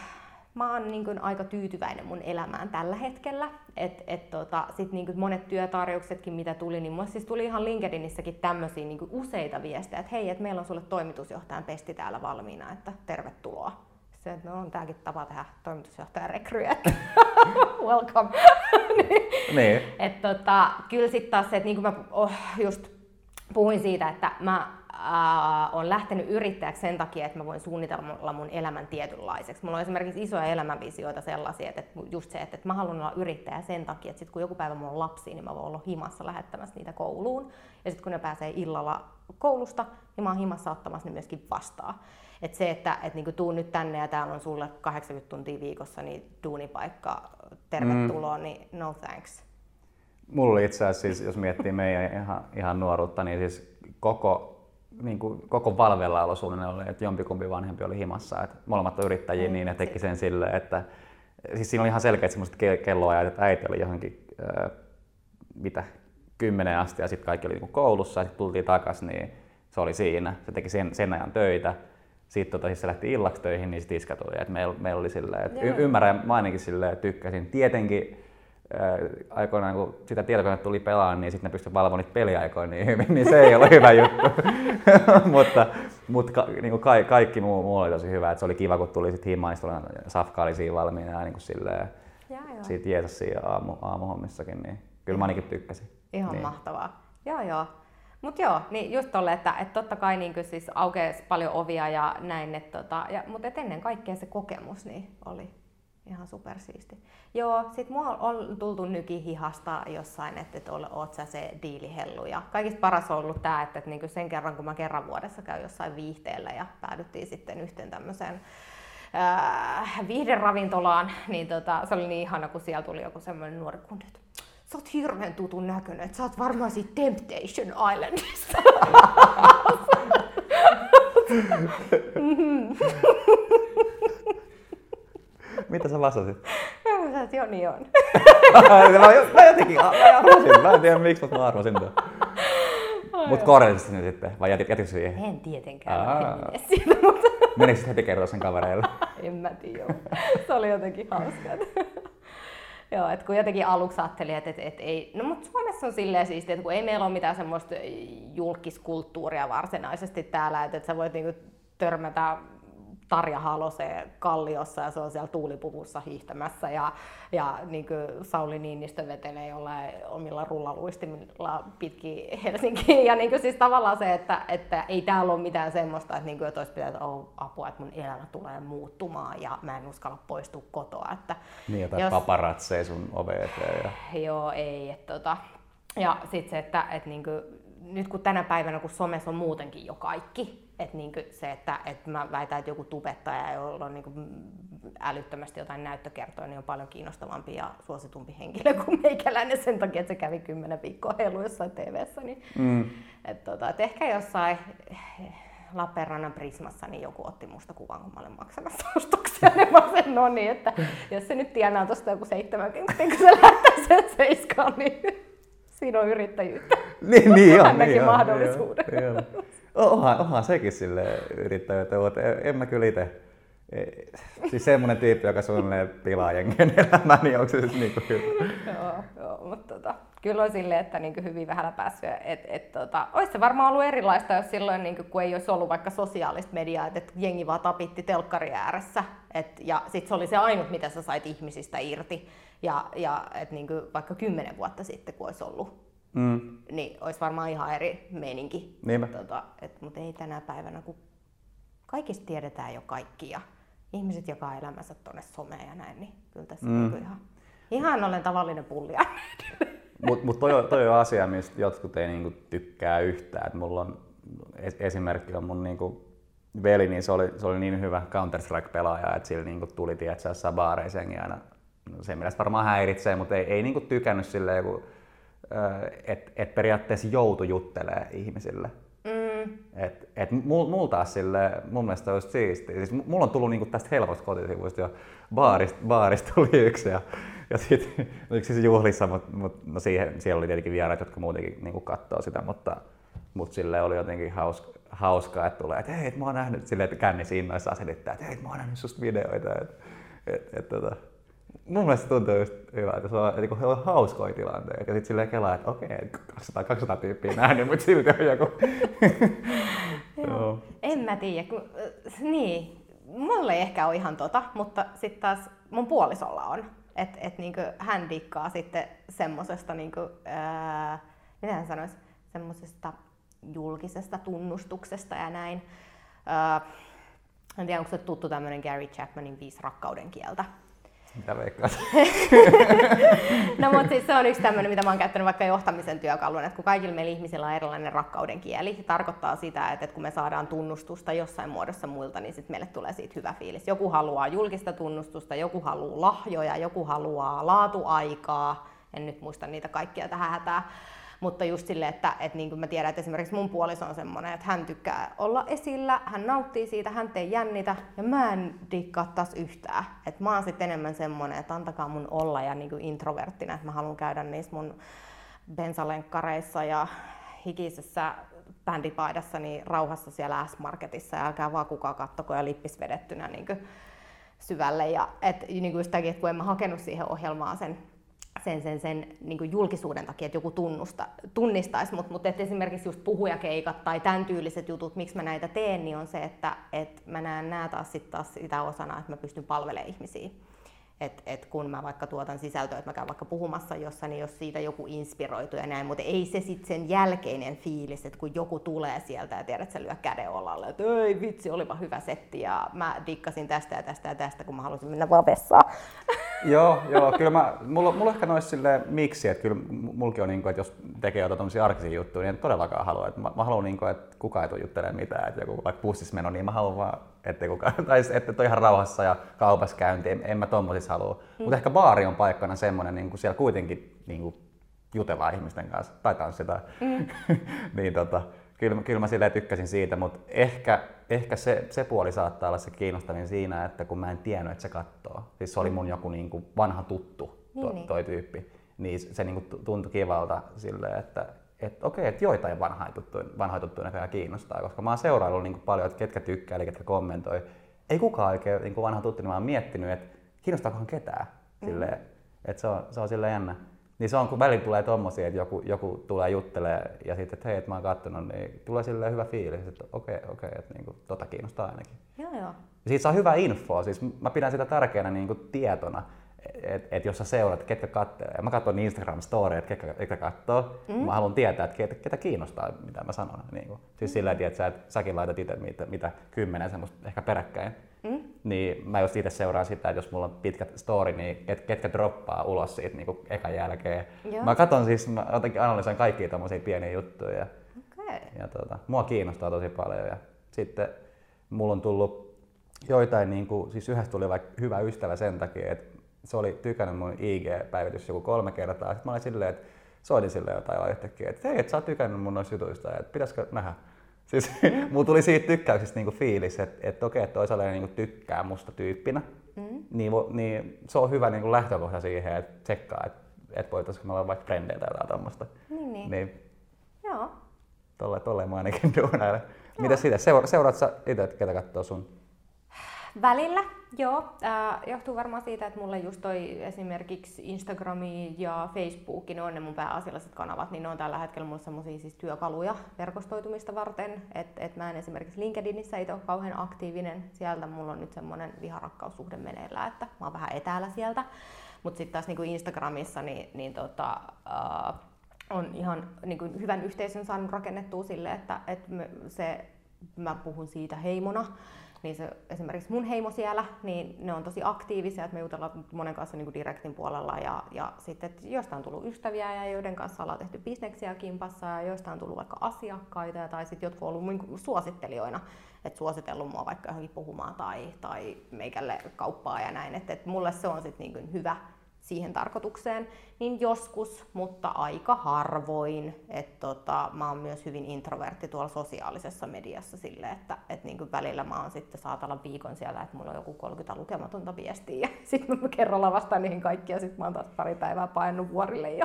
mä oon niin kuin aika tyytyväinen mun elämään tällä hetkellä. Et, et tota, sit niin kuin monet työtarjouksetkin mitä tuli, niin mulla siis tuli ihan LinkedInissäkin tämmöisiä niin kuin useita viestejä, että hei, et meillä on sulle toimitusjohtajan pesti täällä valmiina, että tervetuloa. Se, no on tääkin tapa tehdä toimitusjohtajan rekryä. Welcome. niin. niin. Et tota, kyllä sit taas se, että niin kuin mä oh, just puhuin siitä, että mä äh, oon lähtenyt yrittäjäksi sen takia, että mä voin suunnitella mun elämän tietynlaiseksi. Mulla on esimerkiksi isoja elämänvisioita sellaisia, että just se, että, että mä haluan olla yrittäjä sen takia, että sit kun joku päivä mulla on lapsia, niin mä voin olla himassa lähettämässä niitä kouluun. Ja sit kun ne pääsee illalla koulusta, niin mä oon himassa ottamassa ne myöskin vastaan. Että se, että et niinku, tuu nyt tänne ja täällä on sulle kahdeksankymmentä tuntia viikossa niin duunipaikka, tervetuloa, mm. niin no thanks. Mulla itse asiassa, siis, jos miettii meidän ihan, ihan nuoruutta, niin siis koko, niin kuin, koko valvellaolo suunnilleen oli, että jompikumpi vanhempi oli himassa. Että molemmat on yrittäjiä, mm. niin ne teki sen silleen, että siis siinä oli ihan selkeät semmoiset kelloajat, että äiti oli johonkin äh, mitä, kymmeneen asti ja sitten kaikki oli niin kuin koulussa ja sitten tultiin takaisin, niin se oli siinä. Se teki sen, sen ajan töitä. Sitten tota, siis se lähti illaksi töihin, niin sitten iskä tuli. Meillä meil oli silleen, että y- ymmärrän, mä ainakin silleen tykkäsin. Tietenkin aikoinaan, kun sitä tietokone tuli pelaan, niin sitten ne pystyivät valvomaan niitä peliaikoja niin hyvin, niin se ei ole hyvä juttu. mutta mutta ka, niin ka, kaikki muu, muu oli tosi hyvä. Et se oli kiva, kun tuli sitten himaan, niin safka oli siinä valmiina niin silleen, ja siitä Jeesus siinä aamu, aamuhommissakin. Niin. Kyllä mä ainakin tykkäsin. Ihan niin. Mahtavaa. Joo, joo. Mutta joo, niin just tolle, että et totta kai niin siis aukeisi paljon ovia ja näin, et tota, ja, mutta et ennen kaikkea se kokemus niin oli ihan supersiisti. Joo, sit mua on tultu nykihihasta jossain, että et oot sä se diilihellu. Ja kaikista paras on ollut tää, että et niinku sen kerran kun mä kerran vuodessa käyn jossain viihteellä ja päädyttiin sitten yhteen tämmöiseen äh, viihderavintolaan, niin tota, se oli niin ihana, kun siellä tuli joku semmoinen nuori kunde. Sä oot hirveän tutun näköinen, että sä oot varmaan siitä Temptation Islandista. mm-hmm. Mitä sä vastasit? Mä vastasin, että Joni on. mä jotenkin arvasin, mä en tiedä miksi, mutta mä arvasin tämän. Mut korjasit nyt sitten, vai jätitkö siihen? En tietenkään. Menikö sit heti kertoa sen kavereille? En mä tiedä, se oli jotenkin hauskaa. Joo, että kun jotenkin aluksi ajattelin, että et, et ei, no mutta Suomessa on silleen siistiä, että kun ei meillä ole mitään semmoista julkiskulttuuria varsinaisesti täällä, että et sä voit niinku törmätä Tarja Haloseen Kalliossa ja se on siellä tuulipuvussa hiihtämässä ja, ja niinku Sauli Niinistö vetelee jollain omilla rullaluistimilla pitkin Helsinkiin ja niinku siis tavallaan se, että, että ei täällä ole mitään semmoista, että niinku, et olisi pitänyt olla apua, että mun elämä tulee muuttumaan ja mä en uskalla poistua kotoa. Että niin, jotain jos... paparatseja sun oveen eteen. Ja... Joo, ei. Et, tota... Ja sit se, että et, niinku, nyt kun tänä päivänä, kun somessa on muutenkin jo kaikki, että niinku se, että et mä väitän, että joku tubettaja, jolla on niinku älyttömästi jotain näyttökertoja, niin on paljon kiinnostavampi ja suositumpi henkilö kuin meikäläinen sen takia, että se kävi kymmenen viikkoa heilu jossain T V:ssä. Niin mm. et tota, et ehkä jossain Lappeenrannan Prismassa niin joku otti musta kuvan, kun mä olin maksamassa ostoksia, niin mä sen no niin, että jos se nyt tienaa tosta joku seitsemänkymmentä, kun se lähtee sen seiskaan, niin siinä on yrittäjyyttä. Niin, niin on. Hänäkin niin mahdollisuuden. Joo, joo. Onhan, onhan sekin silleen yrittäjyyttä, mutta en mä kyllä ite. Siis semmonen tyyppi, joka suunnilleen pilaa jengen elämää, niin onko se siis niinku hyvä? Joo, joo, mutta tota, kyllä on silleen, että niinku hyvin vähällä päässyt. Et, et, tota, ois se varmaan ollut erilaista, jos silloin niinku, kun ei olisi ollut vaikka sosiaalista mediaa, että et jengi vaan tapitti telkkari ääressä. Et, ja sit se oli se ainut, mitä sä sait ihmisistä irti. Ja, ja et, niinku, vaikka kymmenen vuotta sitten, kun olisi ollut. Mm. Niin olisi varmaan ihan eri meininki, tota, mutta ei tänä päivänä, kun kaikista tiedetään jo kaikki ja ihmiset jakaa elämänsä tuonne someen ja näin, niin kyllä tässä mm. on ihan, ihan olen tavallinen pullia. Mutta mut toi, toi on asia, mistä jotkut ei niinku tykkää yhtään. Et mulla on esimerkki on mun niinku veli, niin se oli, se oli niin hyvä Counter-Strike-pelaaja, että sillä niinku tuli tietysti baareisenkin aina, no, se mielestä varmaan häiritsee, mutta ei, ei niinku tykännyt silleen, kun että et periaatteessa joutu juttelemaan ihmisille. Mm. Et, et mul, mul taas sille, mun mielestä olisi siistiä. Siis mulla on tullut niinku tästä Helposta kotisivuista jo, baarista, baarista tuli yksi ja, ja sitten yksi siis juhlissa, mutta mut, no siihen, siellä oli tietenkin vieraat, jotka muutenkin niinku katsoo sitä, mutta mut sille oli jotenkin hauska, hauskaa, että tulee, että hei, et mä oon nähnyt, silleen, että kännissä innoissaan selittää, että hei, et mä oon nähnyt susta videoita. Et, et, et, tota. Mun mielestä tuntuu just hyvä, että se on, että he on hauskoja tilanteita ja sitten silleen kelaa, että okei, kaksisataa tyyppiä nähnyt, mutta silti on joku. Joo. En mä tiedä, kun, niin, mulla ei ehkä ole ihan tota, mutta sitten taas mun puolisolla on, että et niinku, hän dikkaa sitten semmosesta, niinku, ää, mitä hän sanoisi, semmosesta julkisesta tunnustuksesta ja näin. Ää, en tiedä, onko se tuttu tämmönen Gary Chapmanin viisi rakkauden kieltä. Mitä veikkaat? No mutta siis se on yksi tämmöinen, mitä mä oon käyttänyt vaikka johtamisen työkaluna, että kun kaikilla meillä ihmisillä on erilainen rakkauden kieli, se tarkoittaa sitä, että kun me saadaan tunnustusta jossain muodossa muilta, niin sitten meille tulee siitä hyvä fiilis. Joku haluaa julkista tunnustusta, joku haluaa lahjoja, joku haluaa laatuaikaa, en nyt muista niitä kaikkia tähän hätää. Mutta just sille, että, että niin kuin mä tiedän, että esimerkiksi mun puoliso on semmoinen, että hän tykkää olla esillä, hän nauttii siitä, hän ei jännitä ja mä en diikkaa taas yhtään. Että mä oon sitten enemmän semmoinen, että antakaa mun olla ja niin kuin introverttina, että mä haluan käydä niissä mun bensalenkkareissa ja hikisessä bändipaidassa niin rauhassa siellä S-marketissa ja älkää vaan kukaan kattoko ja lippis vedettynä niin kuin syvälle. Ja et, niin kuin sitäkin, että kun en mä hakenut siihen ohjelmaan sen sen, sen, sen niin kuin julkisuuden takia, että joku tunnusta, tunnistaisi, mutta mut, esimerkiksi just puhujakeikat tai tämän tyyliset jutut, miksi mä näitä teen, niin on se, että et mä näen nää taas, sit taas sitä osana, että mä pystyn palvelemaan ihmisiä. Et, et kun mä vaikka tuotan sisältöä, että mä käyn vaikka puhumassa jossain, niin jos siitä joku inspiroituu ja näin, mutta ei se sitten sen jälkeinen fiilis, että kun joku tulee sieltä ja tiedät, että sä lyö käden olalle, että ei vitsi, olipa hyvä setti ja mä dikkasin tästä ja tästä ja tästä, kun mä halusin mennä vaan vessaan. Joo, joo, kyllä mä, mulla, mulla ehkä nois silleen miksi, että kyllä mulki on niin kuin, että jos tekee jotain tommosia arkisia juttuja, niin en todellakaan halua, että mä, mä haluan niin kuin, että kukaan ei tule juttelemaan mitään, että joku vaikka bussissa meno, niin mä haluan vaan, että kukaan, tai että toi ihan rauhassa ja kaupassa käynti, en, en mä tommosissa halua. Mm. Mutta ehkä baari on paikkana semmonen, niin kuin siellä kuitenkin niin kuin jutellaan ihmisten kanssa, tai tanssitaan, mm. niin tota, kyllä, kyllä mä silleen tykkäsin siitä, mutta ehkä Ehkä se, se puoli saattaa olla se kiinnostavin siinä, että kun mä en tiennyt, että se kattoo. Siis se oli mun joku niin kuin vanha tuttu, to, niin, toi tyyppi. Niin se niin kuin tuntui kivalta silleen, että et okei, että joitain vanhoja tuttuja, vanhoja tuttuja näköjään kiinnostaa. Koska mä oon seuraillut niin kuin paljon, että ketkä tykkää eli ketkä kommentoi. Ei kukaan oikein niin kuin vanha tuttu, niin mä oon miettinyt, että kiinnostaakohan ketään. Silleen, mm. että se on, se on silleen jännä. Niin se on, kun välillä tulee tommosia, että joku, joku tulee juttelee ja sitten, että hei, että mä oon kattonut, niin tulee silleen hyvä fiilis, että okei, okei, että niin kuin, tota kiinnostaa ainakin. Joo, joo. Ja siitä saa hyvää infoa, siis mä pidän sitä tärkeänä niin kuin tietona, että et jos sä seurat, ketkä kattelee. Mä katson Instagram-storeja, että ketkä, ketkä kattoo, mm. mä haluan tietää, että ketä, ketä kiinnostaa, mitä mä sanon. Niin kuin. Siis mm. silleen, että, sä, että säkin laitat itse mitä, mitä kymmenen semmoista ehkä peräkkäin. Mm. Niin mä just itse seuraan sitä, että jos mulla on pitkät story, niin et, ketkä droppaa ulos siitä niin kuin ekan jälkeen. Joo. Mä katon siis, mä jotenkin analysoin kaikkia tommosia pieniä juttuja. Ja, okay. ja tuota, mua kiinnostaa tosi paljon. Ja sitten mulla on tullut joitain, niin kuin, siis yhdessä tuli vaikka hyvä ystävä sen takia, että se oli tykännyt mun I G-päivitys joku kolme kertaa. Sitten mä olin silleen, että soitin silleen jotain yhtäkkiä, että hei, et sä oot tykännyt mun noista jutuista, että pitäisikö nähdä. Siis mm. mulla tuli siitä tykkäyksistä niinku fiilis, että et okei, että toisaalta niinku tykkää musta tyyppinä, mm. niin, niin se on hyvä niinku lähtökohta siihen, että tsekkaa, että et voitaisiin olla vaikka frendejä tai jotain tommoista. Niin, niin. niin. Joo. Tolleen tolle mä ainakin duunaille. Mitäs itse? Seura- seuraat sä itse, ketä kattoo sun? Välillä, joo. Äh, johtuu varmaan siitä, että mulle just toi esimerkiksi Instagrami ja Facebook, ne on ne mun pääasialliset kanavat, niin ne on tällä hetkellä mulle semmosia siis työkaluja verkostoitumista varten. Että et mä en esimerkiksi LinkedInissä itse ole kauhean aktiivinen. Sieltä mulla on nyt semmonen viharakkaussuhde meneillään, että mä oon vähän etäällä sieltä. Mut sit taas niinku Instagramissa niin, niin tota, äh, on ihan niinku hyvän yhteisön saanut rakennettua sille, että et me, se, mä puhun siitä heimona. Niin se, esimerkiksi mun heimo siellä, niin ne on tosi aktiivisia, että me jutellaan monen kanssa niin kuin direktin puolella ja, ja sitten joista on tullut ystäviä ja joiden kanssa ollaan tehty bisneksiä kimpassa ja joista on tullut vaikka asiakkaita ja, tai sitten jotkut on ollut niin kuin suosittelijoina, että suositellut mua vaikka johonkin puhumaan tai, tai meikälle kauppaa ja näin, että et mulle se on sitten niin kuin hyvä siihen tarkoitukseen, niin joskus, mutta aika harvoin. Et tota, mä oon myös hyvin introvertti tuolla sosiaalisessa mediassa sille, että et niinku välillä mä oon sitten saatella viikon siellä, että mulla on joku kolmekymmentä lukematonta viestiä ja sitten mä kerralla vastaan niihin kaikkiin ja sitten mä oon taas pari päivää painunut vuorille jo.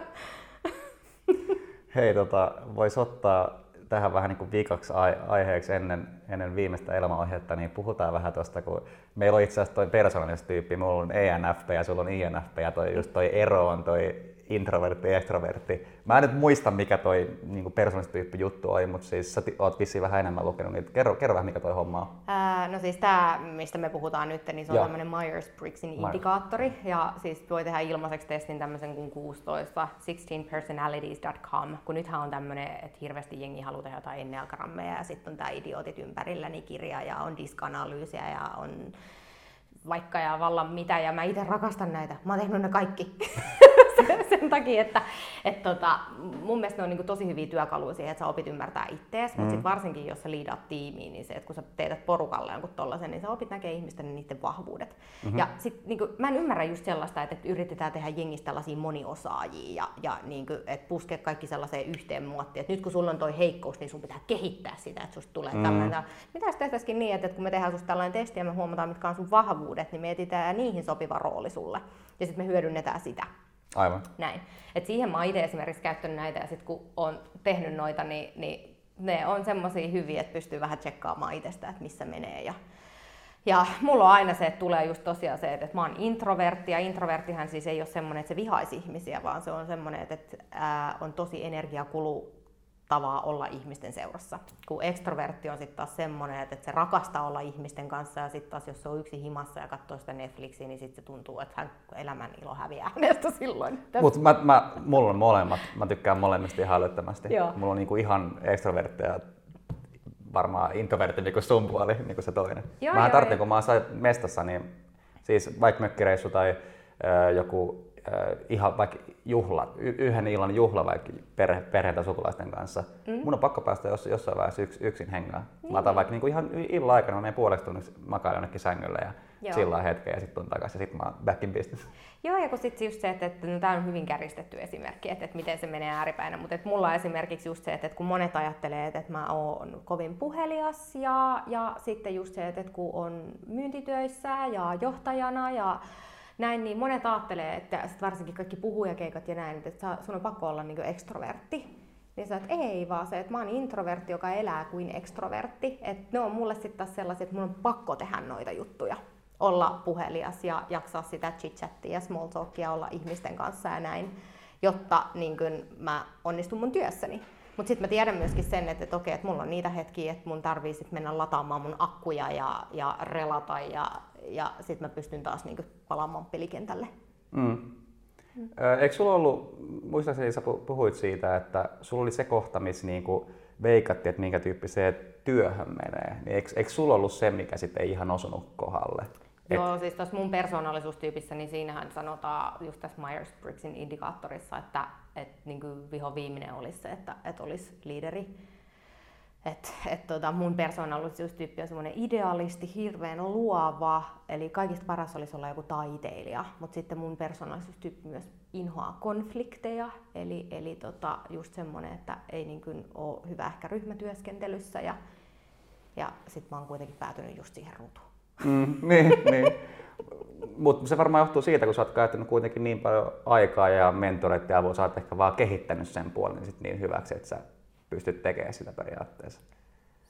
Hei, tota, vois ottaa tähän vähän niin kuin viikaksi aiheeksi ennen, ennen viimeistä elämäohjetta, niin puhutaan vähän tuosta, kun meillä on itse asiassa toi persoonallisuustyyppi, mulla on E N F P ja sulla on I N F P ja toi, just toi ero on toi introvertti ja extrovertti. Mä en nyt muista, mikä toi niin persoonallisuustyyppi juttu oli, mutta siis sä oot vissiin vähän enemmän lukenut, niin kerro, kerro vähän, mikä toi homma on. Ää, no siis tää, mistä me puhutaan nyt, niin se on tämmönen Myers-Briggsin indikaattori ja siis voi tehdä ilmaiseksi testin tämmöisen kuin kuusitoista, sixteen personalities dot com, kun nythän on tämmönen, että hirveästi jengi haluaa tehdä jotain enneagrammeja ja sitten on tää idiotit ympärillä, niin kirja ja on diskanalyysiä ja on vaikka ja vallan mitä ja mä itse rakastan näitä, mä oon tehnyt ne kaikki. Sen takia, että et tota, mun mielestä ne on niinku tosi hyviä työkaluja siihen, että sä opit ymmärtää ittees, mm. mutta sit varsinkin jos sä liidaat tiimiin, niin se, että kun sä teetät porukalle jonkun tollasen, niin sä opit näkee ihmisten ja niiden vahvuudet. Mm-hmm. Ja sit niinku, mä en ymmärrä just sellaista, että, että yritetään tehdä jengistä tällaisia moniosaajia ja, ja niinku, että puskee kaikki sellaiseen yhteen muottiin, että nyt kun sulla on toi heikkous, niin sun pitää kehittää sitä, että susta tulee mm. tämmöinen. Mitä jos tehtäisikin niin, että kun me tehdään susta tällainen testi ja me huomataan, mitkä on sun vahvuudet, niin me etsitään niihin sopiva rooli sulle ja sit me hyödynnetään sitä. Aivan. Näin. Et siihen mä oon itse esimerkiksi käyttänyt näitä ja sit kun oon tehnyt noita, niin, niin ne on semmosia hyviä, että pystyy vähän tsekkaamaan itsestä, että missä menee. Ja, Ja mulla on aina se, että tulee just tosiaan se, että mä oon introvertti, ja introverttihän siis ei ole semmoinen, että se vihaisi ihmisiä, vaan se on semmoinen, että ää, on tosi energiakuluttavaa olla ihmisten seurassa. Kun extrovertti on sitten taas semmoinen, että se rakastaa olla ihmisten kanssa, ja sitten taas jos se on yksi himassa ja katsoo sitä Netflixiä, niin sitten se tuntuu, että hän elämän ilo häviää hänestä silloin. Mut mä, mä, mulla on molemmat, mä tykkään molemmista ihan älyttömästi. Mulla on niinku ihan extrovertteja. Varmaan introvertti niin kuin sun puoli, niin kuin se toinen. Joo, mähän tarttin, kun mä oon mestassa, niin siis vaikka mökkireissu tai äh, joku äh, ihan vaikka juhla, y- yhden illan juhla vaikka perhe, perheen tai sukulaisten kanssa, mm. mun on pakko päästä jos, jossain vaiheessa yks, yksin hengaan. Mm. Mä otan vaikka niin kuin ihan illan aikana, mä menen puoleksi tunniksi makaan jonnekin sängyllä ja Joo. sillaan hetken ja sitten on takaisin ja sitten mä oon back in business. Joo, ja kun sitten just se, että, että no, tämä on hyvin kärjistetty esimerkki, että, että miten se menee ääripäinä, mutta että mulla on esimerkiksi just se, että, että kun monet ajattelee, että, että mä oon kovin puhelias ja, ja sitten just se, että, että kun on myyntityöissä ja johtajana ja näin, niin monet ajattelee, että sit varsinkin kaikki puhujakeikat ja näin, että sun on pakko olla niin extrovertti. Niin sä, että ei vaan se, että mä oon introvertti, joka elää kuin extrovertti, että ne on mulle sitten taas sellaiset, että mun on pakko tehdä noita juttuja. Olla puhelias ja jaksaa sitä chitchattia ja small talkia olla ihmisten kanssa ja näin, jotta niin kun mä onnistun mun työssäni. Mutta sitten mä tiedän myöskin sen, että, että okei, että mulla on niitä hetkiä, että mun tarvii sit mennä lataamaan mun akkuja ja, ja relata ja, ja sitten mä pystyn taas niin kun palaamaan pelikentälle. Mm. Mm. Eikö sulla ollut, muistaakseni sä puhuit siitä, että sulla oli se kohta, missä niinku veikattiin, että minkä tyyppiseen työhön menee, niin eikö, eikö sulla ollut se, mikä sitten ei ihan osunut kohdalle? Joo, et... siis tuossa mun persoonallisuustyypissä, niin siinähän sanotaan just tässä Myers-Briggsin indikaattorissa, että et, niin kuin viho viimeinen olisi se, että et olisi liideri. Et, et, tota, mun persoonallisuustyyppi on semmoinen idealisti, hirveän luova, eli kaikista paras olisi olla joku taiteilija, mutta sitten mun persoonallisuustyyppi myös inhoaa konflikteja, eli, eli tota, just semmoinen, että ei niin kuin ole hyvä ehkä ryhmätyöskentelyssä, ja, ja sitten mä oon kuitenkin päätynyt just siihen ruutuun. Mm, niin, niin. Mutta se varmaan johtuu siitä, kun sä oot käyttänyt kuitenkin niin paljon aikaa ja mentoreiden avulla, sä oot ehkä vaan kehittänyt sen puolen sit niin hyväksi, että sä pystyt tekemään sitä periaatteessa.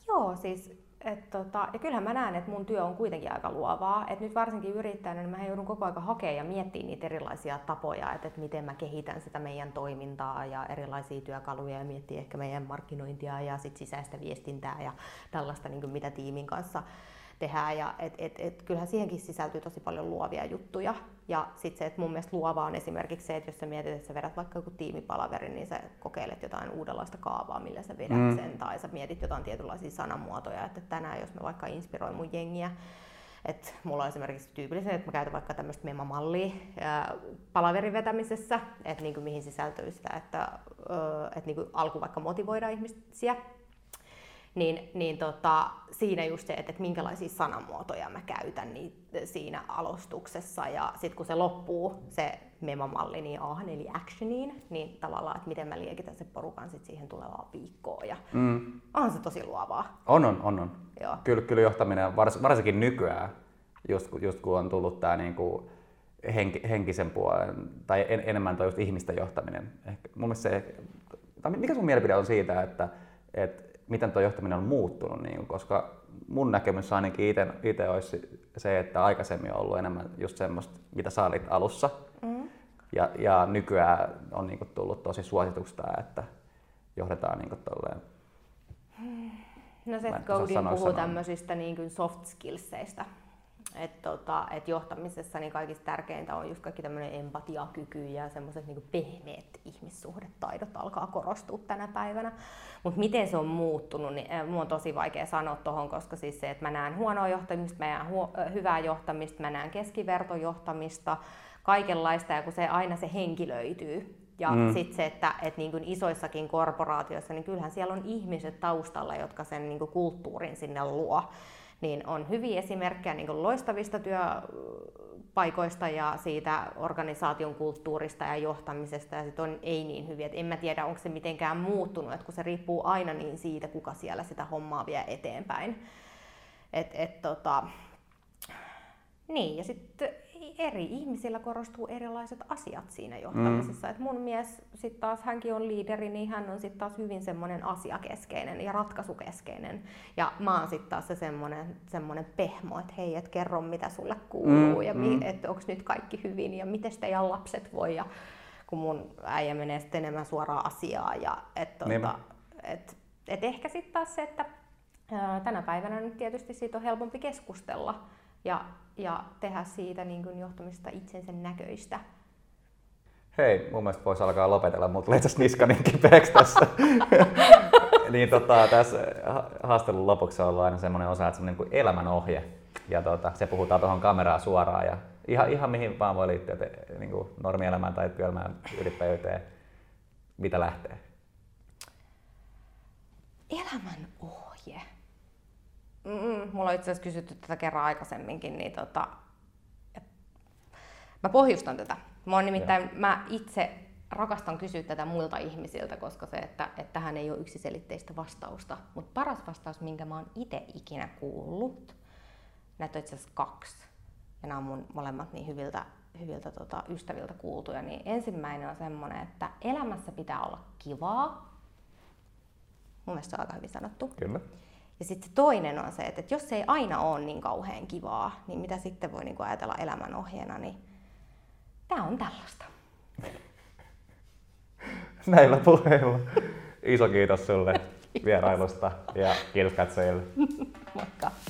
Joo, siis, et, tota, ja kyllähän mä näen, että mun työ on kuitenkin aika luovaa. Et nyt varsinkin yrittäjänä, niin mä joudun koko ajan hakemaan ja miettimään niitä erilaisia tapoja, että et miten mä kehitän sitä meidän toimintaa ja erilaisia työkaluja ja miettii ehkä meidän markkinointia ja sit sisäistä viestintää ja tällaista, niin kuin mitä tiimin kanssa tehdään. Ja et, et, et, kyllähän siihenkin sisältyy tosi paljon luovia juttuja. Ja sitten se, että mun mielestä luovaa on esimerkiksi se, että jos sä mietit, että sä vedät vaikka joku tiimipalaveri, niin sä kokeilet jotain uudenlaista kaavaa, millä sä vedät mm. sen, tai sä mietit jotain tietynlaisia sanamuotoja, että tänään jos mä vaikka inspiroin mun jengiä, että mulla on esimerkiksi tyypillisen, että mä käytän vaikka tämmöistä memamallia palaverin vetämisessä, että niinku mihin sisältyy sitä, että, että niinku alku vaikka motivoidaan ihmisiä, niin, niin tota, siinä just se, että, että minkälaisia sanamuotoja mä käytän niin siinä alustuksessa ja sitten kun se loppuu, se memomalli niin A-han eli actioniin, niin tavallaan, että miten mä liekitän sen porukan sit siihen tulevaan viikkoon ja mm. onhan se tosi luovaa. On, on, on. on. Joo. Kyllä, kyllä johtaminen, vars, varsinkin nykyään, just, just kun on tullut tää niinku henki, henkisen puolen tai en, enemmän toi just ihmisten johtaminen. Ehkä, mun mielestä se, tai mikä sun mielipide on siitä, että et, miten tuo johtaminen on muuttunut, koska mun näkemys ainakin itse olisi se, että aikaisemmin on ollut enemmän just semmoista, mitä sä olit alussa. Mm. Ja, ja nykyään on niinku tullut tosi suositusta, että johdetaan niinku tolleen. No Seth Godin puhuu tämmöisistä niin soft skillseistä. Et tota, et johtamisessa niin kaikista tärkeintä on just kaikki tämmöinen empatiakyky ja semmoiset niin pehmeät ihmissuhdetaidot alkaa korostua tänä päivänä. Mutta miten se on muuttunut, niin äh, mun on tosi vaikea sanoa tuohon, koska siis se, että mä näen huonoa johtamista, mä näen huo, äh, hyvää johtamista, mä näen keskivertojohtamista, kaikenlaista ja kun se aina se henkilöityy. Ja mm. sitten se, että et niin kuin isoissakin korporaatioissa, niin kyllähän siellä on ihmiset taustalla, jotka sen niin kuin kulttuurin sinne luo. Niin on hyviä esimerkkejä niin kuin loistavista työpaikoista ja siitä organisaation kulttuurista ja johtamisesta ja sitten on ei niin hyviä. Et en mä tiedä, onko se mitenkään muuttunut, et kun se riippuu aina niin siitä, kuka siellä sitä hommaa vie eteenpäin. Et, et, tota... Niin, ja sitten eri ihmisillä korostuu erilaiset asiat siinä johtamisessa. Mm. Et mun mies, sit taas hänkin on liideri, niin hän on sit taas hyvin semmoinen asiakeskeinen ja ratkaisukeskeinen. Ja mä oon sit taas se semmoinen, semmoinen pehmo, että hei, et kerro mitä sulle kuuluu mm. ja mi- että onks nyt kaikki hyvin ja miten teidän lapset voi. Ja kun mun äijä menee sitten enemmän suoraan asiaan. Ja et, tuota, et, et ehkä sit taas se, että ää, tänä päivänä nyt tietysti siitä on helpompi keskustella. Ja, ja tehdä siitä niin kuin johtamista itsensä näköistä. Hei, mun mielestä voisi alkaa lopetella, mutta tulee tässä niskanin kipeäksi tässä. Niin, tota, tässä haastelun lopuksi on ollut aina semmoinen osa, että semmoinen kuin elämänohje. Ja tota, se puhutaan tuohon kameraan suoraan ja ihan, ihan mihin vaan voi liittyä te, niin kuin normielämään tai työelämään, yrittäjyyteen. Mitä lähtee? Elämän ohje. Mm, mulla on itse asiassa kysytty tätä kerran aikaisemminkin, niin tota, mä pohjustan tätä. Mä, oon nimittäin, mä itse rakastan kysyä tätä muilta ihmisiltä, koska se, että, että tähän ei ole yksiselitteistä vastausta. Mutta paras vastaus, minkä mä oon itse ikinä kuullut, näitä on itse asiassa kaksi. Ja nämä on mun molemmat niin hyviltä, hyviltä tota, ystäviltä kuultuja. Niin ensimmäinen on semmoinen, että elämässä pitää olla kivaa. Mun mielestä se on aika hyvin sanottu. Kyllä. Ja sitten toinen on se, että jos se ei aina ole niin kauhean kivaa, niin mitä sitten voi niinku ajatella elämän ohjeena, niin tämä on tällaista. Näillä puheilla. Iso kiitos sulle vierailusta ja kiitos katsojille. Moikka.